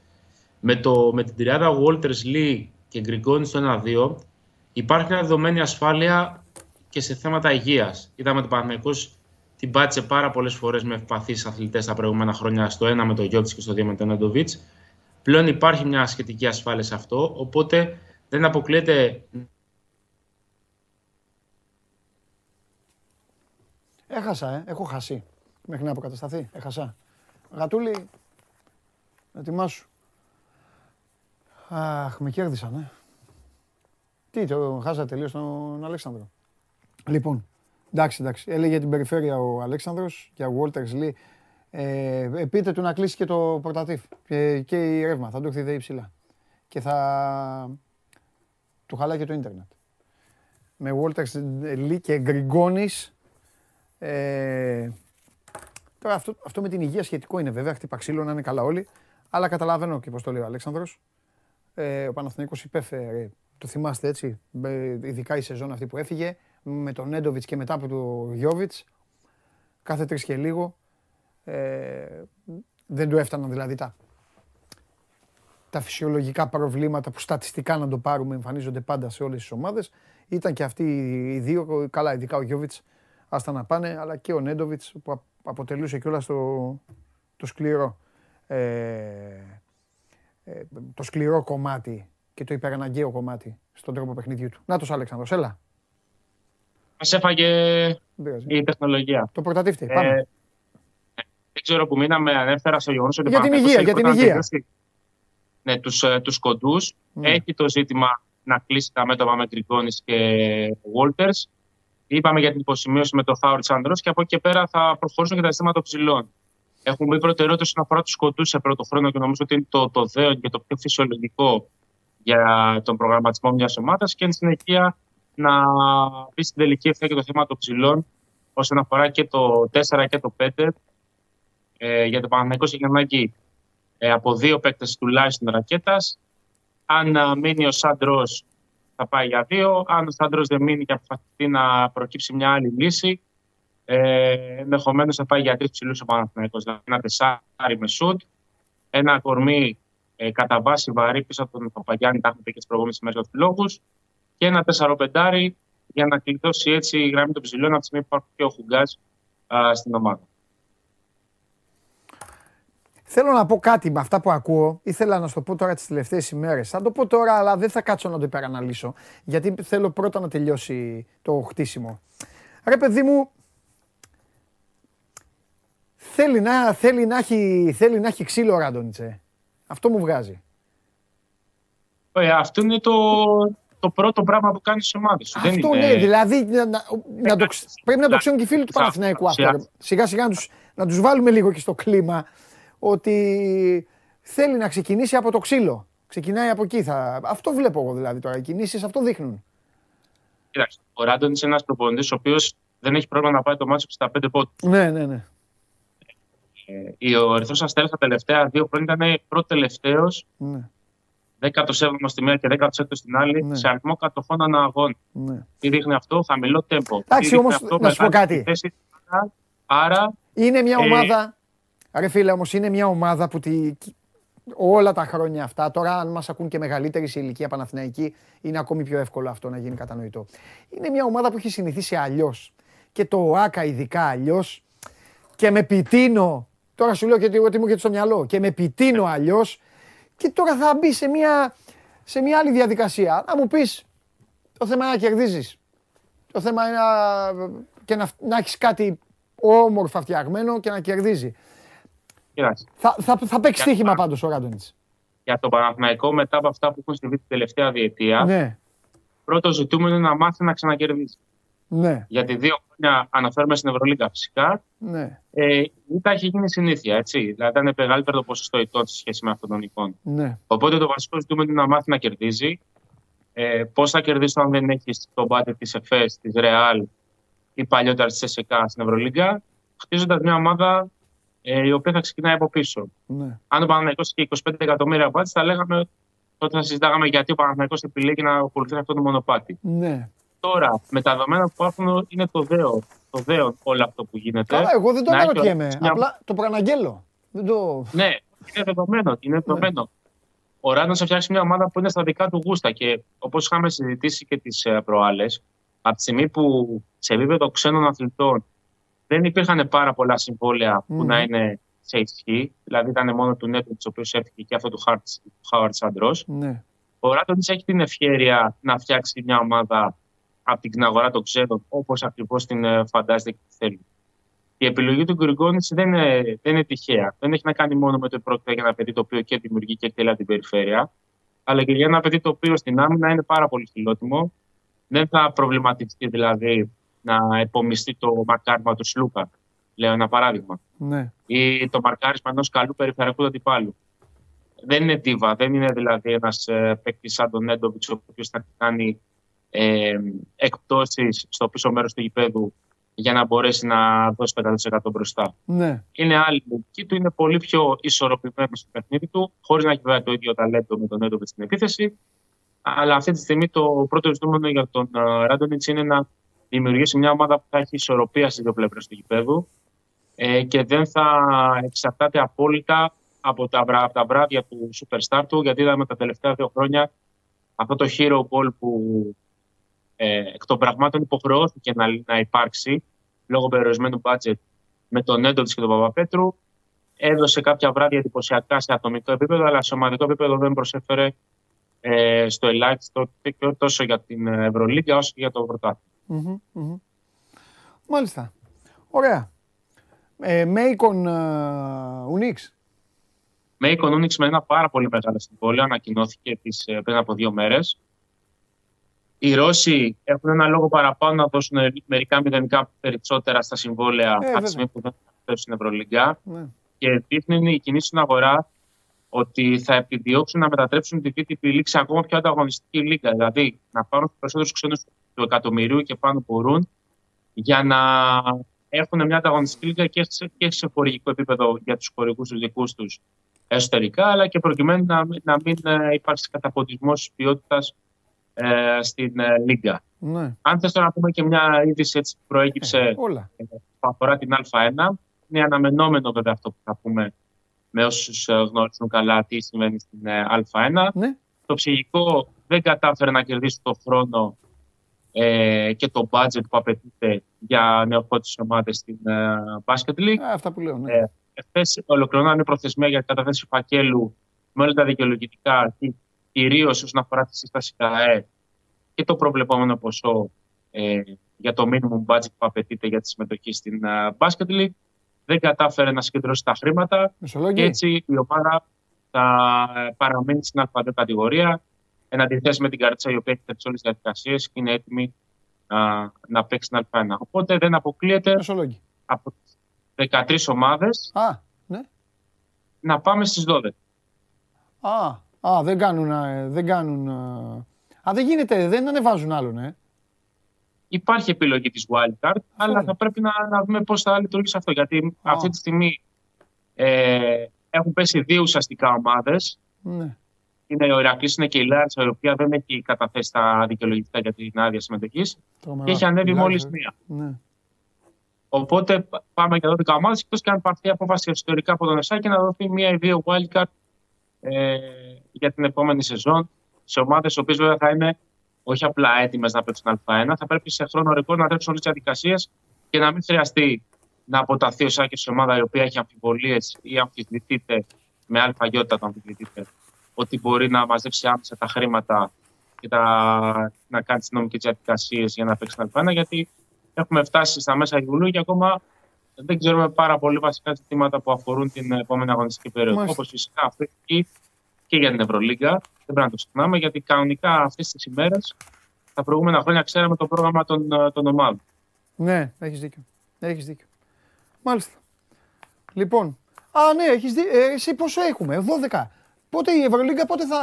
Με, το, με την τριάδα Walters, Lee και Γκριγκόνη στο ένα δύο, υπάρχει μια δεδομένη ασφάλεια και σε θέματα υγείας. Είδαμε τον Παναθηναϊκός την πάτησε πάρα πολλές φορές με ευπαθείς αθλητές τα προηγούμενα χρόνια, στο ένα με τον Γιώτης και στο δύο με τον Νέντοβιτς. Πλέον υπάρχει μια σχετική ασφάλεια σε αυτό, οπότε δεν αποκλείεται. Έχασα, ε. έχω χάσει. Μέχρι να αποκατασταθεί, έχασα. Γατούλη, ετοιμάσου. Αχ, με κέρδισαν, ε. Τι, το χάσα τελείως τον Αλέξανδρο. Λοιπόν, εντάξει, εντάξει. Έλεγε την περιφέρεια ο Αλέξανδρος και ο Walters Lee. Ε, πείτε του να κλείσει και το πορτατίφ και, και η ρεύμα. Θα του έρθει υψηλά. Και θα του χαλάει και το ίντερνετ. Με Walters Lee και Γκριγκόνης. Ε, τώρα αυτό, αυτό με την υγεία σχετικό είναι βέβαια, χτύπα ξύλο να είναι καλά όλοι, αλλά καταλαβαίνω και πώς το λέει ο Αλέξανδρος. Ε, ο Παναθηναϊκός υπέφερε, το θυμάστε έτσι, ειδικά η σεζόν αυτή που έφυγε, με τον Νέντοβιτς και μετά από τον Γιώβιτς, κάθε τρεις και λίγο, ε, δεν του έφταναν δηλαδή τα, τα φυσιολογικά προβλήματα που στατιστικά να το πάρουμε εμφανίζονται πάντα σε όλες τις ομάδες. Ήταν και αυτοί οι δύο, καλά ειδικά ο Γιώβιτς, άστα να πάνε, αλλά και ο Νέντοβιτς που αποτελούσε κιόλας το, το σκληρό ε, ε, το σκληρό κομμάτι και το υπεραναγκαίο κομμάτι στον τρόπο παιχνιδιού του. Νάτος Αλέξανδρος, έλα. Μας έφαγε η τεχνολογία. Το πρωτατήφτη, ε, πάμε. Ε, δεν ξέρω που μείναμε, ανέφερα στο γεγονός ότι... Για την υγεία, για την υγεία. Ναι, τους, τους κοντούς. Mm. Έχει το ζήτημα να κλείσει τα μέτωπα με Γκριγκόνης και Walters. Είπαμε για την υποσημείωση με τον Χάουρτ Σαντρός και από εκεί και πέρα θα προχωρήσουν και τα συστήματα ψηλών. Έχουμε μπει προτεραιότητα όσον αφορά τους κοντούς σε πρώτο χρόνο και νομίζω ότι είναι το, το δέον και το πιο φυσιολογικό για τον προγραμματισμό μιας ομάδας. Και εν συνεχεία να μπει στην τελική ευθεία και το θέμα των ψηλών όσον αφορά και το τέσσερα και το πέντε. Ε, για τον Παναθηναϊκό έχει ανάγκη ε, από δύο παίκτες τουλάχιστον ρακέτας. Αν μείνει ο Σαντρός, θα πάει για δύο. Αν ο Σάντρος δεν μείνει και αποφασιστεί να προκύψει μια άλλη λύση, ε, ενδεχομένως θα πάει για τρεις ψηλούς ο Παναθηναϊκός. Δηλαδή ένα τεσάρι με σουτ, ένα κορμί ε, κατά βάση βαρύ πίσω από τον Παπαγιάννη, τα έχουμε πει και τις προηγούμενες ημέρες για τους λόγους, και ένα τεσσαροπεντάρι για να κλειδώσει έτσι η γραμμή των ψηλών από τη στιγμή που υπάρχει και ο Χουγκάς στην ομάδα. Θέλω να πω κάτι με αυτά που ακούω. Ήθελα να σου το πω τώρα τις τελευταίες ημέρες. Θα το πω τώρα, αλλά δεν θα κάτσω να το υπεραναλύσω. Γιατί θέλω πρώτα να τελειώσει το χτίσιμο. Ρε παιδί μου, θέλει να, θέλει να, έχει, θέλει να έχει ξύλο ο Ράντονιτσε. Αυτό μου βγάζει. Ε, αυτό είναι το, το πρώτο πράγμα που κάνει στις ομάδες σου. Αυτό είναι, ναι, δηλαδή να, να, να το, πρέπει να το ξέρουν και οι φίλοι του Παναθηναϊκού. Σιγά σιγά να τους, να τους βάλουμε λίγο και στο κλίμα. Ότι θέλει να ξεκινήσει από το ξύλο. Ξεκινάει από εκεί. Θα... Αυτό βλέπω εγώ δηλαδή τώρα. Οι κινήσεις αυτό δείχνουν. Κοιτάξτε, ο Ράντονιτς είναι ένας προπονητής ο οποίος δεν έχει πρόβλημα να πάει το μάτσο στα πέντε πόντους. Ναι, ναι, ναι. Ε, ο Ερυθρός Αστέρας τα τελευταία δύο χρόνια ήταν πρώτο-τελευταίος. Ναι. δέκατος έβδομος στη μία και δέκατος έκτος στην άλλη, ναι, σε αριθμό κατοχών ανά αγώνα. Ναι. Τι δείχνει αυτό, χαμηλό τέμπο. Εντάξει, όμως να σου πω κάτι. Θέση, άρα, είναι μια ομάδα. Ρε φίλε, όμως είναι μια ομάδα που τη... όλα τα χρόνια αυτά, τώρα αν μας ακούν και μεγαλύτεροι σε ηλικία Παναθηναϊκοί, είναι ακόμη πιο εύκολο αυτό να γίνει κατανοητό. Είναι μια ομάδα που έχει συνηθίσει αλλιώς. Και το ΟΑΚΑ ειδικά αλλιώς. Και με πιτίνο, τώρα σου λέω και τι μου και στο μυαλό, και με πιτίνο αλλιώς. Και τώρα θα μπει σε μια, σε μια άλλη διαδικασία. Να μου πεις, το θέμα είναι να κερδίζεις. Το θέμα είναι να, και να, να έχεις κάτι όμορφα φτιαγμένο και να κερδίζει. Θα, θα, θα παίξει στοίχημα πάντως ο Ράντονιτς. Για το Παναθηναϊκό, μετά από αυτά που έχουν συμβεί την τελευταία διετία, ναι, πρώτο ζητούμενο είναι να μάθει να ξανακερδίσει. Ναι. Γιατί δύο χρόνια αναφέρουμε στην Ευρωλίγκα φυσικά. Ναι. Ε, η ήττα έχει γίνει συνήθεια. Έτσι. Δηλαδή ήταν μεγαλύτερο το ποσοστό ηττών σε σχέση με αυτόν τον εικόνα. Ναι. Οπότε το βασικό ζητούμενο είναι να μάθει να κερδίζει. Ε, Πώς θα κερδίσει αν δεν έχει τον μπάτε τη ΕΦΕΣ, τη Ρεάλ ή παλιότερα τη ΕΣΕΚΑ στην Ευρωλίγκα, χτίζοντα μια ομάδα. Η οποία θα ξεκινάει από πίσω. Ναι. Αν ο Παναθηναϊκός είχε είκοσι πέντε εκατομμύρια βάτς, θα λέγαμε τότε θα συζητάγαμε γιατί ο Παναθηναϊκός επιλέγει να ακολουθεί αυτό το μονοπάτι. Ναι. Τώρα, με τα δεδομένα που υπάρχουν, είναι το δέον. Το δέον όλο αυτό που γίνεται. Καλά, εγώ δεν το αναρωτιέμαι. Απλά μια... το προαναγγέλλω. Το... Ναι, είναι δεδομένο. Είναι δεδομένο. Ναι. Ο Ράντονιτς θα φτιάξει μια ομάδα που είναι στα δικά του γούστα και όπως είχαμε συζητήσει και τις προάλλες, από τη στιγμή που σε επίπεδο ξένων αθλητών. Δεν υπήρχαν πάρα πολλά συμβόλαια που mm. να είναι σε ισχύ. Δηλαδή ήταν μόνο του Νέτου, του οποίου έφυγε και αυτό του Χάουαρτ Σαντρό. Mm. Ο Ράντονιτς έχει την ευχέρεια να φτιάξει μια ομάδα από την αγορά των ξένων, όπως ακριβώς την φαντάζεται και τη θέλει. Η επιλογή του Γκριγκόνιτς δεν, δεν είναι τυχαία. Δεν έχει να κάνει μόνο με το πρόκειται για ένα παιδί το οποίο και δημιουργεί και εκτελεί την περιφέρεια, αλλά και για ένα παιδί το οποίο στην άμυνα είναι πάρα πολύ χιλότιμο. Δεν θα προβληματιστεί δηλαδή. Να επομιστεί το μαρκάρισμα του Σλούκα, λέω ένα παράδειγμα. Ναι. Ή το μαρκάρισμα ενός καλού περιφερειακού αντιπάλου. Δεν είναι ντίβα, δεν είναι δηλαδή ένας παίκτης σαν τον Νέντοβιτς, ο οποίος θα κάνει ε, εκπτώσεις στο πίσω μέρος του γηπέδου για να μπορέσει να δώσει πέντε τοις εκατό μπροστά. Ναι. Είναι άλλη λογική του, είναι πολύ πιο ισορροπημένο στο παιχνίδι του, χωρίς να έχει βέβαια το ίδιο ταλέντο με τον Νέντοβιτς στην επίθεση. Αλλά αυτή τη στιγμή το πρώτο ζητούμενο για τον Ράντονιτς είναι να δημιουργήσει μια ομάδα που θα έχει ισορροπία στις δύο πλευρές του γηπέδου ε, και δεν θα εξαρτάται απόλυτα από τα, από τα βράδια του Superstar του, γιατί είδαμε τα τελευταία δύο χρόνια αυτό το hero ball που ε, εκ των πραγμάτων υποχρεώθηκε να, να υπάρξει λόγω περιορισμένου budget με τον Νέντοβιτς και τον Παπαπέτρου. Έδωσε κάποια βράδια εντυπωσιακά σε ατομικό επίπεδο, αλλά σε ομαδικό επίπεδο δεν προσέφερε ε, στο ελάχιστο τόσο για την Ευρωλίγκα όσο και για το πρωτάθλημα. Mm-hmm, mm-hmm. Μάλιστα. Ωραία. Ε, Μέικον Ουνίξ. Μέικον Ουνίξ με ένα πάρα πολύ μεγάλο συμβόλαιο. Ανακοινώθηκε τις, πριν από δύο μέρες. Οι Ρώσοι έχουν ένα λόγο παραπάνω να δώσουν μερικά μηδενικά περισσότερα στα συμβόλαια ε, από τη στιγμή που δεν θα πέσουν στην Ευρωλίγκα. Ναι. Και δείχνουν οι κινήσεις στην αγορά ότι θα επιδιώξουν να μετατρέψουν τη βι τι πι League σε ακόμα πιο ανταγωνιστική λίγα. Δηλαδή να πάρουν περισσότερους ξένους του εκατομμυρίου και πάνω μπορούν για να έχουν μια ανταγωνιστική λίγα και σε, και σε χορηγικό επίπεδο για τους χορηγούς τους δικούς τους εσωτερικά, αλλά και προκειμένου να, να μην υπάρξει καταποντισμός ποιότητας ε, στην ε, λίγα. Ναι. Αν θες να πούμε και μια είδηση έτσι που προέκυψε ε, ε, που αφορά την Α1, είναι αναμενόμενο βέβαια αυτό που θα πούμε με όσους γνωρίζουν καλά τι συμβαίνει στην ε, Α1. Ναι. Το ψυχικό δεν κατάφερε να κερδίσει τον χρόνο και το budget που απαιτείται για νεοχώτες ομάδες στην Basket League. Α, αυτά που λέω, ναι. Χθες ολοκληρώνανε προθεσμία για την καταθέση φακέλου με όλα τα δικαιολογητικά, κυρίως όσον αφορά τη σύσταση ΚΑΕ και το προβλεπόμενο ποσό ε, για το minimum budget που απαιτείται για τη συμμετοχή στην uh, Basket League. Δεν κατάφερε να συγκεντρώσει τα χρήματα Μεσολόγη. Και έτσι η ομάδα θα παραμείνει στην αλφα δύο κατηγορία, εν αντιθέσει με την Καρδίτσα, η οποία έχει τελειώσει όλες τις διαδικασίες και είναι έτοιμη α, να παίξει την αλφα ένα. Οπότε δεν αποκλείεται Μεσολόγη. Από τις δεκατρείς ομάδες α, ναι. να πάμε στις δώδεκα. Α, α, δεν κάνουν... Δεν κάνουν α, δεν γίνεται, δεν ανεβάζουν άλλον, ε. Υπάρχει επιλογή της Wildcard, αυτό αλλά είναι. Θα πρέπει να, να δούμε πώς θα λειτουργήσει αυτό. Γιατί oh. αυτή τη στιγμή ε, έχουν πέσει δύο ουσιαστικά ομάδες. Mm. Είναι ο Ηρακλής, είναι και η Λάρισα, η οποία δεν έχει καταθέσει τα δικαιολογητικά για την άδεια συμμετοχής. Και έχει ανέβει μόλις μία. Ναι. Οπότε πάμε για δώδεκα ομάδες, εκτός και αν πάρθει απόφαση ιστορικά από τον ΕΣΑ και να δοθεί μία ή δύο Wildcard ε, για την επόμενη σεζόν σε ομάδες, οι οποίες βέβαια θα είναι. Όχι απλά έτοιμες να παίξουν αλφα ένα, θα πρέπει σε χρόνο ρεκόρ να τρέψουν όλες τις διαδικασίες και να μην χρειαστεί να αποταθεί ο Σάκης σε ομάδα η οποία έχει αμφιβολίες ή αμφισβητείται με αλφαγιότητα το αμφισβητείται, ότι μπορεί να μαζεύσει άμεσα τα χρήματα και τα... να κάνει τις νομικές διαδικασίες για να παίξει αλφα ένα, γιατί έχουμε φτάσει στα μέσα Ιουλίου και ακόμα δεν ξέρουμε πάρα πολύ βασικά ζητήματα που αφορούν την επόμενη αγωνιστική περίοδο. Όπως φυσικά αυτή και για την Ευρωλίγκα, δεν πρέπει να το ξεχνάμε, γιατί κανονικά αυτές τις ημέρες, τα προηγούμενα χρόνια, ξέραμε το πρόγραμμα των, των ομάδων. Ναι, έχεις δίκιο. Έχεις δίκιο. Μάλιστα. Λοιπόν, α, ναι, έχεις δίκιο. Ε, εσύ πόσο έχουμε, δώδεκα. Πότε η Ευρωλίγκα, πότε θα,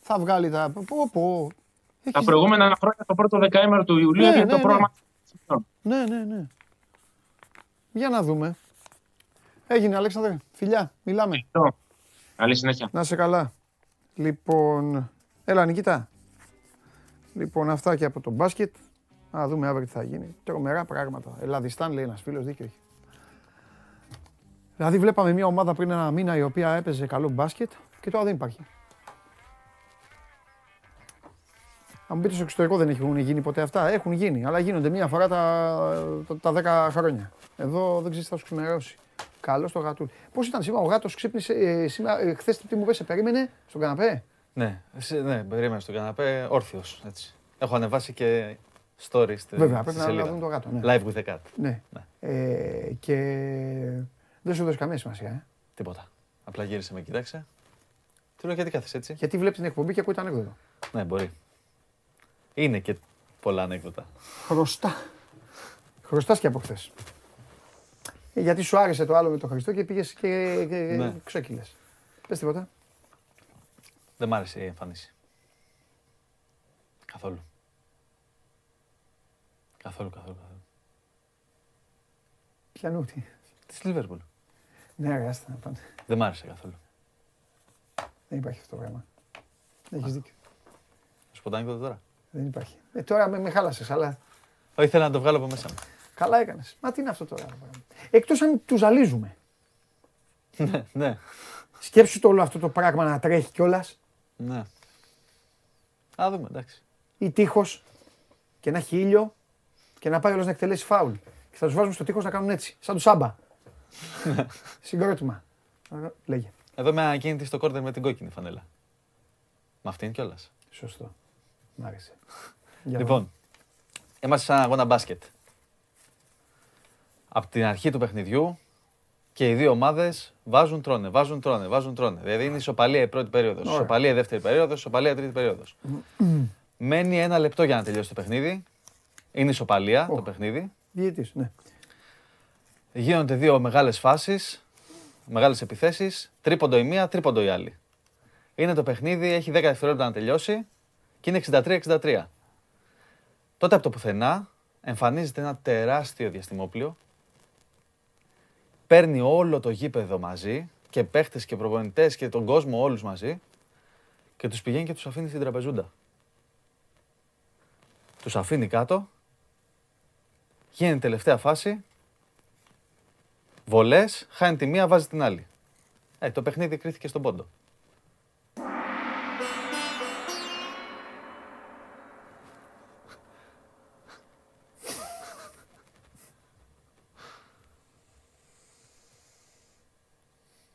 θα βγάλει τα... Πω, πω. Τα προηγούμενα δίκιο. Χρόνια, το πρώτο δεκαήμερο του Ιουλίου, ναι, ναι, το ναι. πρόγραμμα... Ναι, ναι, ναι. Για να δούμε. Έγινε, Αλέξανδρε. Φιλιά, μιλάμε. Ευχαριστώ. Καλή συνέχεια. Να σε καλά. Λοιπόν, έλα Νικήτα. Λοιπόν, αυτά και από το μπάσκετ. Να δούμε αύριο τι θα γίνει. Τρομερά πράγματα. Ελλαδιστάν λέει ένας φίλος, δίκιο έχει. Δηλαδή βλέπαμε μια ομάδα πριν ένα μήνα η οποία έπαιζε καλό μπάσκετ και τώρα δεν υπάρχει. Αν μου πείτε στο εξωτερικό δεν έχουν γίνει ποτέ αυτά. Έχουν γίνει, αλλά γίνονται μια φορά τα, τα δέκα χρόνια. Εδώ δεν ξέρεις τι θα σου ξημερώσει. Καλώς το γατούλι. Πώς ήταν σήμερα, ο γάτος ξύπνησε ε, σήμερα, ε, χθες τι μου πες, σε περίμενε στον καναπέ. Ναι, ναι, περίμενε στον καναπέ, όρθιος, έτσι. Έχω ανεβάσει και stories στη, βέβαια, στη σελίδα. Βέβαια, πρέπει να δούμε τον γάτο, ναι. Live with the cat. Ναι. ναι. Ε, και δεν σου δώσει καμία σημασία, ε. Τίποτα. Απλά γύρισε με, κοιτάξε. Τι λέω, γιατί κάθεσαι έτσι. Γιατί βλέπεις την εκπομπή και ακούει τα ανέκδοτα. Ναι, μπορεί. Είναι και πολλά ανέκδοτα. Χρωστά. Χρωστάς και από χθες. Γιατί σου άρεσε το άλλο με τον Χριστό και πήγες και, και ναι. ξέκυλες. Πες τίποτα. Δεν μ' άρεσε η εμφάνιση. Καθόλου. Καθόλου, καθόλου, καθόλου. Ποιανού τι. Της Λίβερπουλ. Ναι, αγάστα να πάνε. Δεν μ' άρεσε καθόλου. Δεν υπάρχει αυτό το πράγμα. Έχεις δίκιο. Σποντάνικο τώρα. Δεν υπάρχει. Ε, τώρα με, με χάλασες, αλλά... Όχι, ήθελα να το βγάλω από μέσα μου. Καλά έκανες. Μα τι είναι αυτό τώρα. Εκτός αν τους ζαλίζουμε. Ναι, ναι. Σκέψου το όλο αυτό το πράγμα να τρέχει κιόλας. Ναι. Α, δούμε, εντάξει. Ή τείχος και να έχει ήλιο και να πάει όλος να εκτελέσει φάουλ. Και θα τους βάζουμε στο τείχος να κάνουν έτσι, σαν του Σάμπα. Συγκρότημα. Λέγε. Εδώ με ανακίνητη στο κόρτερ με την κόκκινη φανέλα. Με αυτήν κιόλας. Σωστό. Μ' άρεσε. Λοιπόν, είμαστε σαν αγώνα μπάσκετ. Από την αρχή του παιχνιδιού και οι δύο ομάδες βάζουν τρώνε, βάζουν τρώνε, βάζουν τρώνε. Δηλαδή είναι ισοπαλία η πρώτη περίοδος, ισοπαλία η δεύτερη περίοδος, ισοπαλία η τρίτη περίοδος. Μένει ένα λεπτό για να τελειώσει το παιχνίδι. Είναι ισοπαλία το παιχνίδι. Διαιτής, ναι. Γίνονται δύο μεγάλες φάσεις, μεγάλες επιθέσεις, τρίποντο η μία, τρίποντο η άλλη. Είναι το παιχνίδι, έχει δέκα δευτερόλεπτα να τελειώσει και είναι εξήντα τρία εξήντα τρία. Τότε από το πουθενά εμφανίζεται ένα τεράστιο διαστημόπλιο. Παίρνει όλο το γήπεδο μαζί και παίχτες και προπονητές και τον κόσμο όλους μαζί και τους πηγαίνει και τους αφήνει στην τραπεζούντα. Τους αφήνει κάτω, γίνεται τελευταία φάση, βολές, χάνει τη μία, βάζει την άλλη. Ε, το παιχνίδι κρίθηκε στον πόντο.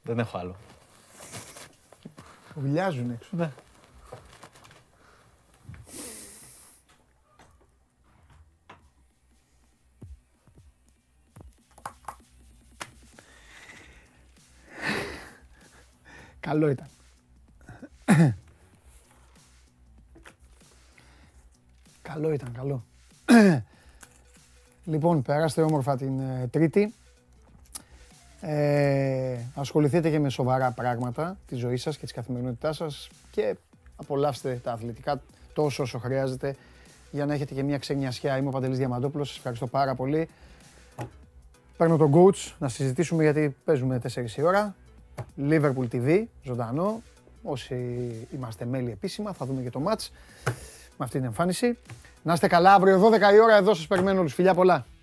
Δεν έχω άλλο. Βουλιάζουν έξω. Ναι. Καλό ήταν. Καλό ήταν, καλό. Λοιπόν, περάστε όμορφα την ε, Τρίτη. Ε, ασχοληθείτε και με σοβαρά πράγματα της ζωής σας και της καθημερινότητάς σας και απολαύστε τα αθλητικά τόσο όσο χρειάζεται για να έχετε και μια ξενιασιά. Είμαι ο Παντελής Διαμαντόπουλος, σας ευχαριστώ πάρα πολύ. Παίρνω τον coach να συζητήσουμε γιατί παίζουμε τέσσερις η ώρα. Liverpool τι βι, ζωντανό. Όσοι είμαστε μέλη επίσημα θα δούμε και το match με αυτή την εμφάνιση. Να είστε καλά, αύριο δώδεκα η ώρα εδώ σας περιμένω όλους. Φιλιά πολλά.